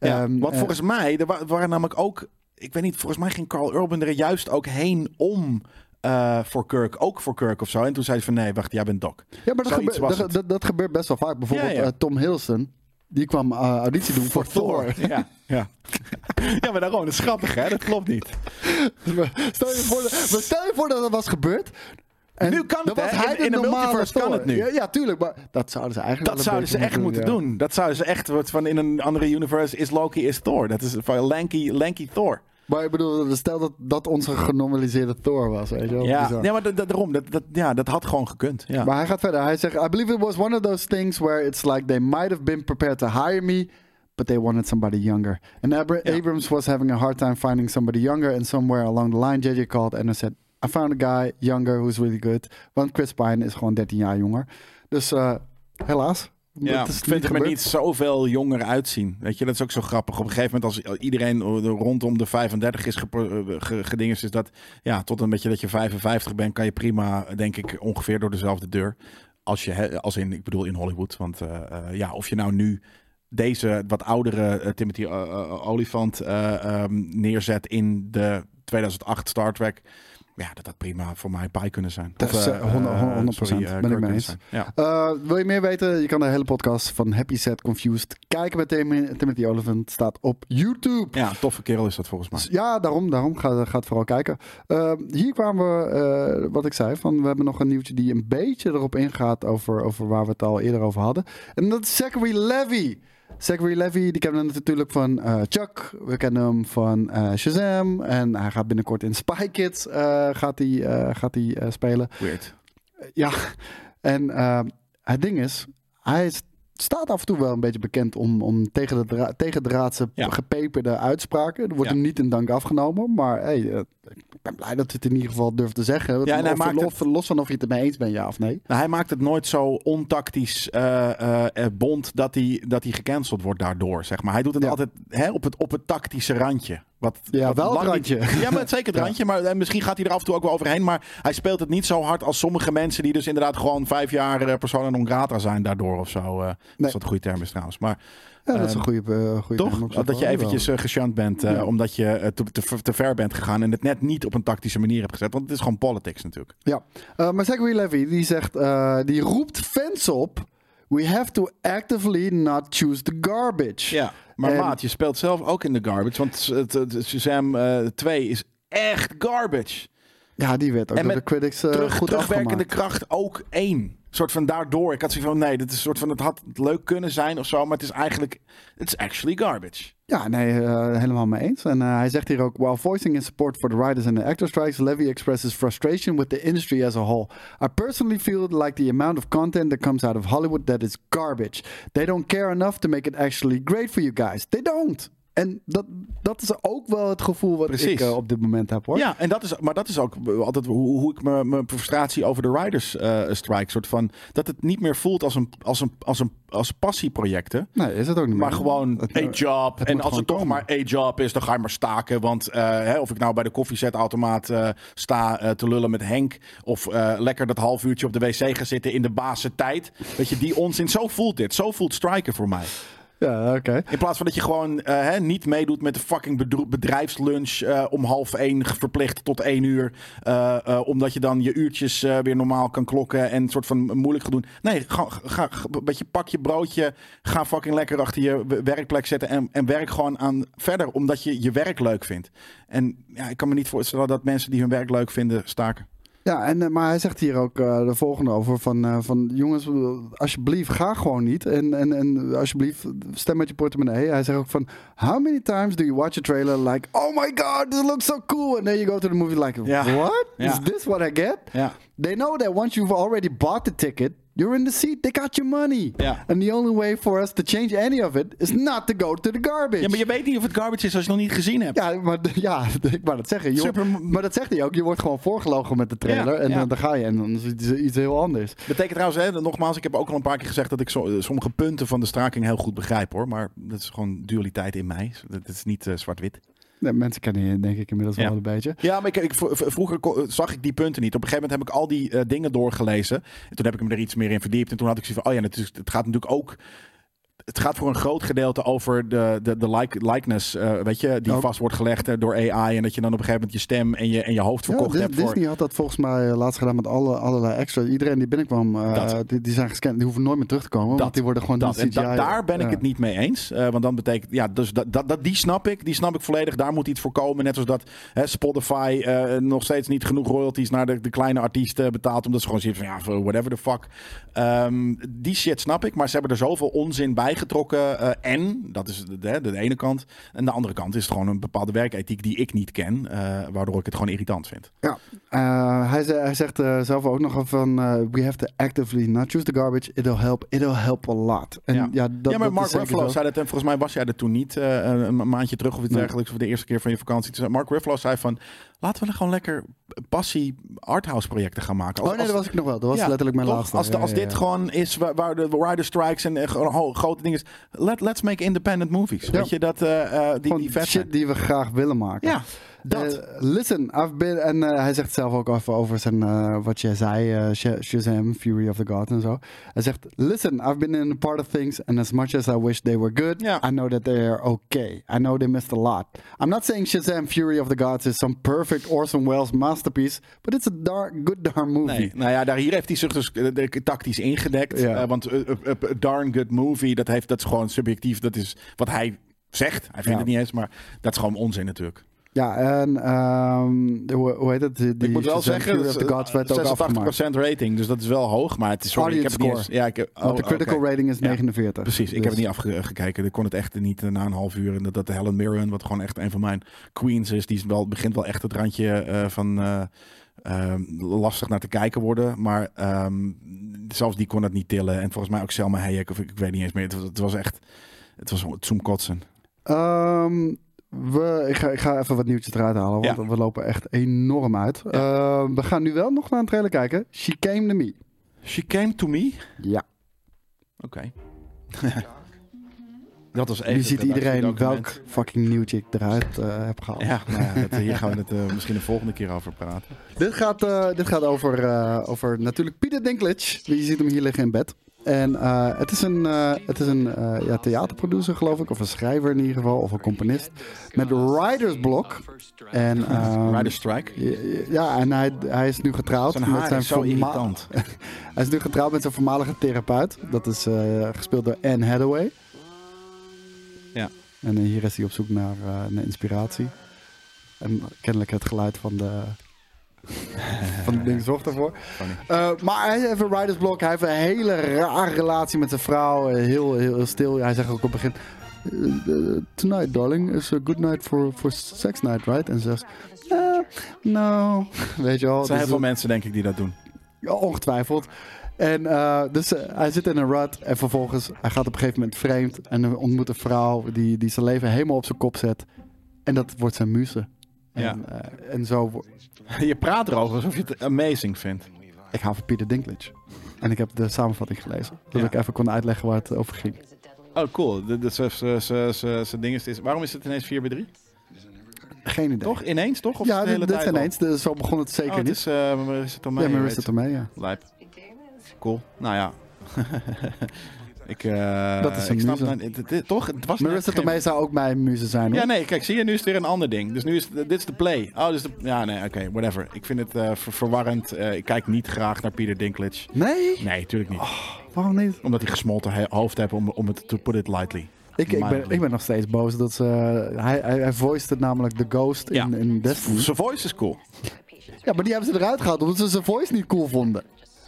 Ja, um, want uh, volgens mij, er wa- waren namelijk ook... Ik weet niet, volgens mij ging Carl Urban er juist ook heen om... Uh, voor Kirk, ook voor Kirk of zo. En toen zei ze van, nee, wacht, jij bent Doc. Ja, maar dat, gebe- dat, dat, dat gebeurt best wel vaak. Bijvoorbeeld ja, ja. Uh, Tom Hiddleston. Die kwam uh, auditie doen voor, voor Thor. Thor. Ja, ja. ja, maar daarom, dat is grappig, hè? Dat klopt niet. stel, je voor dat, maar stel je voor dat dat was gebeurd... En nu kan het, was hij in, in de multiverse kan het nu. Ja, ja, tuurlijk, maar dat zouden ze eigenlijk dat zouden ze echt doen, moeten ja. doen. Dat zouden ze echt, van in een andere universe is Loki, is Thor. Dat is van lanky, lanky Thor. Maar ik bedoel, stel dat dat onze genormaliseerde Thor was, weet je wel. Ja, nee, maar dat, dat, daarom, dat, dat, ja, dat had gewoon gekund. Ja. Maar hij gaat verder. Hij zegt, I believe it was one of those things where it's like they might have been prepared to hire me, but they wanted somebody younger. And Abra- ja. Abrams was having a hard time finding somebody younger, and somewhere along the line J J called and I said, I found a guy younger who's really good. Want Chris Pine is gewoon dertien jaar jonger. Dus uh, helaas. Ja, het is ik vind hem er niet zoveel jonger uitzien. Weet je, dat is ook zo grappig. Op een gegeven moment als iedereen rondom de vijfendertig is gedingest, is dat ja, tot een beetje dat je vijfenvijftig bent, kan je prima, denk ik, ongeveer door dezelfde deur. Als je, als in, ik bedoel in Hollywood. Want uh, uh, ja, of je nou nu deze wat oudere uh, Timothy uh, uh, Oliphant uh, um, neerzet in de tweeduizend acht Star Trek. Ja, dat dat prima voor mij bij kunnen zijn. Dat is uh, honderd procent. Sorry, uh, ben ik mee eens. Ja. Uh, wil je meer weten? Je kan de hele podcast van Happy Sad Confused kijken bij Tim- Timothy Oliphant. Staat op YouTube. Ja, toffe kerel is dat volgens mij. Ja, daarom. daarom ga, ga het vooral kijken. Uh, hier kwamen we, uh, wat ik zei, van we hebben nog een nieuwtje die een beetje erop ingaat over, over waar we het al eerder over hadden. En dat is Zachary Levi. Zachary Levi, die kennen we natuurlijk van uh, Chuck. We kennen hem van uh, Shazam. En hij gaat binnenkort in Spy Kids uh, gaat hij, uh, gaat hij, uh, spelen. Weird. Ja. En uh, het ding is, hij is staat af en toe wel een beetje bekend om, om tegen de dra- tegendraadse ja. gepeperde uitspraken. Er wordt ja. hem niet in dank afgenomen. Maar hey, uh, ik ben blij dat hij het in ieder geval durft te zeggen. Ja, en hij maakt los, het... los van of je het ermee eens bent, ja of nee. Nou, hij maakt het nooit zo ontactisch uh, uh, bond dat hij, dat hij gecanceld wordt daardoor. Zeg maar. Hij doet het ja. altijd hè, op, het, op het tactische randje. Wat, ja, wat wel het randje. Niet, ja, maar het, zeker het ja. randje. Maar misschien gaat hij er af en toe ook wel overheen. Maar hij speelt het niet zo hard als sommige mensen... die dus inderdaad gewoon vijf jaar persona non grata zijn daardoor of zo. Uh, nee. Als dat een goede term is trouwens. Maar, ja, dat is een goede, uh, goede toch? Term. Toch? Dat je eventjes uh, geshunt bent. Uh, ja. Omdat je uh, te, te, te ver bent gegaan. En het net niet op een tactische manier hebt gezet. Want het is gewoon politics natuurlijk. Ja. Uh, maar Zachary Levi, die zegt... Uh, die roept fans op... We have to actively not choose the garbage. Ja, maar en... maat, je speelt zelf ook in de garbage. Want Shazam uh, twee is echt garbage. Ja, die werd ook door de critics uh, terug, goed terugwerkende kracht ook één. Soort van daardoor. Ik had zoiets van, nee, dit is soort van, het had leuk kunnen zijn of zo. Maar het is eigenlijk, it's actually garbage. Ja, nee, uh, helemaal mee eens. En uh, hij zegt hier ook... While voicing in support for the writers and the actors' strikes... Levy expresses frustration with the industry as a whole. I personally feel like the amount of content that comes out of Hollywood that is garbage. They don't care enough to make it actually great for you guys. They don't. En dat, dat is ook wel het gevoel wat Precies. ik uh, op dit moment heb, hoor. Ja, en dat is, maar dat is ook altijd hoe, hoe ik mijn frustratie over de writers uh, strike. Soort van, dat het niet meer voelt als een, als een, als een als passieprojecten. Nee, is het ook niet meer. Maar gewoon het, a job. En als het toch komen. maar a job is, dan ga je maar staken. Want uh, hè, of ik nou bij de koffiezetautomaat uh, sta uh, te lullen met Henk. Of uh, lekker dat half uurtje op de wc gaan zitten in de baasse tijd. Weet je, die onzin. Zo voelt dit. Zo voelt striken voor mij. Ja, oké. Okay. In plaats van dat je gewoon uh, hè, niet meedoet met de fucking bedro- bedrijfslunch uh, om half één verplicht tot één uur. Uh, uh, omdat je dan je uurtjes uh, weer normaal kan klokken en een soort van moeilijk gaat doen. Nee, ga, ga, beetje, pak je broodje, ga fucking lekker achter je werkplek zetten en, en werk gewoon aan verder. Omdat je je werk leuk vindt. En ja, ik kan me niet voorstellen dat mensen die hun werk leuk vinden staken. Ja, en, maar hij zegt hier ook uh, de volgende over van, uh, van jongens, alsjeblieft, ga gewoon niet. En, en, en alsjeblieft, stem met je portemonnee. Hij zegt ook van, how many times do you watch a trailer like, oh my god, this looks so cool. And then you go to the movie like, yeah. what? Yeah. Is this what I get? Yeah. They know that once you've already bought the ticket, you're in the seat, they got your money. Yeah. And the only way for us to change any of it is not to go to the garbage. Ja, maar je weet niet of het garbage is als je nog niet gezien hebt. Ja, maar ja, ik wou dat zeggen. Je Super... wordt, maar dat zegt hij ook. Je wordt gewoon voorgelogen met de trailer. Ja, en ja. dan ga je en dan is het iets heel anders. Betekent trouwens, hè, nogmaals, ik heb ook al een paar keer gezegd dat ik zo, sommige punten van de staking heel goed begrijp, hoor. Maar dat is gewoon dualiteit in mij. Dat is niet uh, zwart-wit. Nee, mensen kennen je denk ik inmiddels ja. wel een beetje. Ja, maar ik, ik, vroeger zag ik die punten niet. Op een gegeven moment heb ik al die uh, dingen doorgelezen. En toen heb ik me er iets meer in verdiept. En toen had ik zoiets van, oh ja, het, is, het gaat natuurlijk ook... Het gaat voor een groot gedeelte over de, de, de like, likeness, uh, weet je, die oh. vast wordt gelegd uh, door A I. En dat je dan op een gegeven moment je stem en je, en je hoofd verkocht ja, hebt. Disney voor... had dat volgens mij laatst gedaan met alle, allerlei extra. Iedereen die binnenkwam, uh, die, die zijn gescand, die hoeven nooit meer terug te komen. Dat, want die worden gewoon dat, en da- daar ben ja. ik het niet mee eens. Uh, want dan betekent, ja, dus dat, dat, dat, die snap ik. Die snap ik volledig. Daar moet iets voor komen. Net zoals dat hè, Spotify uh, nog steeds niet genoeg royalties naar de, de kleine artiesten betaalt. Omdat ze gewoon zitten van, ja, whatever the fuck. Um, die shit snap ik. Maar ze hebben er zoveel onzin bij getrokken uh, en, dat is de, de, de ene kant, en de andere kant is het gewoon een bepaalde werkethiek die ik niet ken, uh, waardoor ik het gewoon irritant vind. Ja, uh, hij, hij zegt uh, zelf ook nogal van, uh, we have to actively not choose the garbage, it'll help, it'll help a lot. En, ja. Ja, dat, ja, maar Mark Ruffalo zei dat, en volgens mij was jij er toen niet, uh, een maandje terug of iets nee. dergelijks, voor de eerste keer van je vakantie. Mark Ruffalo zei van, laten we er gewoon lekker passie arthouse projecten gaan maken. Als, oh nee, dat was ik nog wel. Dat was ja, letterlijk mijn toch, laatste. Als, ja, als ja, dit ja. gewoon is waar, waar de rider strikes en uh, grote dingen is. Let, let's make independent movies. Ja. Weet je, dat uh, die, die shit zijn. Die we graag willen maken. Ja. Dat. Uh, listen, I've been... En uh, hij zegt zelf ook even over zijn... Uh, wat jij zei, uh, Sh- Shazam, Fury of the Gods en zo. Hij zegt, listen, I've been in a part of things... and as much as I wish they were good... Yeah. I know that they are okay. I know they missed a lot. I'm not saying Shazam, Fury of the Gods... is some perfect Orson Welles masterpiece... but it's a dark, good darn movie. Nee, nou ja, daar, hier heeft hij zich dus uh, tactisch ingedekt. Yeah. Uh, want uh, uh, uh, darn good movie, dat, heeft, dat is gewoon subjectief. Dat is wat hij zegt. Hij vindt yeah. het niet eens, maar dat is gewoon onzin natuurlijk. Ja, en um, hoe, hoe heet het? Die, ik moet wel zeggen, dat is zesentachtig procent rating, dus dat is wel hoog, maar het is... Sorry, ik heb het niet eens, ja, ik heb, oh, want de critical okay. rating is negenenveertig. Ja, precies, dus. Ik heb het niet afgekeken. Ik kon het echt niet na een half uur. En dat, dat Helen Mirren, wat gewoon echt een van mijn queens is, die wel, begint wel echt het randje uh, van... Uh, Um, lastig naar te kijken worden, maar um, zelfs die kon dat niet tillen. En volgens mij ook Selma Hayek, of ik, ik weet niet eens meer. Het was, het was echt, het was het zoemkotsen. Um, we, ik, ga, ik ga even wat nieuwtjes eruit halen, want ja. we lopen echt enorm uit. Ja. Uh, we gaan nu wel nog naar een trailer kijken. She Came to Me. She Came to Me? Ja. Oké. Okay. Dat was even, nu ziet iedereen welk fucking nieuwtje ik eruit uh, heb gehaald. Ja, nou ja, het, hier gaan we het uh, misschien de volgende keer over praten. Dit gaat, uh, dit gaat over, uh, over natuurlijk Peter Dinklage. Je ziet hem hier liggen in bed. En uh, het is een, uh, het is een uh, ja, theaterproducer, geloof ik. Of een schrijver in ieder geval. Of een componist. Met writer's block. En, um, writer's strike. Ja, en hij, hij is nu getrouwd. Zijn haar met zijn is zo irritant. Hij is nu getrouwd met zijn voormalige therapeut. Dat is uh, gespeeld door Anne Hathaway. Ja. En hier is hij op zoek naar uh, een inspiratie. En kennelijk het geluid van de... van de ding zorgt ervoor. Uh, maar hij heeft een writer's block. Hij heeft een hele rare relatie met zijn vrouw. Heel, heel, heel stil. Hij zegt ook op het begin... Uh, tonight, darling, is a good night for, for sex night, right? En ze zegt... Uh, no. Weet je wel. Er zijn heel veel mensen, denk ik, die dat doen. Ja, ongetwijfeld. En uh, dus uh, hij zit in een rut en vervolgens, hij gaat op een gegeven moment vreemd en ontmoet een vrouw die, die zijn leven helemaal op zijn kop zet. En dat wordt zijn muze. En, ja. uh, en zo... Wo- je praat erover alsof je het amazing vindt. Ik hou van Peter Dinklage. En ik heb de samenvatting gelezen. Dat ja. ik even kon uitleggen waar het over ging. Oh, cool. Zijn ding is... Waarom is het ineens vier bij drie? Geen idee. Toch? Ineens, toch? Of ja, de hele dit tijd ineens. De, zo begon het zeker oh, niet. Ja, maar is het ermee? Ja, maar is het ermee, ja. Lijp. Cool. Nou ja. ik, uh, dat is een ik snap muze. Het, het, het, toch? Het was Marissa Tomei geen... zou ook mijn muze zijn. Hoor. Ja, nee. Kijk, zie je? Nu is het weer een ander ding. Dus nu is dit is de play. Oh, dus de... Ja, nee. Oké. Okay, whatever. Ik vind het uh, ver- verwarrend. Uh, ik kijk niet graag naar Peter Dinklage. Nee? Nee, tuurlijk niet. Oh, waarom niet? Omdat hij gesmolten he- hoofd heeft, om, om het to put it lightly. Ik, ik, ben, ik ben nog steeds boos. dat ze, uh, hij, hij, hij voiced het namelijk The Ghost ja. in, in Destiny. Zijn voice is cool. Ja, maar die hebben ze eruit gehaald omdat ze zijn voice niet cool vonden.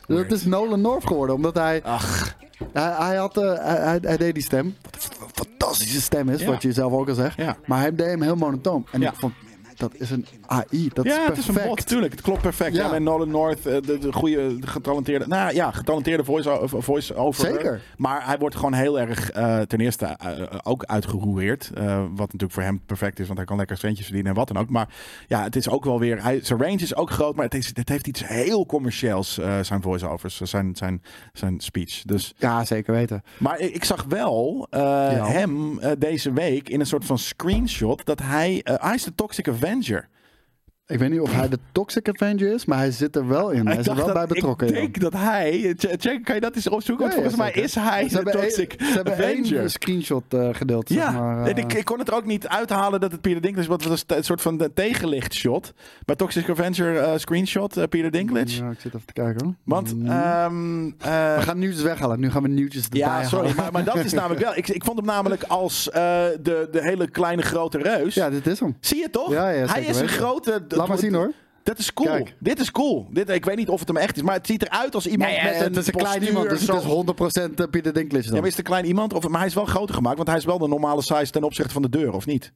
Weird. Dat is Nolan North geworden, omdat hij... Ach. Hij, hij, had, uh, hij, hij deed die stem. Wat een fantastische stem is, ja. wat je zelf ook al zegt. Ja. Maar hij deed hem heel monotoon. En ja. ik vond, dat is een A I. Dat ja, is perfect. Het is een bot, natuurlijk. Het klopt perfect. Ja. Ja, en Nolan North, de, de goede, de getalenteerde... Nou ja, getalenteerde voice-over. Voice Zeker. Maar hij wordt gewoon heel erg, uh, ten eerste, uh, ook uitgeroeerd. Uh, wat natuurlijk voor hem perfect is, want hij kan lekker centjes verdienen en wat dan ook. Maar ja, het is ook wel weer... Hij, zijn range is ook groot, maar het, is, het heeft iets heel commercieels, uh, zijn voice-overs, zijn, zijn, zijn speech. Dus, ja, zeker weten. Maar ik, ik zag wel uh, ja. hem uh, deze week in een soort van screenshot dat hij... Uh, hij is de Toxic Avenger. Ik weet niet of hij de Toxic Avenger is, maar hij zit er wel in. Hij is er wel bij betrokken. Ik denk dat hij... Check, kan je dat eens opzoeken? Want volgens mij is hij de Toxic Avenger. Ze hebben één screenshot uh, gedeeld. Ja, zeg maar, uh... ik, ik kon het er ook niet uithalen dat het Peter Dinklage was. Het was een soort van tegenlicht shot. Bij Toxic Avenger uh, screenshot, uh, Peter Dinklage. Ja, ik zit even te kijken hoor. Want... Um, uh... we gaan nieuwtjes weghalen. Nu gaan we nieuwtjes erbij halen. Ja, sorry. Maar, maar dat is namelijk wel... Ik, ik vond hem namelijk als uh, de, de hele kleine grote reus. Ja, dit is hem. Zie je toch? Ja, ja, hij is een grote... Laat maar zien hoor. Dat is cool. Kijk. Dit is cool. Dit, ik weet niet of het hem echt is, maar het ziet eruit als iemand nee, met een... Het is een klein iemand, dus zo... het is honderd procent Peter Dinklage dan. Ja, maar is het een klein iemand? Of, maar hij is wel groter gemaakt, want hij is wel de normale size ten opzichte van de deur, of niet?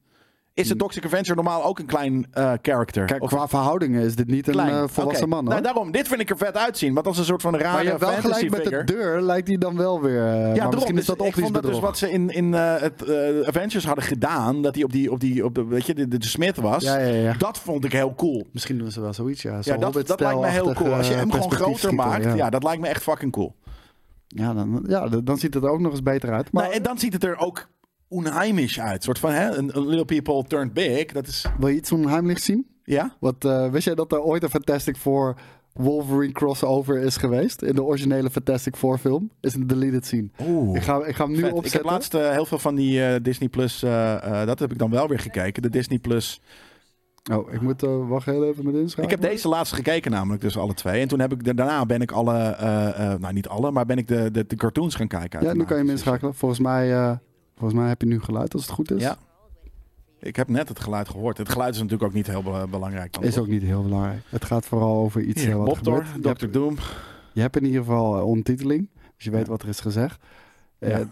Is de Toxic Avenger normaal ook een klein uh, character? Kijk, of... qua verhoudingen is dit niet klein. een uh, volwassen okay. man hoor. Nou, daarom, dit vind ik er vet uitzien, want als een soort van rare fantasy. Maar je wel gelijk met de deur lijkt hij dan wel weer... Uh, ja, maar daarom, misschien dus, is dat ik vond dat bedrogen. Dus wat ze in, in uh, het uh, Avengers hadden gedaan, dat hij op die, op die op de, weet je, de, de, de Smith was, ja, ja, ja. dat vond ik heel cool. Misschien doen ze wel zoiets, ja. Zo ja, dat, dat lijkt me heel cool. Als je hem gewoon groter schieten, maakt, ja. ja, dat lijkt me echt fucking cool. Ja, dan, ja, dan ziet het er ook nog eens beter uit. Maar... Nou, en dan ziet het er ook... onheimisch uit. Een soort van, hè, little people turned big. Dat is... Wil je iets onheimlichs zien? Ja. Want uh, wist jij dat er ooit een Fantastic Four Wolverine crossover is geweest? In de originele Fantastic Four film. Is een deleted scene. Oeh, ik, ga, ik ga hem nu vet. opzetten. Ik heb laatst uh, heel veel van die uh, Disney Plus... Uh, uh, dat heb ik dan wel weer gekeken. De Disney Plus... Oh, ik moet uh, wacht heel even met inschrijven. Ik heb maar. deze laatst gekeken namelijk, dus alle twee. En toen heb ik de, daarna ben ik alle... Uh, uh, nou, niet alle, maar ben ik de, de, de cartoons gaan kijken. Ja, nu kan je hem inschakelen. Volgens mij... Uh, Volgens mij heb je nu geluid, als het goed is. Ja. Ik heb net het geluid gehoord. Het geluid is natuurlijk ook niet heel be- belangrijk. Dan is ook niet heel belangrijk. Het gaat vooral over iets Hier, wat Bob dokter Doom. Je hebt in ieder geval uh, ondertiteling. Dus je weet ja. wat er is gezegd. Uh, ja.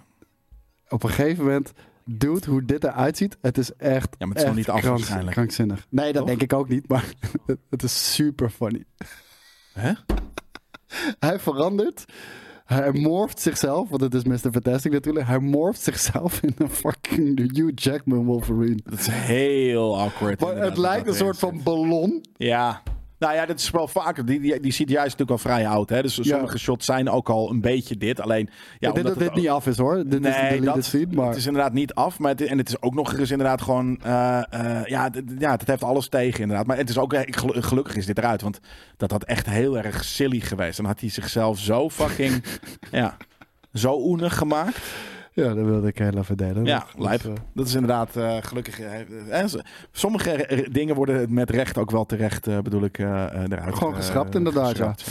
Op een gegeven moment... Dude, hoe dit eruit ziet, het is echt, ja, maar het is echt niet af, krank, krankzinnig. Nee, dat Toch? denk ik ook niet. Maar het is super funny. Hè? Hij verandert... Hij morft zichzelf, want het is mister Fantastic natuurlijk. Hij morft zichzelf in een fucking Hugh Jackman Wolverine. Dat is heel awkward. Maar het lijkt een soort van ballon. Ja. Nou ja, dit is wel vaker. Die, die, die C G I is natuurlijk al vrij oud. Hè? Dus sommige ja. shots zijn ook al een beetje dit. Alleen, ja, ik denk dat dit ook... niet af is hoor. Dit nee, is dat, scene, maar... het is inderdaad niet af. Maar het is, en het is ook nog eens inderdaad gewoon... Uh, uh, ja, d- ja, het heeft alles tegen inderdaad. Maar het is ook gel- gelukkig is dit eruit. Want dat had echt heel erg silly geweest. Dan had hij zichzelf zo fucking... ja, zo oenig gemaakt. Ja, dat wilde ik heel even delen. Ja, dat, lijp. Dat, uh... dat is inderdaad uh, gelukkig... Uh, sommige re- dingen worden met recht ook wel terecht, uh, bedoel ik... Uh, eruit, Gewoon geschrapt uh, inderdaad, geschrapt,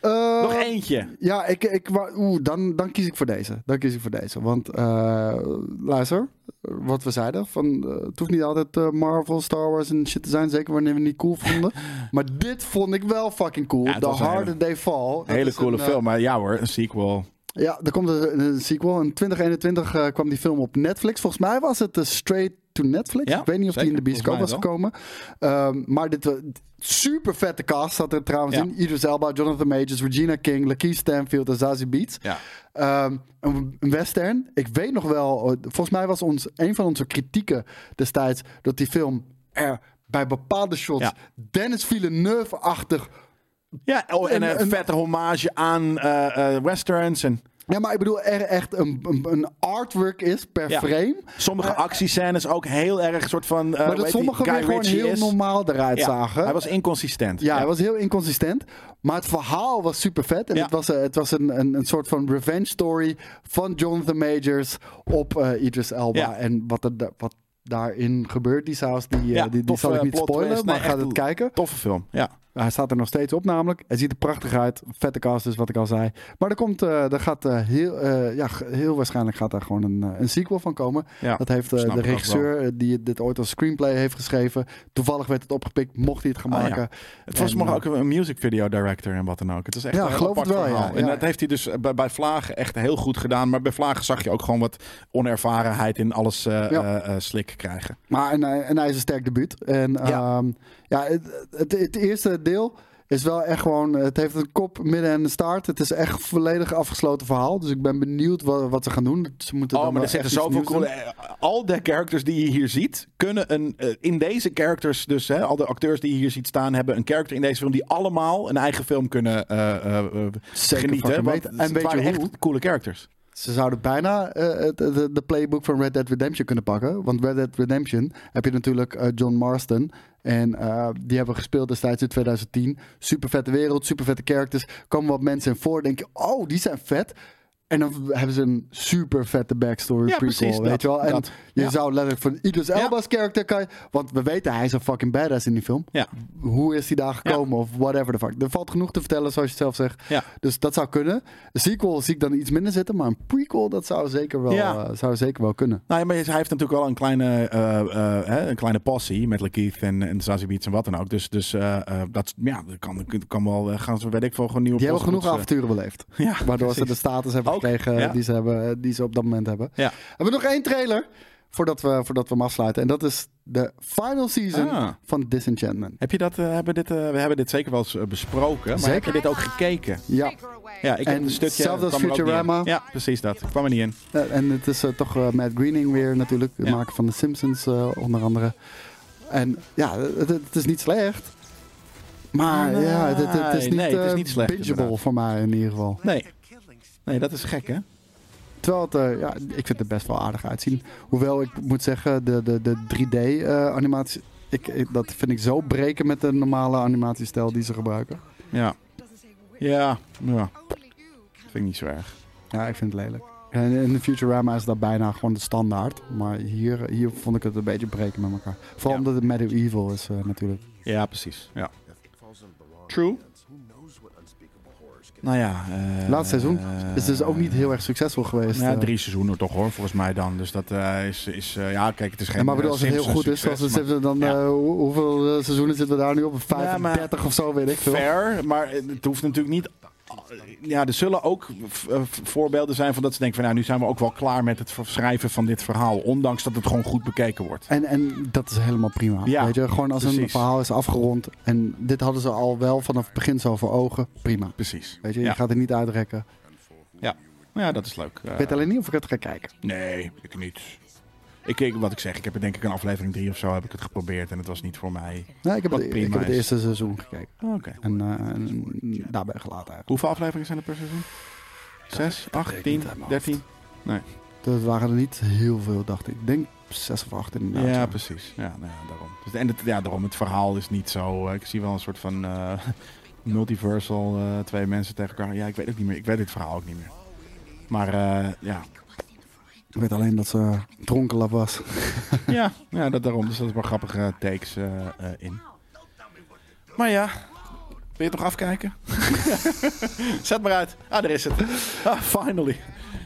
ja. ja. Uh, Nog eentje. Ja, ik, ik, oeh, dan, dan kies ik voor deze. Dan kies ik voor deze. Want, uh, luister, wat we zeiden... Van, uh, het hoeft niet altijd uh, Marvel, Star Wars en shit te zijn. Zeker wanneer we het niet cool vonden. Maar dit vond ik wel fucking cool. Ja, The Harder They Fall. Hele coole een, film, uh, maar ja hoor, een sequel... Ja, er komt een, een sequel. In twintig eenentwintig uh, kwam die film op Netflix. Volgens mij was het uh, straight to Netflix. Ja, ik weet niet of zeker, die in de bioscoop was gekomen. Um, maar dit... Uh, super vette cast zat er trouwens ja. in. Idris Elba, Jonathan Majors, Regina King, Lakeith Stanfield en Zazie Beetz. Ja. Um, een western. Ik weet nog wel... Volgens mij was ons, een van onze kritieken destijds... dat die film er bij bepaalde shots... Ja. Dennis Villeneuve-achtig... Ja, oh, en, en een, een vette hommage aan uh, uh, westerns. En... Ja, maar ik bedoel, er echt een, een, een artwork is per ja. frame. Sommige uh, actiescènes ook heel erg soort van... Uh, maar dat sommige weer gewoon heel is. normaal eruit ja, zagen. Hij was inconsistent. Ja, ja, hij was heel inconsistent. Maar het verhaal was super vet. En ja. het was, het was een, een, een soort van revenge story van Jonathan Majors op uh, Idris Elba. Ja. En wat er... Wat daarin gebeurt die saus, die, ja, die, die tof, zal ik niet spoilen, twist, maar nee, gaat het kijken. Toffe film, ja. Hij staat er nog steeds op namelijk. Hij ziet er prachtig uit. Vette cast dus, wat ik al zei. Maar er komt, uh, er gaat uh, heel, uh, ja, heel waarschijnlijk gaat daar gewoon een, uh, een sequel van komen. Ja, dat heeft uh, de regisseur uh, die dit ooit als screenplay heeft geschreven. Toevallig werd het opgepikt, mocht hij het gaan maken. Ah, ja. Het was nog ook een music video director en wat dan ook. Het is echt ja, een geloof apart het wel, verhaal. Ja, ja. En dat heeft hij dus bij, bij Vlagen echt heel goed gedaan. Maar bij Vlagen zag je ook gewoon wat onervarenheid in alles uh, ja. uh, slik krijgen. Maar een, een ijzersterk debuut. En ja, um, ja het, het, het eerste deel is wel echt gewoon... Het heeft een kop, midden en een staart. Het is echt volledig afgesloten verhaal. Dus ik ben benieuwd wat, wat ze gaan doen. Ze moeten oh, dan maar er zitten zoveel coole... Al de characters die je hier ziet, kunnen een... Uh, in deze characters dus, hè, al de acteurs die je hier ziet staan, hebben een character in deze film die allemaal een eigen film kunnen uh, uh, genieten. Want en het waren echt hoe? coole characters. Ze zouden bijna uh, de, de playbook van Red Dead Redemption kunnen pakken. Want Red Dead Redemption heb je natuurlijk uh, John Marston. En uh, die hebben gespeeld destijds in twintig tien. Super vette wereld, super vette characters. Komen wat mensen in voor, denk je, oh, die zijn vet. En dan hebben ze een super vette backstory ja, prequel, precies, weet dat, je wel. En dat, je ja. zou letterlijk van Idris Elba's ja. character kan je... Want we weten, hij is een fucking badass in die film. Ja. Hoe is hij daar gekomen ja. of whatever the fuck. Er valt genoeg te vertellen, zoals je zelf zegt. Ja. Dus dat zou kunnen. Een sequel zie ik dan iets minder zitten, maar een prequel, dat zou zeker wel, ja. uh, zou zeker wel kunnen. Nou ja, maar hij heeft natuurlijk wel een kleine, uh, uh, hè, een kleine passie met Lakeith en, en Zazie Beetz en wat dan ook. Dus, dus uh, uh, dat ja, kan, kan wel uh, gaan ze, weet ik veel, gewoon nieuwe Die hebben genoeg avonturen beleefd. Ja, waardoor precies. ze de status hebben Tegen, ja. die, ze hebben, die ze op dat moment hebben. Ja. Hebben we nog één trailer voordat we, voordat we hem afsluiten. En dat is de final season ah. van Disenchantment. Heb je dat, uh, hebben dit, uh, we hebben dit zeker wel eens besproken. Zeker. Maar heb je dit ook gekeken? Ja. ja ik en heb een stukje, hetzelfde als Futurama. Ja, precies dat. Ik kwam er niet in. Ja, en het is uh, toch uh, Matt Groening weer natuurlijk. De ja. maker van The Simpsons uh, onder andere. En ja, het, het is niet slecht. Maar nee. ja, het, het, het is niet, nee, het is niet uh, slecht, bingeable inderdaad. Voor mij in ieder geval. Nee. Nee, dat is gek, hè? Terwijl het, uh, ja, ik vind het best wel aardig uitzien. Hoewel, ik moet zeggen, de, de, de drie D-animatie... Uh, dat vind ik zo breken met de normale animatiestijl die ze gebruiken. Ja. Ja. ja. Dat vind ik niet zo erg. Ja, ik vind het lelijk. En in de Futurama is dat bijna gewoon de standaard. Maar hier, hier vond ik het een beetje breken met elkaar. Vooral ja. omdat het medieval is, uh, natuurlijk. Ja, precies. Ja. True. Nou ja, uh, laatste seizoen uh, is dus ook niet heel erg succesvol geweest. Ja, drie seizoenen toch hoor, volgens mij dan. Dus dat uh, is, is uh, ja, kijk, het is geen. Ja, maar bedoel, als het heel goed is, als het dan ja. uh, hoeveel uh, seizoenen zitten we daar nu op? vijfendertig ja, of zo, weet ik veel. Fair, maar het hoeft natuurlijk niet. Ja, er zullen ook voorbeelden zijn van dat ze denken van nou, nu zijn we ook wel klaar met het schrijven van dit verhaal. Ondanks dat het gewoon goed bekeken wordt. En, en dat is helemaal prima. Ja, weet je? Gewoon als precies. een verhaal is afgerond en dit hadden ze al wel vanaf het begin zo voor ogen. Prima. Precies. Weet je? Je ja. gaat er niet uitrekken. Ja, ja, dat is leuk. Ik weet alleen niet of ik het ga kijken. Nee, ik niet. Ik keek wat ik zeg. Ik heb er denk ik een aflevering drie of zo heb ik het geprobeerd en het was niet voor mij. Nee, ik heb, het, ik heb het eerste seizoen gekeken. Oh, oké. Okay. En, uh, en daarbij gelaten eigenlijk. Hoeveel afleveringen zijn er per seizoen? Zes, acht, tien, dertien? Nee. Dat waren er niet heel veel, dacht ik. Ik denk zes of acht inderdaad. Ja, precies. Ja, nou ja, daarom. Dus, en het, ja, daarom. Het verhaal is niet zo... Uh, ik zie wel een soort van uh, multiversal uh, twee mensen tegen elkaar. Ja, ik weet het niet meer. Ik weet dit verhaal ook niet meer. Maar uh, ja... Ik weet alleen dat ze dronkenlap was. ja, ja, dat daarom. Dus dat is wel grappige takes uh, uh, in. Maar ja, wil je toch afkijken? Zet maar uit. Ah, daar is het. Ah, finally.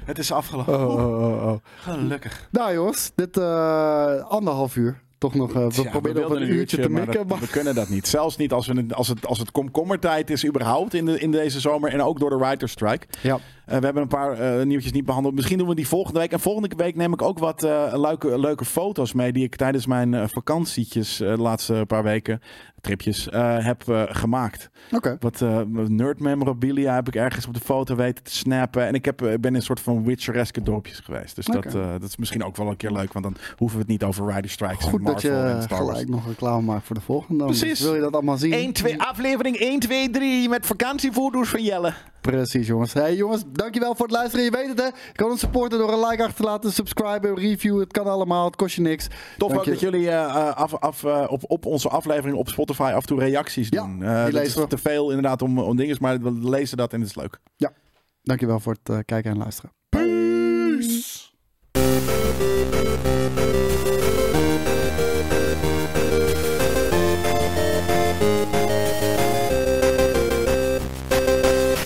Het is afgelopen. Oh, oh, oh. Gelukkig. Nou jongens, dit uh, anderhalf uur. Toch nog, uh, we ja, proberen nog een, een uurtje te mikken. Maar dat, we kunnen dat niet. Zelfs niet als, we, als het, als het komkommertijd is überhaupt in, de, in deze zomer. En ook door de writer's strike. Ja. Uh, we hebben een paar uh, nieuwtjes niet behandeld. Misschien doen we die volgende week. En volgende week neem ik ook wat uh, leuke, leuke foto's mee. Die ik tijdens mijn uh, vakantietjes uh, de laatste paar weken, tripjes, uh, heb uh, gemaakt. Okay. Wat uh, nerd memorabilia heb ik ergens op de foto weten te snappen. En ik heb, ben in een soort van witchereske dorpjes geweest. Dus okay. dat, uh, dat is misschien ook wel een keer leuk. Want dan hoeven we het niet over writer's strikes goed, en dat je gelijk nog reclame maakt voor de volgende. Precies. Wil je dat allemaal zien? één, twee, aflevering één, twee, drie met vakantievoordoers van Jelle. Precies, jongens. Hey jongens, dankjewel voor het luisteren. Je weet het, hè. Je kan ons supporten door een like achter te laten, subscriben, review. Het kan allemaal. Het kost je niks. Tof dank ook je... dat jullie uh, af, af, uh, op, op onze aflevering op Spotify af en toe reacties ja, doen. Uh, dat is te veel inderdaad om, om dingen, maar we lezen dat en het is leuk. Ja, dankjewel voor het uh, kijken en luisteren.